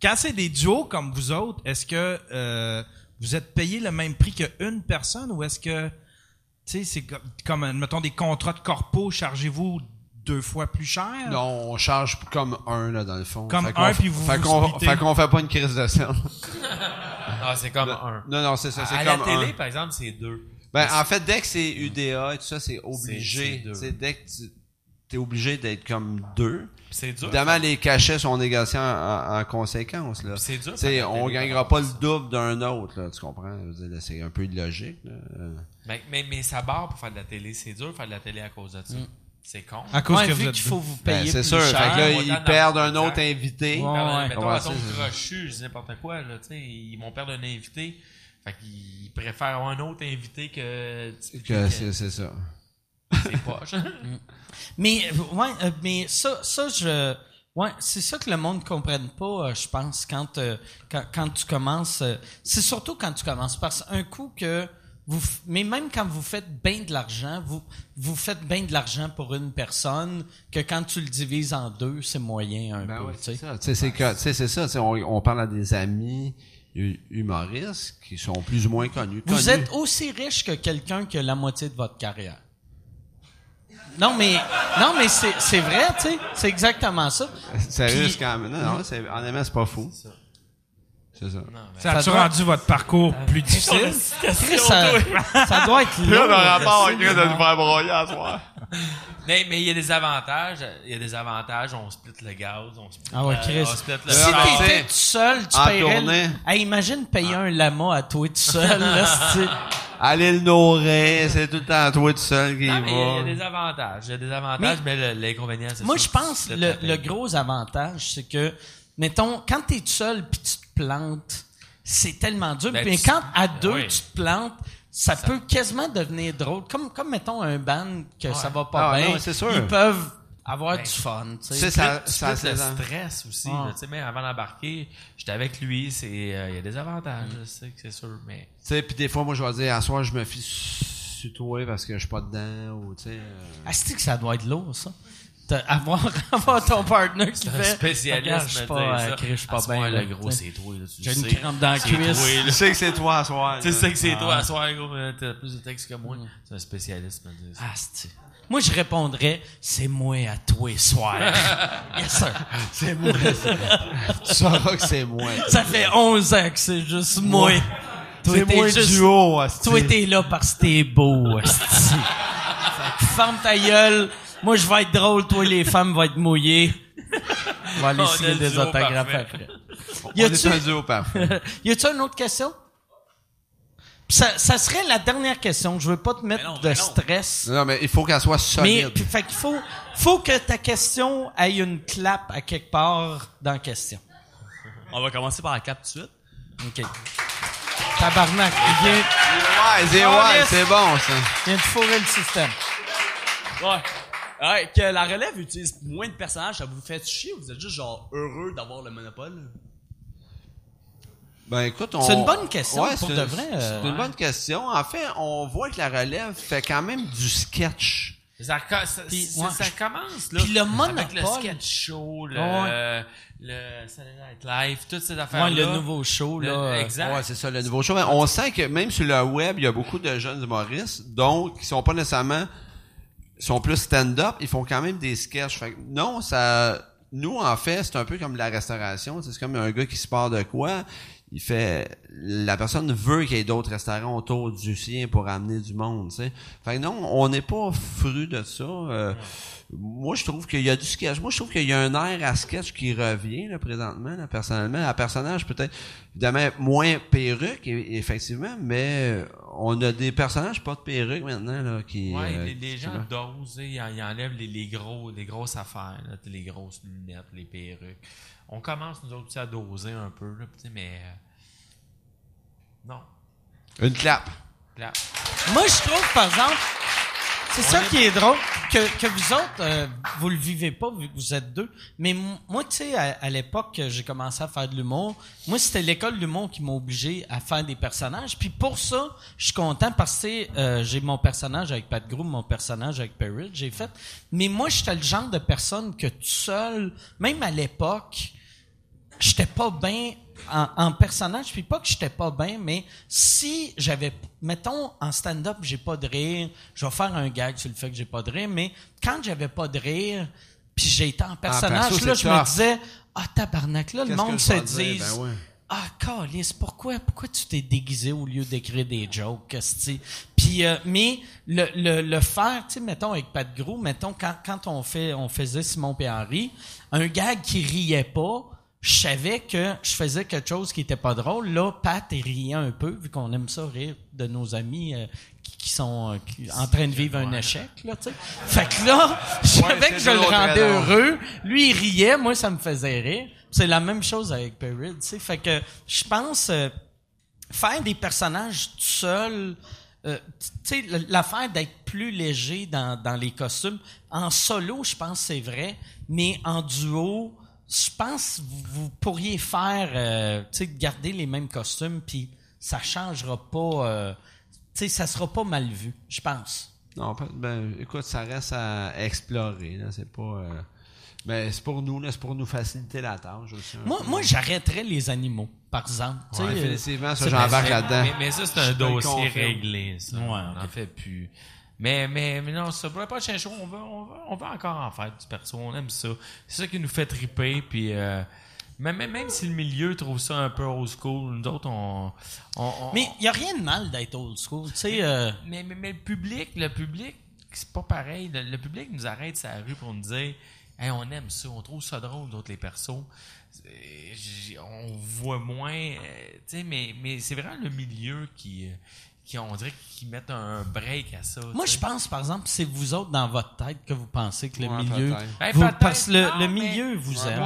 Quand c'est des duos comme vous autres, est-ce que vous êtes payé le même prix qu'une personne ou est-ce que c'est comme, mettons, des contrats de corpo, chargez-vous 2 fois plus cher? Non, on charge comme un, là, dans le fond. Comme un, puis vous fait qu'on fait pas une crise de scène. Ah, c'est comme un. Non, c'est ça, c'est comme un. À la télé, par exemple, c'est 2. Ben, en fait, dès que c'est UDA et tout ça, c'est obligé. C'est dès que t'es obligé d'être comme 2. Pis c'est dur. Évidemment, ça. Les cachets sont négociés en conséquence, là. Pis c'est dur. T'sais, on gagnera pas le double d'un autre, là. Tu comprends? C'est un peu illogique, là. Ben, mais ça barre pour faire de la télé. C'est dur de faire de la télé à cause de ça. C'est con. À cause que vu qu'il faut vous payer plus cher. C'est sûr. Fait que là, ils perdent un autre invité. Ouais. Mettons, à ton crochu, je dis n'importe quoi, là, tu sais, ils vont perdre un invité. Fait qu'ils préfèrent avoir un autre invité que c'est ça. C'est poche. Mais ça, je... Ouais, c'est ça que le monde comprenne pas, je pense, quand tu commences... C'est surtout quand tu commences, parce qu'un coup que... Mais même quand vous faites bien de l'argent, vous faites bien de l'argent pour une personne que quand tu le divises en 2, c'est moyen un peu. Ouais, c'est ça. C'est ça. On parle à des amis humoristes qui sont plus ou moins connus. Vous êtes aussi riche que quelqu'un qui a la moitié de votre carrière. Non, mais c'est vrai, tu sais. C'est exactement ça. Ça risque quand même. Non, en aimant, c'est pas fou. C'est ça. C'est ça. Non, ça a-tu rendu votre parcours plus difficile? Ça doit être long. Là, le rapport est de nous faire broyer à soir. Mais il y a des avantages. Il y a des avantages. On split le gaz. On split, on split le si t'étais tout seul, tu paierais... Hey, imagine payer un lama à toi tout seul. Là, aller le nourrir, c'est tout le temps toi tout seul qui va. Il y a des avantages. Il y a des avantages, mais l'inconvénient, c'est ça. Moi, je pense que le gros avantage, c'est que, mettons, quand t'es tout seul pis tu te plantes, c'est tellement dur. Mais quand à deux, tu te plantes, ça peut quasiment devenir drôle. Comme mettons, un band que ça va pas bien. Non, c'est sûr. Ils peuvent avoir du fun. Tu sais, ça c'est le stress aussi. Ah. Tu sais, mais avant d'embarquer, j'étais avec lui. Il y a des avantages, c'est sûr. Mais tu sais, puis des fois, moi, je vais dire, à soir, je me fie sur toi parce que je suis pas dedans ou tu sais. Asti que ça doit être lourd, ça. Avoir ton partner qui fait un spécialiste, je suis pas bien le gros, c'est toi là, tu sais. J'ai une crampe dans la cuisse. Tu sais que c'est toi à soir. Tu sais que c'est toi à soir, gros, t'as plus de texte que moi. C'est un spécialiste, me dire ça. Asti. Moi, je répondrais, c'est moi à toi, soir. Yes, sir. C'est moi. Tu sauras que c'est moi. Ça fait 11 ans que c'est juste moi. C'est moi du haut, asti. Toi, t'es là parce que t'es beau, asti. Ferme ta gueule. Moi, je vais être drôle. Toi, les femmes vont être mouillées. On va aller signer des autographes après. On est un duo parfait. Y a-tu une autre question? Ça serait la dernière question. Je veux pas te mettre de stress. Non, mais il faut qu'elle soit solide. Mais, fait qu'il faut que ta question aille une clap à quelque part dans la question. On va commencer par la clap tout de suite. OK. Tabarnak. Ouais, c'est bon, ça. Il vient de fourrer le système. Ouais. Ouais, que la relève utilise moins de personnages, ça vous fait chier ou vous êtes juste genre heureux d'avoir le monopole? Ben écoute, c'est une bonne question, ouais, pour de vrai. C'est une bonne question. En fait, on voit que la relève fait quand même du sketch. Ça commence là. Puis le monopole, avec le sketch show, le Saturday Night Live, toutes ces affaires là. Le nouveau show là. Exact. Ouais, c'est ça, le nouveau show. On sent que même sur le web, il y a beaucoup de jeunes humoristes donc qui sont pas nécessairement sont plus stand-up, ils font quand même des sketchs. Fait que non, ça, nous, en fait, c'est un peu comme la restauration. C'est comme un gars qui se part de quoi. Il fait, la personne veut qu'il y ait d'autres restaurants autour du sien pour amener du monde, tu sais. Fait que non, on n'est pas fru de ça. Moi, je trouve qu'il y a du sketch. Moi, je trouve qu'il y a un air à sketch qui revient, là, présentement, là, personnellement. À personnage, peut-être, évidemment, moins perruque, effectivement, mais on a des personnages pas de perruque maintenant, là, qui... Ouais, les gens dosent, ils enlèvent les grosses affaires, là, les grosses lunettes, les perruques. On commence, nous autres, à doser un peu, là, mais... non. Une clap. Moi, je trouve, par exemple, c'est ça qui est drôle, que vous autres, vous le vivez pas, vu que vous êtes deux. Mais moi, tu sais, à l'époque, j'ai commencé à faire de l'humour. Moi, c'était l'école de l'humour qui m'a obligé à faire des personnages. Puis pour ça, je suis content parce que j'ai mon personnage avec Pat Groom, mon personnage avec Perry, j'ai fait. Mais moi, j'étais le genre de personne que tout seul, même à l'époque, j'étais pas bien... En personnage, puis pas que j'étais pas bien, mais si j'avais, mettons, en stand-up, j'ai pas de rire, je vais faire un gag sur le fait que j'ai pas de rire, mais quand j'avais pas de rire, puis j'étais en personnage, perso, là, je me disais, tabarnak, là, le monde se dit, câlisse, pourquoi tu t'es déguisé au lieu d'écrire des jokes, puis mais le faire, tu sais, mettons avec Pat Gros, mettons quand on faisait Simon et Henry, un gag qui riait pas. Je savais que je faisais quelque chose qui était pas drôle. Là, Pat, il riait un peu, vu qu'on aime ça rire de nos amis qui sont en train de vivre un échec, là, tu sais. Fait que là, je savais que je le rendais heureux. Lui, il riait. Moi, ça me faisait rire. C'est la même chose avec Perry, tu sais. Fait que je pense faire des personnages tout seul... tu sais, l'affaire d'être plus léger dans les costumes. En solo, je pense que c'est vrai. Mais en duo... Je pense que vous pourriez faire, tu sais, garder les mêmes costumes, puis ça changera pas, tu sais, ça sera pas mal vu, je pense. Non, écoute, ça reste à explorer, là, c'est pas... Ben, c'est pour nous, là, c'est pour nous faciliter la tâche aussi. Moi, j'arrêterais les animaux, par exemple. Ouais, effectivement, ça, j'embarque là-dedans. Mais ça, c'est un dossier réglé, ça. Ouais, on n'en fait plus. Mais non, ça, pour le prochain show, on va encore en faire du perso, on aime ça. C'est ça qui nous fait triper, puis... Même si le milieu trouve ça un peu old school, nous autres, on mais il n'y a rien de mal d'être old school, tu sais. Mais le public, c'est pas pareil. Le public nous arrête sur la rue pour nous dire « Hey, on aime ça, on trouve ça drôle, d'autres les persos. » On voit moins, tu sais, mais c'est vraiment le milieu qui on dirait qu'ils mettent un break à ça. Moi, je pense, par exemple, c'est vous autres dans votre tête que vous pensez que le milieu... parce que le milieu vous aime.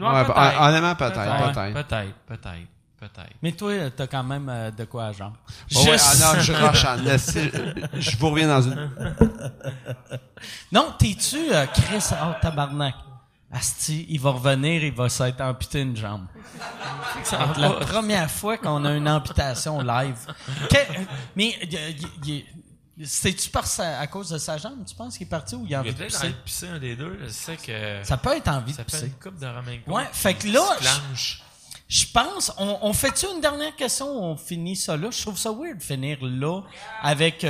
Honnêtement, peut-être. Mais toi, t'as quand même de quoi à genre. Je rush en laisse. Je vous reviens dans une... Non, t'es-tu Chris? Oh, tabarnak. Asti, il va revenir, il va s'être amputé une jambe. C'est la première fois qu'on a une amputation live. Mais c'est-tu à cause de sa jambe, tu penses qu'il est parti ou il a envie de pisser? Il a peut-être pisser un des deux. C'est que ça peut être envie de pisser. Ça peut être une coupe de Ramenko. Ouais, fait que là, je pense, on fait-tu une dernière question ou on finit ça là? Je trouve ça weird finir là avec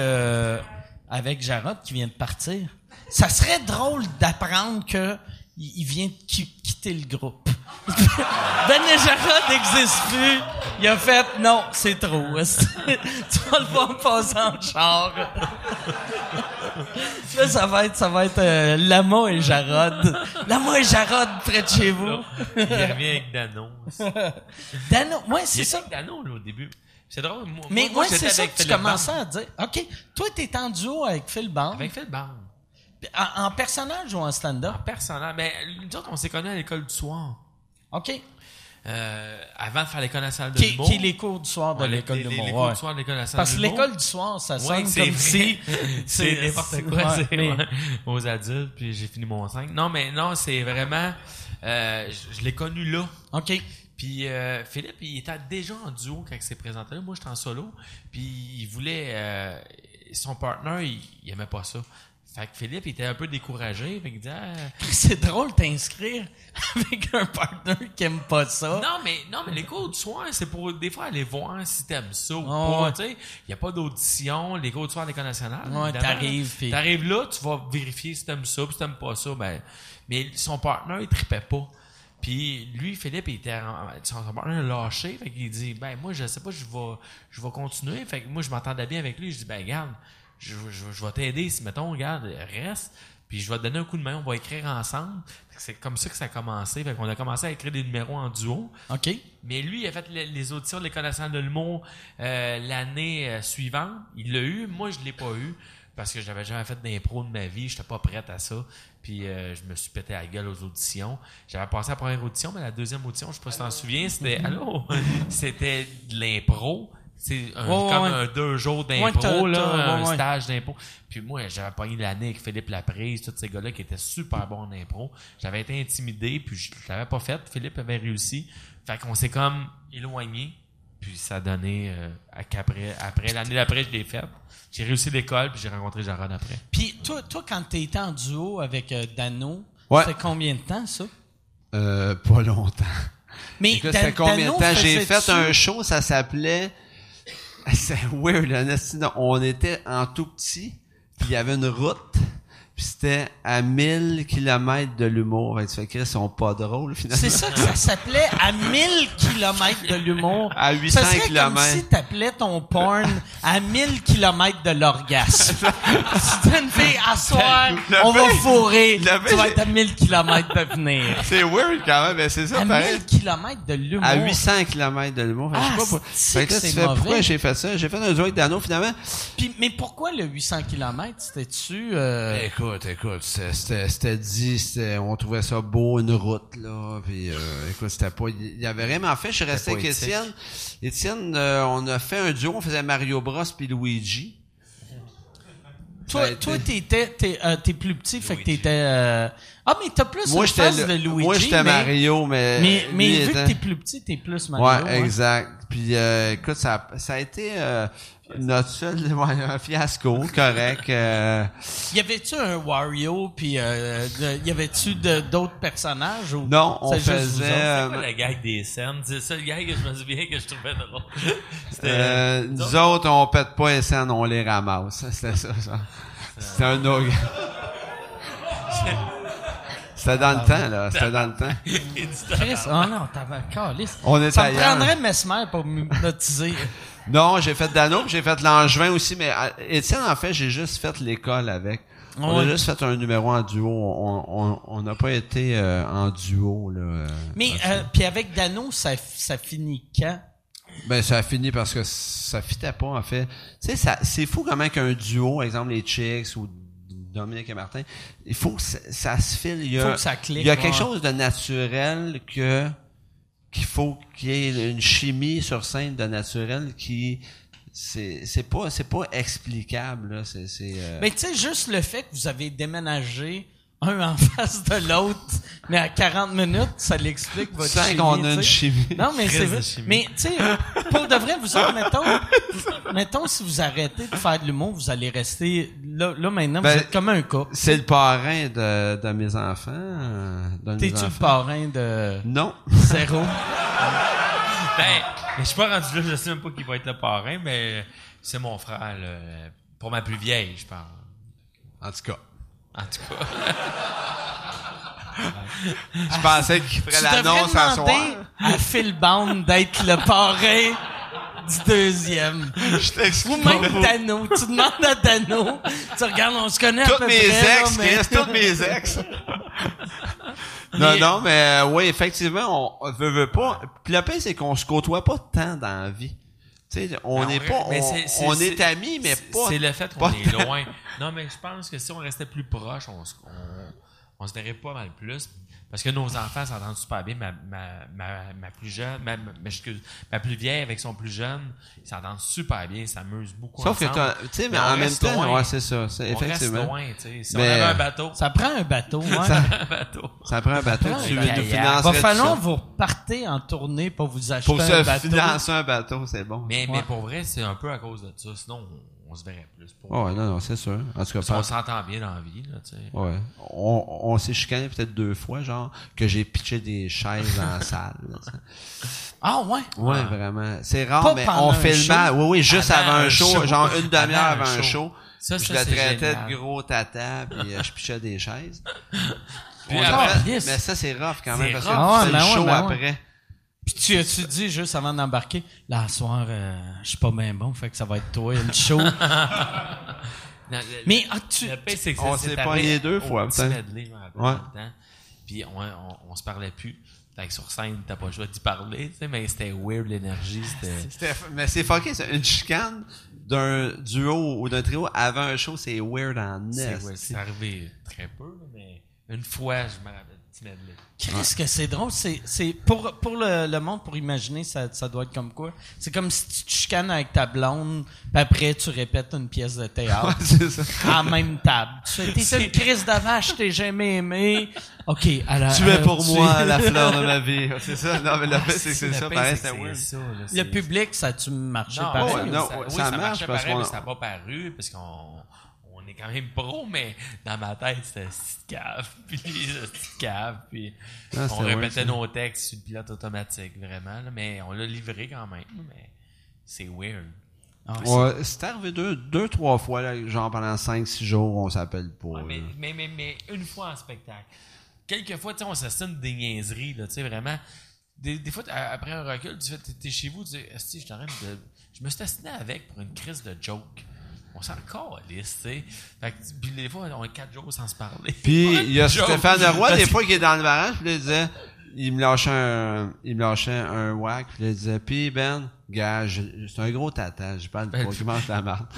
Jarrod qui vient de partir. Ça serait drôle d'apprendre que il vient de quitter le groupe. Ben et Jarrod n'existe plus. Il a fait « Non, c'est trop. » Tu vas le voir passer en char. Là, ça va être Lama et Jarrod. Lama et Jarrod près de chez vous. Il revient avec Dano. Dano, ouais, c'est ça. Avec Dano, là, au début. C'est drôle. Moi, c'est ça que tu commençais à dire. OK, toi, t'es en duo avec Phil Bond. Avec Phil Bond. En personnage ou en stand-up? En personnage. Mais nous autres, on s'est connus à l'école du soir. OK. Avant de faire l'école nationale de l'humour. Qui est les cours du soir de l'école de l'humour. Les cours du soir de l'école nationale de l'humour. Parce que l'école du soir, ça sonne comme si... c'est n'importe quoi. Aux adultes, puis j'ai fini mon 5. Non, mais non, c'est vraiment... je l'ai connu là. OK. Puis Philippe, il était déjà en duo quand il s'est présenté là. Moi, j'étais en solo. Puis il voulait... son partner, il aimait pas ça. Fait que Philippe, il était un peu découragé. Fait que disait, c'est drôle t'inscrire avec un partenaire qui aime pas ça. Non, mais les cours du soir, c'est pour des fois aller voir si t'aimes ça ou pas. Tu sais, il y a pas d'audition. Les cours du soir à l'École nationale. Ouais, t'arrives là, tu vas vérifier si t'aimes ça, si t'aimes pas ça. Ben, mais son partenaire, il tripait pas. Puis lui, Philippe, il était son partenaire lâché. Fait qu'il dit, ben moi, je sais pas, je vais continuer. Fait que moi, je m'entendais bien avec lui. Je dis, ben garde. Je vais t'aider, si mettons, regarde, reste, puis je vais te donner un coup de main, on va écrire ensemble. C'est comme ça que ça a commencé. Fait qu'on a commencé à écrire des numéros en duo. OK. Mais lui, il a fait les auditions de l'École nationale de l'humour l'année suivante. Il l'a eu, moi je l'ai pas eu, parce que j'avais jamais fait d'impro de ma vie, j'étais pas prête à ça. Puis je me suis pété la gueule aux auditions. J'avais passé la première audition, mais la deuxième audition, je sais pas si t'en souviens, c'était allô? C'était de l'impro. C'est un 2 jours d'impro, un stage d'impro. Puis moi, j'avais pogné l'année avec Philippe Laprise, tous ces gars-là qui étaient super bons en impro. J'avais été intimidé, puis je l'avais pas fait. Philippe avait réussi. Fait qu'on s'est comme éloigné. Puis ça a donné qu'après l'année d'après, je l'ai faite. J'ai réussi l'école, puis j'ai rencontré Jarrod après. Puis toi quand tu étais en duo avec Dano, c'était combien de temps, ça? Pas longtemps. Mais c'était combien de temps? J'ai fait un show, ça s'appelait... C'est weird, honnêtement. On était en tout petit, puis il y avait une route, puis c'était à 1000 km de l'humour. Tu fais, Chris, ils sont pas drôles, finalement. C'est ça que ça s'appelait, à 1000 km de l'humour. À 800 km. Ça serait km. Comme si t'appelais ton porn à 1000 km de l'orgasme. Tu te dis, à soir, on va fourrer, tu vas être à 1000 km de venir. C'est weird quand même, mais c'est ça, à pareil. À 1000 km de l'humour. À 800 km de l'humour. Ah, je sais pas, fait que là, tu fais, mauvais. Pourquoi j'ai fait ça? J'ai fait un duo avec Dano, finalement. Puis, mais pourquoi le 800 km, c'était-tu... Écoute, c'était dit, on trouvait ça beau, une route, là, puis écoute, c'était pas, il y avait vraiment fait, je suis resté avec Étienne. Étienne, on a fait un duo, on faisait Mario Bros puis Luigi. Toi, t'es plus petit, Luigi. Fait que t'étais, ah, mais t'as plus une face de Luigi. Moi, j'étais Mario, mais vu que t'es plus petit, t'es plus Mario. Ouais, exact. Puis, écoute, ça a été, Notre seul fiasco, correct. Y avait-tu un Wario, puis y avait-tu d'autres personnages? Ou non, on faisait... C'est quoi le gag des scènes? C'est ça le gag que je me souviens que je trouvais drôle. Nous autres, on pète pas les scènes, on les ramasse. C'était ça, ça. C'était un no C'était dans le temps, là. C'était dans le temps. Chris, oh non, t'avais caliste. On est ailleurs. Ça me prendrait Messmer pour m'hypnotiser. Non, j'ai fait Dano, j'ai fait Langevin aussi, mais Étienne, en fait, j'ai juste fait l'école avec. Ouais. On a juste fait un numéro en duo. On n'a pas été en duo, là. Mais, puis avec Dano, ça finit quand? Ben, ça a fini parce que ça fitait pas, en fait. Tu sais, c'est fou comment qu'un duo, exemple les Chicks ou Dominique et Martin, il faut que ça se file. Il faut que ça clique. Il y a quelque chose de naturel qu'il faut qu'il y ait une chimie sur scène de naturel qui c'est pas explicable là, mais tu sais juste le fait que vous avez déménagé un en face de l'autre mais à 40 minutes, ça l'explique votre chimie. On a une chimie. Non mais c'est vrai. Mais tu sais pour de vrai vous autres, mettons si vous arrêtez de faire de l'humour, vous allez rester là maintenant vous êtes comme un couple. C'est le parrain de mes enfants. T'es-tu le parrain de Non, zéro. Je suis pas rendu là, je sais même pas qui va être le parrain mais c'est mon frère là, pour ma plus vieille, je parle. En tout cas. Je pensais qu'il ferait l'annonce à soir. À Phil Bond d'être le parrain du deuxième. Je t'explique. Ou même Dano. Tu demandes à Dano. Tu regardes, on se connaît toutes à peu près. Toutes mes ex. Non, mais oui, effectivement, on veut pas. Puis le pire, c'est qu'on se côtoie pas tant dans la vie. Tu sais, on n'est pas, on est amis, mais pas. C'est le fait qu'on est loin. Non, mais je pense que si on restait plus proche, on se verrait pas mal plus. Parce que nos enfants s'entendent super bien. Ma plus jeune, ma plus vieille avec son plus jeune, ils s'entendent super bien, ils s'amusent beaucoup ensemble. Sauf que tu sais, mais en même temps, loin. Ouais, c'est ça. Effectivement. Reste loin, tu sais. Si on avait un bateau. Ça prend un bateau, ouais. Ça prend un bateau. Tu veux nous financer. Va falloir vous partez en tournée pour vous acheter un bateau. Pour se financer un bateau, c'est bon. Mais pour vrai, c'est un peu à cause de ça. Sinon, on se verrait plus. Ouais, non, c'est sûr. En tout cas, on s'entend bien dans la vie, là, tu sais. Ouais. On s'est chicané peut-être 2 fois, genre, que j'ai pitché des chaises dans la salle, là, ah, ouais? Ouais, ah. Vraiment. C'est rare, pas mais on filmait, oui, juste avant un show, genre une demi-heure avant un show. Je le traitais de gros tata, puis je pitchais des chaises. Puis après, mais ça, c'est rough quand même, parce que c'est le show après. Puis tu as-tu dit, juste avant d'embarquer, « Là, ce soir, je suis pas bien bon, fait que ça va être toi, le show. » Mais on s'est pogné 2 fois, peut-être. Ouais. Puis on se parlait plus. Fait que sur scène, t'as pas le choix d'y parler, tu sais, mais c'était weird, l'énergie, c'était... Mais c'est fucké, ça. Une chicane d'un duo ou d'un trio avant un show, c'est weird en nest. C'est arrivé très peu, mais une fois, je me rappelle. Qu'est-ce que c'est drôle, c'est pour le monde pour imaginer ça doit être comme quoi. C'est comme si tu te chicanes avec ta blonde, puis après tu répètes une pièce de théâtre. C'est ça. À même table. Tu fais t'es une crise de vache, t'es jamais aimé. OK, alors tu es pour moi la fleur de ma vie. C'est ça. Non mais le fait c'est ça pareil ça. Le public ça tu marchait pareil. Non, ça marche parce que ça n'a pas paru parce qu'on est quand même pro, mais dans ma tête, c'était une petite cave. Puis ah, on répétait nos textes sur le pilote automatique, vraiment. Là, mais on l'a livré quand même. Mais c'est weird. C'est arrivé 2-3 fois, là, genre pendant 5-6 jours, on s'appelle pas. Ouais, mais une fois en spectacle. Quelques fois, on s'assine des niaiseries, là, vraiment. Des fois, après un recul, tu fais, t'es chez vous, tu dis, asti, je me suis assiné avec pour une crise de joke. On s'en calisse, tu sais. Fait que, puis des fois, on est 4 jours sans se parler. Puis, il y a Stéphane Leroy, des fois, qui est dans le barrage, puis là, il me lâchait un whack, puis il disait, puis Ben, gars, c'est un gros tata, je parle pas, je mange la marde.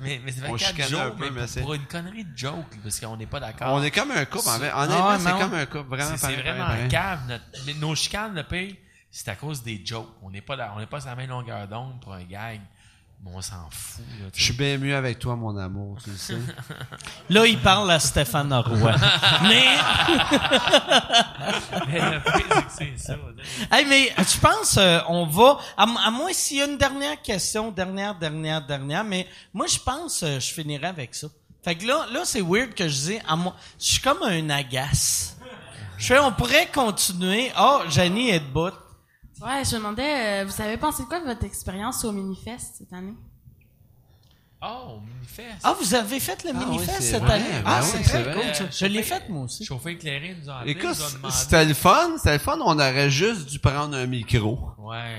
Mais c'est vrai 4 jours, un peu, mais pour une connerie de joke, parce qu'on n'est pas d'accord. On est comme un couple, en fait. Honnêtement, c'est comme un couple, vraiment. C'est vraiment un cave. Nos chicanes, le pire, c'est à cause des jokes. On n'est pas sur la même longueur d'onde pour un gag. Bon, on s'en fout. Je suis bien mieux avec toi, mon amour, tu le sais. Là, il parle à Stéphane Roy. Mais le pire, c'est ça. Hey, mais je pense on va... À moins s'il y a une dernière question, dernière, mais moi, je pense je finirai avec ça. Fait que là, c'est weird que je dis... Je suis comme un agace. Je fais, on pourrait continuer. Oh, Janie est debout. Ouais, je me demandais, vous avez pensé de quoi de votre expérience au Minifest cette année? Oh, au Minifest! Ah, vous avez fait le Minifest oui, cette année? Ben ah, oui, c'est très cool. Je l'ai fait, moi aussi. Chauffé éclairé, nous en appelé, écoute, nous c'était le fun. On aurait juste dû prendre un micro. Ouais.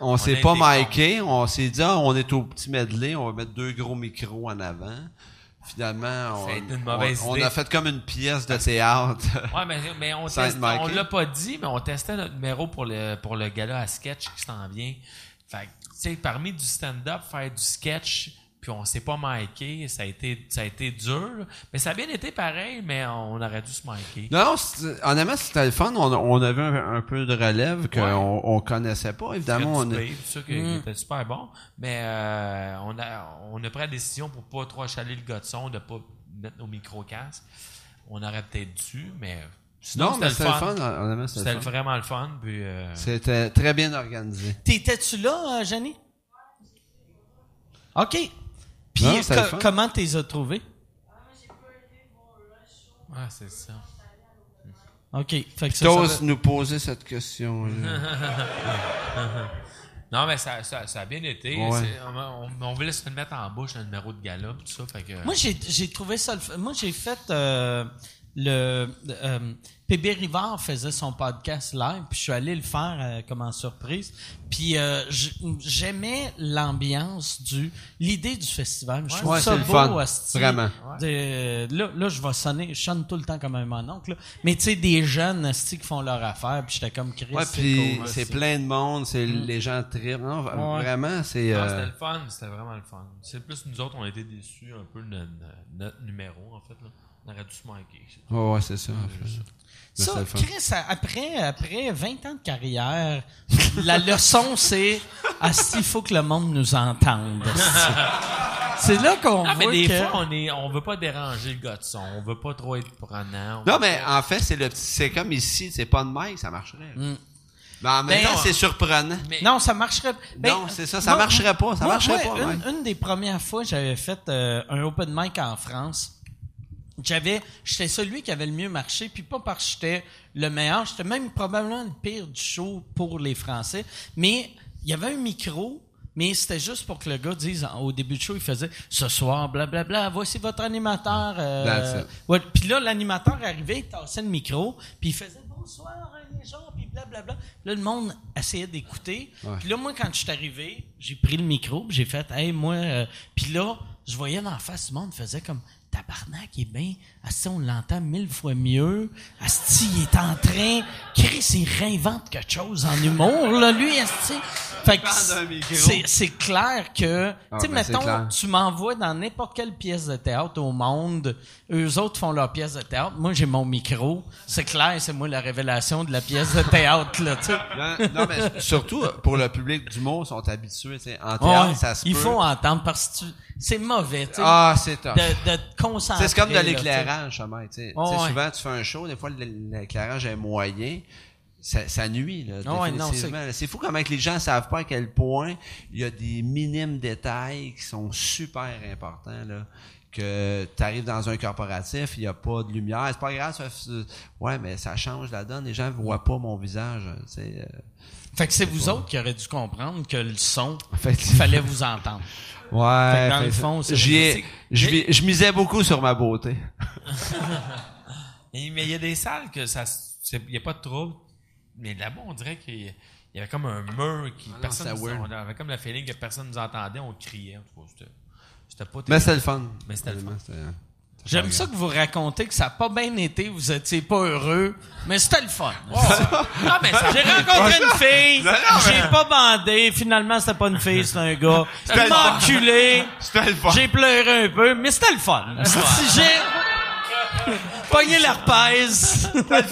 On s'est pas miqué. On s'est dit, on est au petit medley, on va mettre deux gros micros en avant. Finalement, on a fait comme une pièce de théâtre. Ouais, mais on l'a pas dit, mais on testait notre numéro pour le gala à sketch qui s'en vient. Fait que, tu sais, parmi du stand-up, faire du sketch, puis on s'est pas miqué, ça a été dur. Mais ça a bien été pareil, mais on aurait dû se miquer. Non, honnêtement, c'était le fun. On avait un peu de relève qu'on connaissait pas, évidemment. C'est sûr qu'il était super bon, mais on a pris la décision pour pas trop achaler le gars de son, de pas mettre nos micro-casques. On aurait peut-être dû, mais... Sinon, non, mais c'était le fun. Honnêtement, c'était vraiment le fun. Puis, c'était très bien organisé. T'étais-tu là, Janie? OK. Puis non, comment tu les as trouvés? Ah, j'ai pas aimé mon rush. Ah, c'est ça. OK. Fait que t'oses nous poser cette question-là. Non, mais ça a bien été. Ouais. On voulait se mettre en bouche le numéro de gala tout ça. Fait que... Moi, j'ai trouvé ça... Moi, j'ai fait... Pébé Rivard faisait son podcast live, puis je suis allé le faire comme en surprise. Puis j'aimais l'ambiance l'idée du festival. Je trouve ça beau, hostie. Vraiment. Là, je sonne tout le temps comme un mononcle. Là. Mais tu sais, des jeunes hostie qui font leur affaire, puis j'étais comme Christ. Ouais, puis c'est plein de monde, c'est les gens tripent. Non, vraiment, c'est. Non, c'était le fun, c'était vraiment le fun. C'est plus nous autres, on était déçus un peu de notre numéro, en fait. Là. On aurait dû se manquer. Oh, ouais, c'est ça. Ça, Chris, après 20 ans de carrière, la leçon, c'est « Asti, il faut que le monde nous entende. » C'est là qu'on voit mais des fois, on veut pas déranger le gars de son. On veut pas trop être prenant. Non, mais en fait, c'est comme ici. C'est pas de mic, ça marcherait. Mais en même temps, c'est surprenant. Non, ça marcherait. Non, c'est ça. Ça marcherait pas. Ça marcherait pas. Une des premières fois, j'avais fait un open mic en France. J'étais celui qui avait le mieux marché, puis pas parce que j'étais le meilleur, j'étais même probablement le pire du show pour les Français, mais il y avait un micro, mais c'était juste pour que le gars dise, au début du show, il faisait « Ce soir, blablabla, voici votre animateur. » Puis là, l'animateur arrivait, il tassait le micro, puis il faisait « Bonsoir, les gens, puis blablabla. » Là, le monde essayait d'écouter. Puis là, moi, quand je suis arrivé, j'ai pris le micro, puis j'ai fait « Hey, moi... » Puis là, je voyais d'en face, le monde faisait comme... Tabarnak, il est bien. Asti, on l'entend 1000 fois mieux. Asti, il est en train. Chris, il réinvente quelque chose en humour, là, lui, Asti. Fait que c'est clair que, tu sais, mettons, tu m'envoies dans n'importe quelle pièce de théâtre au monde. Eux autres font leur pièce de théâtre. Moi, j'ai mon micro. C'est clair, c'est moi la révélation de la pièce de théâtre, là, tu sais. Non, mais surtout, pour le public d'humour, ils sont habitués, tu sais. En théâtre, ça se peut. Il faut entendre parce que c'est mauvais, tu sais. Ah, c'est top. De te concentrer. C'est comme de l'éclairage, ça, mec, tu sais. Souvent, tu fais un show, des fois, l'éclairage est moyen. Ça nuit, là, définitivement. C'est fou comment les gens savent pas à quel point il y a des minimes détails qui sont super importants, là. Que t'arrives dans un corporatif, il y a pas de lumière. C'est pas grave, ouais, mais ça change la donne. Les gens voient pas mon visage, tu sais. Fait que c'est vous autres qui auriez dû comprendre que le son, il fallait vous entendre. Ouais. Fait que dans le fond, je misais beaucoup sur ma beauté. Mais il y a des salles que ça, il y a pas de trouble. Mais là-bas, on dirait qu'il y avait comme un mur qui personne. On avait comme le feeling que personne nous entendait, on criait. En tout cas, c'était pas. Mais c'était le fun. J'aime ça que vous racontez que ça n'a pas bien été, vous étiez pas heureux, mais c'était le fun. Wow. Non, mais j'ai rencontré une fille, j'ai pas bandé, finalement c'était pas une fille, c'était un gars. C'était m'enculé, j'ai pleuré un peu, mais c'était le fun. J'ai pogné l'herpès. C'était le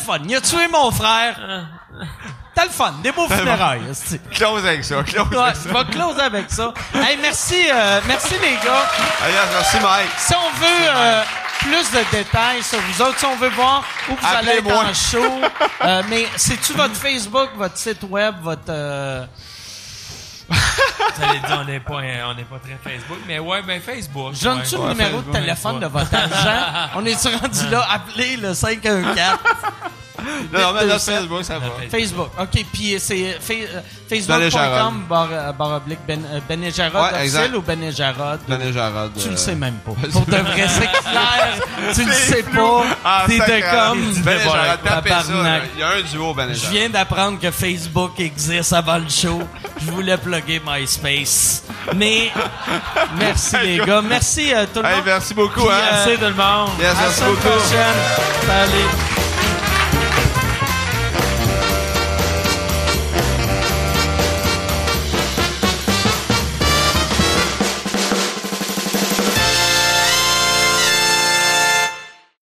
fun. Il a tué mon frère. T'as le fun, des beaux funérailles. Close avec ça, close avec ça. Va close avec ça. Hey, merci les gars. Merci Mike. Si on veut plus de détails sur vous autres, si on veut voir où vous allez être en show, mais c'est-tu votre Facebook, votre site web, votre... Vous allez dire, on n'est pas très Facebook, mais ouais, ben Facebook. Donne-tu le numéro de téléphone de votre agent? On est-tu rendu là? Appelez le 514. Non, mais là, Facebook, ça va. Facebook, OK. Puis c'est facebook.com/Ben et Jarrod officiel ou Ben et Jarrod? Ben et Jarrod. Tu le sais même pas. Pour de vrai, c'est clair. Tu le sais pas. T'es de comme... Ben et Jarrod, tapez ça. Il y a un duo, Ben et Jarrod. Je viens d'apprendre que Facebook existe avant le show. Je voulais plugger MySpace. Mais merci, les gars. Merci tout le monde. Merci beaucoup. Merci tout le monde. Merci beaucoup. À la prochaine. Salut.